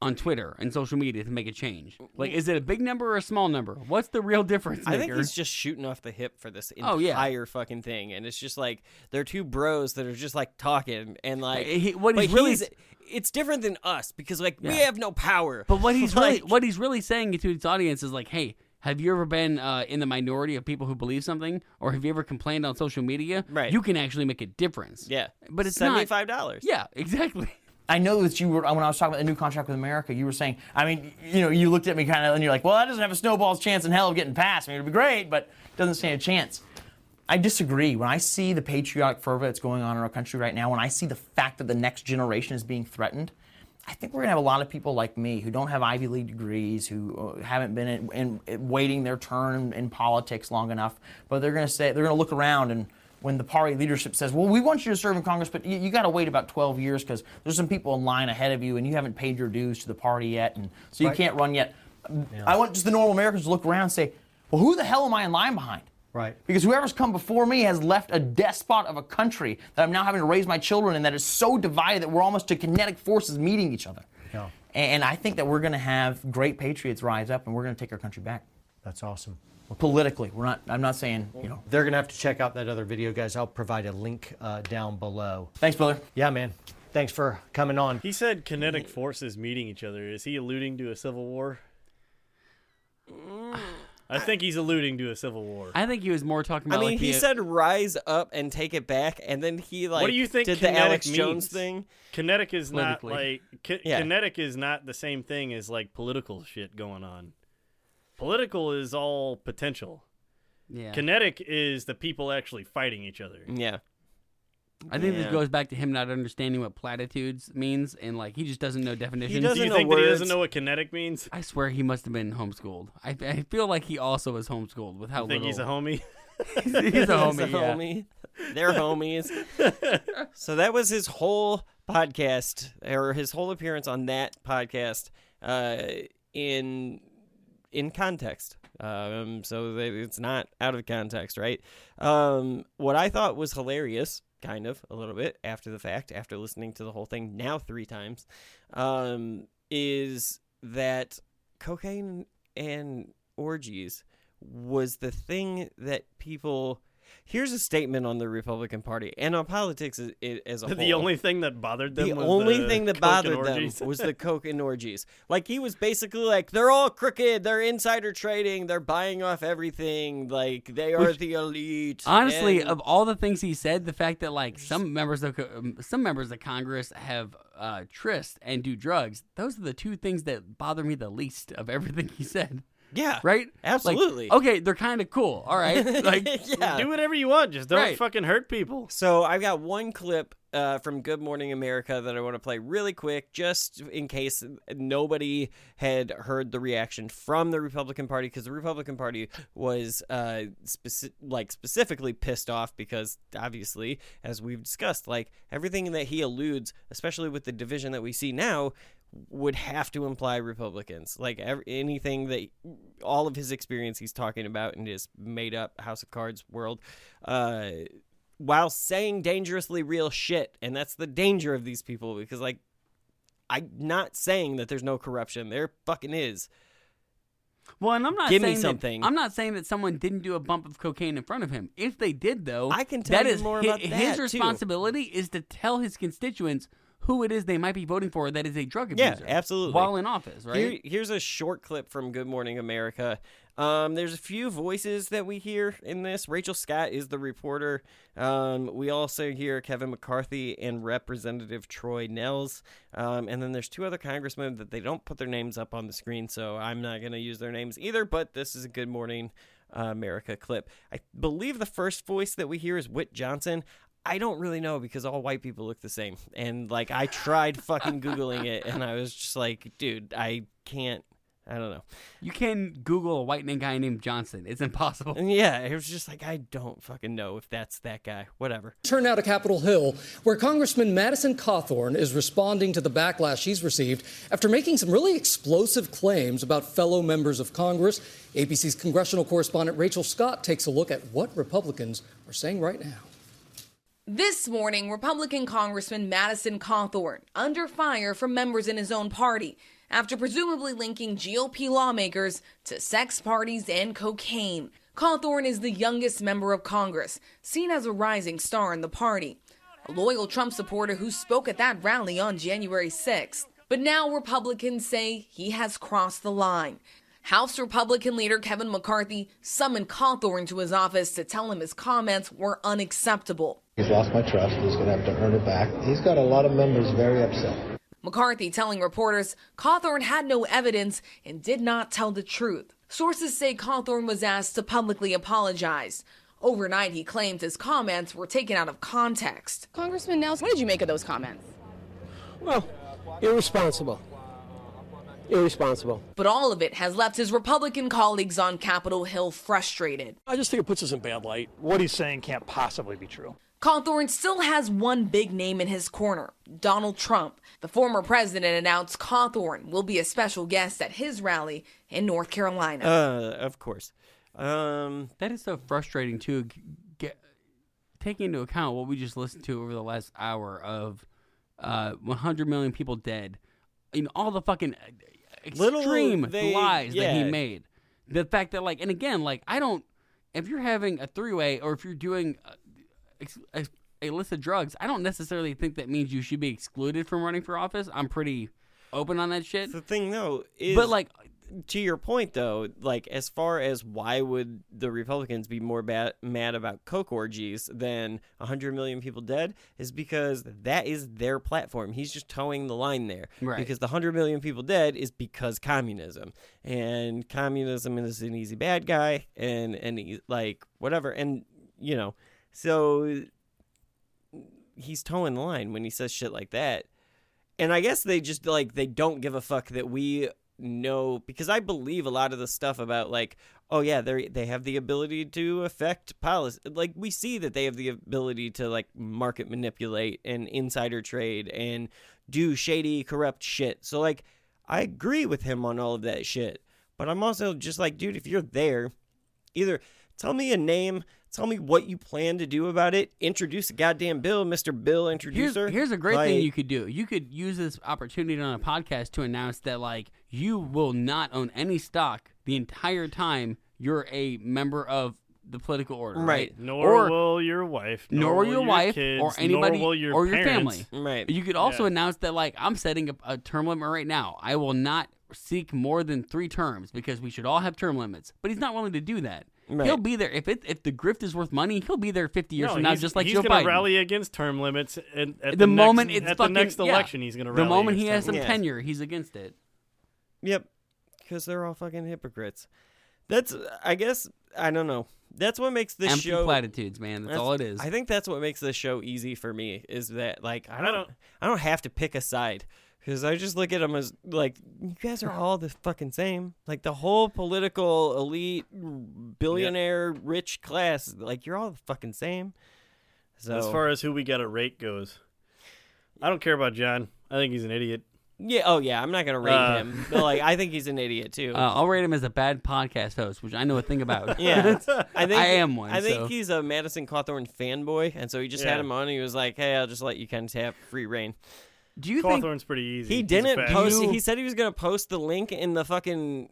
on Twitter and social media to make a change? Like, is it a big number or a small number? What's the real difference? I maker? think he's just shooting off the hip for this entire oh, yeah. fucking thing, and it's just like they're two bros that are just like talking and like he, what he's really. He's... It's different than us because, like, yeah. we have no power. But what he's like, really, what he's really saying to his audience is like, hey, have you ever been uh, in the minority of people who believe something, or have you ever complained on social media? Right, you can actually make a difference. Yeah, but it's seventy-five dollars. Yeah, exactly. I know that you were, when I was talking about the new contract with America, you were saying, I mean, you know, you looked at me kind of, and you're like, well, that doesn't have a snowball's chance in hell of getting passed. I mean, it'd be great, but it doesn't stand a chance. I disagree. When I see the patriotic fervor that's going on in our country right now, when I see the fact that the next generation is being threatened, I think we're going to have a lot of people like me who don't have Ivy League degrees, who haven't been in, in, in waiting their turn in politics long enough, but they're going to say, they're going to look around, and when the party leadership says, well, we want you to serve in Congress, but you, you got to wait about twelve years because there's some people in line ahead of you and you haven't paid your dues to the party yet, and so you right. can't run yet. Yeah. I want just the normal Americans to look around and say, well, who the hell am I in line behind? Right. Because whoever's come before me has left a despot of a country that I'm now having to raise my children in that is so divided that we're almost to kinetic forces meeting each other. Yeah. And I think that we're going to have great patriots rise up, and we're going to take our country back. That's awesome. Politically, we're not. I'm not saying, you know. They're going to have to check out that other video, guys. I'll provide a link uh, down below. Thanks, brother. Yeah, man. Thanks for coming on. He said kinetic forces meeting each other. Is he alluding to a civil war? Mm. I think he's alluding to a civil war. I think he was more talking about. I mean, like he the, said "rise up and take it back," and then he like. What do you think did kinetic the Alex means? Jones thing? Kinetic is not like ki- yeah. kinetic is not the same thing as like political shit going on. Political is all potential. Yeah. Kinetic is the people actually fighting each other. Yeah. I think yeah. this goes back to him not understanding what platitudes means, and like he just doesn't know definitions. He doesn't Do you know think words? That he doesn't know what kinetic means? I swear he must have been homeschooled. I, I feel like he also was homeschooled with how you think little. He's a homie. he's, he's a homie. He's a yeah. homie. They're homies. So that was his whole podcast, or his whole appearance on that podcast, uh, in in context. Um, so they, it's not out of context, right? Um, what I thought was hilarious. Kind of, a little bit, after the fact, after listening to the whole thing now three times, um, is that cocaine and orgies was the thing that people... Here's a statement on the Republican Party and on politics as, as a whole. The only thing that bothered them the was only the thing that bothered them was the coke and orgies. Like, he was basically like, they're all crooked, they're insider trading, they're buying off everything, like, they are Which, the elite. Honestly, and... of all the things he said, the fact that, like, some members of some members of Congress have uh, tryst and do drugs, those are the two things that bother me the least of everything he said. Yeah. Right? Absolutely. Like, okay, they're kind of cool. All right. Like, yeah. Do whatever you want. Just don't right. fucking hurt people. So I've got one clip uh, from Good Morning America that I want to play really quick, just in case nobody had heard the reaction from the Republican Party, because the Republican Party was uh, speci- like specifically pissed off because, obviously, as we've discussed, like everything that he alludes, especially with the division that we see now, would have to imply Republicans. Like every, anything that all of his experience he's talking about in his made up House of Cards world, uh, while saying dangerously real shit. And that's the danger of these people, because like, I'm not saying that there's no corruption. There fucking is. Well, and I'm not Give saying me something. That, I'm not saying that someone didn't do a bump of cocaine in front of him. If they did, though, I can tell that you is more his, about that. His responsibility too. Is to tell his constituents who it is they might be voting for that is a drug abuser. Yeah, absolutely. While in office, right? Here, here's a short clip from Good Morning America. Um, there's a few voices that we hear in this. Rachel Scott is the reporter. Um, we also hear Kevin McCarthy and Representative Troy Nels. Um, and then there's two other congressmen that they don't put their names up on the screen, so I'm not going to use their names either, but this is a Good Morning uh, America clip. I believe the first voice that we hear is Whit Johnson. I don't really know, because all white people look the same. And, like, I tried fucking Googling it, and I was just like, dude, I can't. I don't know. You can Google a white guy named Johnson. It's impossible. And yeah, it was just like, I don't fucking know if that's that guy. Whatever. Turn now to Capitol Hill, where Congressman Madison Cawthorn is responding to the backlash she's received after making some really explosive claims about fellow members of Congress. A B C's congressional correspondent Rachel Scott takes a look at what Republicans are saying right now. This morning, Republican Congressman Madison Cawthorn under fire from members in his own party after presumably linking G O P lawmakers to sex parties and cocaine. Cawthorn is the youngest member of Congress, seen as a rising star in the party, a loyal Trump supporter who spoke at that rally on January sixth. But now Republicans say he has crossed the line. House Republican leader Kevin McCarthy summoned Cawthorn to his office to tell him his comments were unacceptable. He's lost my trust. He's going to have to earn it back. He's got a lot of members very upset. McCarthy telling reporters Cawthorn had no evidence and did not tell the truth. Sources say Cawthorn was asked to publicly apologize. Overnight, he claimed his comments were taken out of context. Congressman Nels, what did you make of those comments? Well, irresponsible. Irresponsible. But all of it has left his Republican colleagues on Capitol Hill frustrated. I just think it puts us in bad light. What he's saying can't possibly be true. Cawthorn still has one big name in his corner, Donald Trump. The former president announced Cawthorn will be a special guest at his rally in North Carolina. Uh, of course. Um, that is so frustrating, too. Get, taking into account what we just listened to over the last hour of uh, one hundred million people dead, in all the fucking extreme they, lies yeah. that he made. The fact that, like, and again, like, I don't, if you're having a three-way or if you're doing... Uh, a list of drugs, I don't necessarily think that means you should be excluded from running for office. I'm pretty open on that shit. The thing, though, is... But, like... To your point, though, like, as far as why would the Republicans be more bad, mad about coke orgies than one hundred million people dead is because that is their platform. He's just towing the line there. Right. Because the one hundred million people dead is because communism. And communism is an easy bad guy and, and like, whatever. And, you know... So he's towing the line when he says shit like that. And I guess they just, like, they don't give a fuck that we know, because I believe a lot of the stuff about, like, oh, yeah, they they have the ability to affect policy. Like, we see that they have the ability to, like, market manipulate and insider trade and do shady, corrupt shit. So, like, I agree with him on all of that shit. But I'm also just like, dude, if you're there, either tell me a name, tell me what you plan to do about it. Introduce a goddamn bill, Mister Bill Introducer. Here's, here's a great like, thing you could do. You could use this opportunity on a podcast to announce that, like, you will not own any stock the entire time you're a member of the political order. Right. right? Nor or, will your wife. Nor will your, your wife kids, or anybody nor will your or your parents. family. Right. You could also yeah. announce that, like, I'm setting a, a term limit right now. I will not seek more than three terms because we should all have term limits. But he's not willing to do that. Right. He'll be there if it if the grift is worth money. He'll be there fifty years no, from now, just like Joe Biden. He's going to rally against term limits, and at the, the next, moment it's at fucking, the next election, yeah. he's going to rally. The moment he has some yeah. tenure, he's against it. Yep, because they're all fucking hypocrites. That's I guess I don't know. That's what makes this Empty show platitudes, man. That's, that's all it is. I think that's what makes this show easy for me is that like I don't I don't, I don't have to pick a side. Because I just look at them as, like, you guys are all the fucking same. Like, the whole political elite, billionaire, yeah. rich class, like, you're all the fucking same. So, as far as who we got to rate goes, I don't care about John. I think he's an idiot. Yeah. Oh, yeah. I'm not going to rate uh, him. But, like, I think he's an idiot, too. Uh, I'll rate him as a bad podcast host, which I know a thing about. yeah. I, think, I am one. I so. think he's a Madison Cawthorn fanboy. And so he just yeah. had him on. And he was like, hey, I'll just let you kind of have free reign. Do you Cawthorn's think pretty easy? He didn't post. He said he was going to post the link in the fucking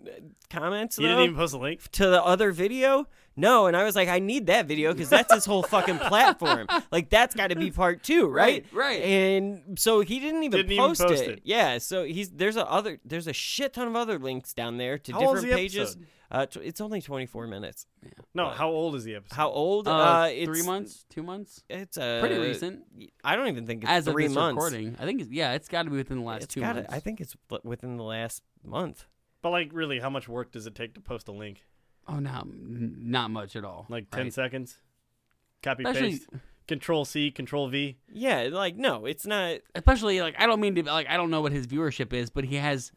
comments. He though, didn't even post the link to the other video. No, and I was like, I need that video because that's his whole fucking platform. Like that's got to be part two, right? right? Right. And so he didn't even didn't post, even post it. it. Yeah. So he's there's a other there's a shit ton of other links down there to how different pages. Uh, t- it's only twenty-four minutes. Yeah. No, uh, how old is the episode? How old? Uh, uh, it's, three months? Two months? It's uh, pretty recent. I don't even think it's As three of this months. Recording, I think it's, yeah, it's got to be within the last it's two gotta, months. I think it's within the last month. But like, really, how much work does it take to post a link? Oh, no, not much at all. Like ten right? seconds? Copy Especially, paste. Control C, Control V. Yeah, like no, it's not. Especially like I don't mean to like I don't know what his viewership is, but he has.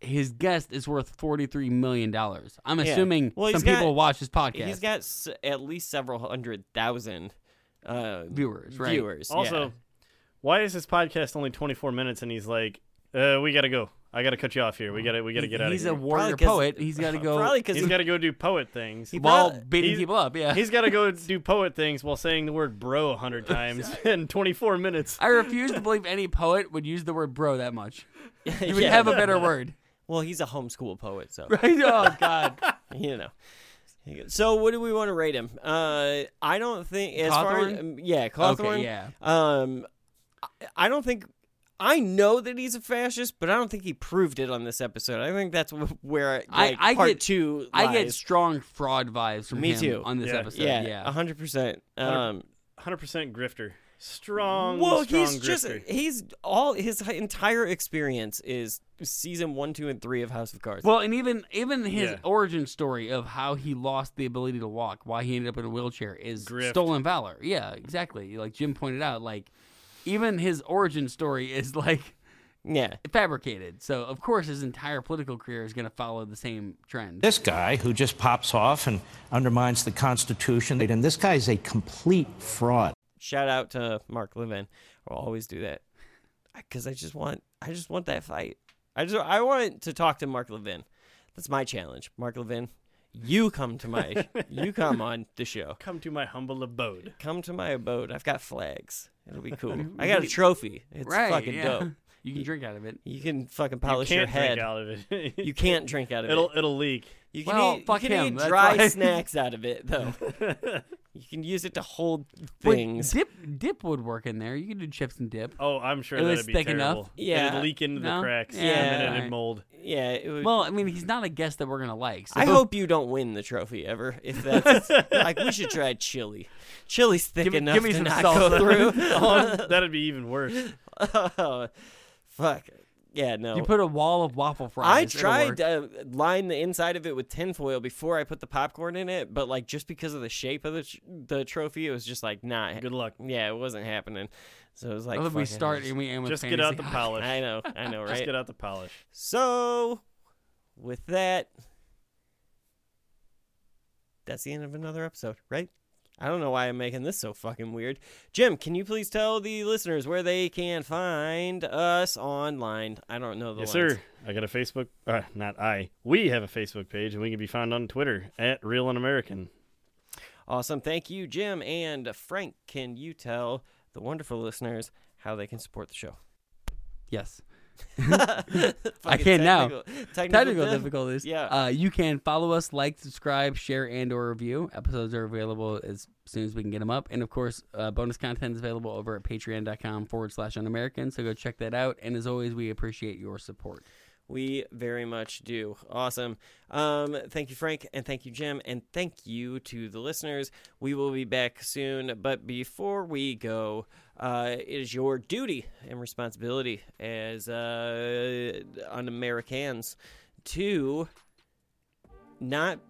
His guest is worth forty-three million dollars. I'm assuming yeah. well, some got, people watch his podcast. He's got s- at least several hundred thousand uh, viewers, right? Viewers. Also, yeah. why is his podcast only twenty-four minutes and he's like, uh, we got to go. I got to cut you off here. We got to we got to get out of here. He's a warrior poet. He's got to go. Probably cause he's he, got to go do poet things. He probably, while beating people up, yeah. He's got to go do poet things while saying the word bro a hundred times in twenty-four minutes. I refuse to believe any poet would use the word bro that much. You would yeah. have a better word. Well, he's a homeschool poet, so. Right? Oh, God. you know. So, what do we want to rate him? Uh, I don't think. As Cawthorn? Far as, yeah, Cawthorn. Okay, yeah. Um, I don't think. I know that he's a fascist, but I don't think he proved it on this episode. I think that's where like, I, I part get, two lies. I get strong fraud vibes from Me him too. on this yeah. episode. Yeah, yeah, one hundred percent. Um, one hundred percent grifter. Strong, well, strong he's grifter. just he's all his entire experience is season one, two, and three of House of Cards. Well, and even even his yeah. origin story of how he lost the ability to walk, why he ended up in a wheelchair, is Grift. stolen valor. Yeah, exactly. Like Jim pointed out, like even his origin story is like yeah fabricated. So of course his entire political career is going to follow the same trend. This guy who just pops off and undermines the Constitution, and this guy is a complete fraud. Shout out to Mark Levin. I'll always do that because I just want I just want that fight. I just I want to talk to Mark Levin. That's my challenge. Mark Levin, you come to my you come on the show. Come to my humble abode. Come to my abode. I've got flags. It'll be cool. I got a trophy. It's right, fucking yeah. dope. You can drink out of it. You can fucking polish you can't your head. Drink out of it. you can't drink out of it'll, it. It'll leak. You can well, eat, fuck you can him. eat dry That's snacks out of it, though. You can use it to hold things. Wait, dip, dip would work in there. You can do chips and dip. Oh, I'm sure it that'd be terrible. Enough. Yeah, it'd leak into no? the cracks. Yeah, and then it'd right. mold. Yeah. It would... Well, I mean, he's not a guest that we're gonna like. So I hope you don't win the trophy ever. If that's like, we should try chili. Chili's thick give, enough give me to some not salsa. go through. oh, that'd be even worse. oh, fuck. Yeah, no. You put a wall of waffle fries. I tried to line the inside of it with tinfoil before I put the popcorn in it, but like just because of the shape of the tr- the trophy, it was just like not. Good luck. Yeah, it wasn't happening. So it was like. We start and we end with just fantasy. Get out the polish. I know, I know, right? Just get out the polish. So, with that, that's the end of another episode, right? I don't know why I'm making this so fucking weird. Jim, can you please tell the listeners where they can find us online? I don't know the yes, lines. Sir. I got a Facebook. Uh, not I. We have a Facebook page, and we can be found on Twitter at Real and American. Awesome. Thank you, Jim. And Frank, can you tell the wonderful listeners how they can support the show? Yes. I can now. Technical, technical difficulties. Yeah. Uh, you can follow us, like, subscribe, share, and or review. Episodes are available as soon as we can get them up. And, of course, uh, bonus content is available over at patreon.com forward slash unamerican. So go check that out. And, as always, we appreciate your support. We very much do. Awesome. Um, thank you, Frank, and thank you, Jim, and thank you to the listeners. We will be back soon, but before we go, uh, it is your duty and responsibility as uh, un-Americans to not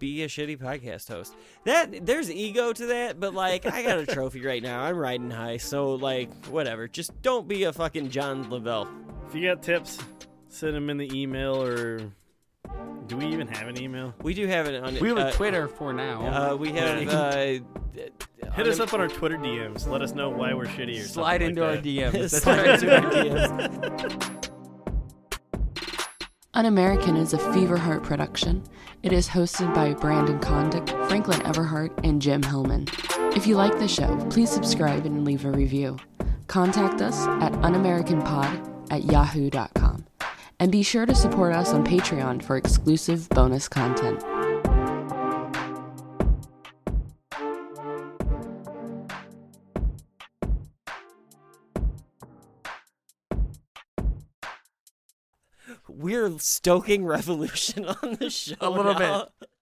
be a shitty podcast host. That there's ego to that, but like I got a trophy right now. I'm riding high, so like whatever. Just don't be a fucking John Lovell. If you got tips, send them in the email, or do we even have an email? We do have it on. We have uh, a Twitter for now. Uh, we have. Uh, Hit us up on our Twitter D Ms. Let us know why we're shitty or slide into like our D Ms. Slide into our D Ms. Un-American is a Feverheart production. It is hosted by Brandon Condick, Franklin Everhart, and Jim Hillman. If you like the show, please subscribe and leave a review. Contact us at unamericanpod at yahoo dot com. And be sure to support us on Patreon for exclusive bonus content. We're stoking revolution on the show. A little now. bit.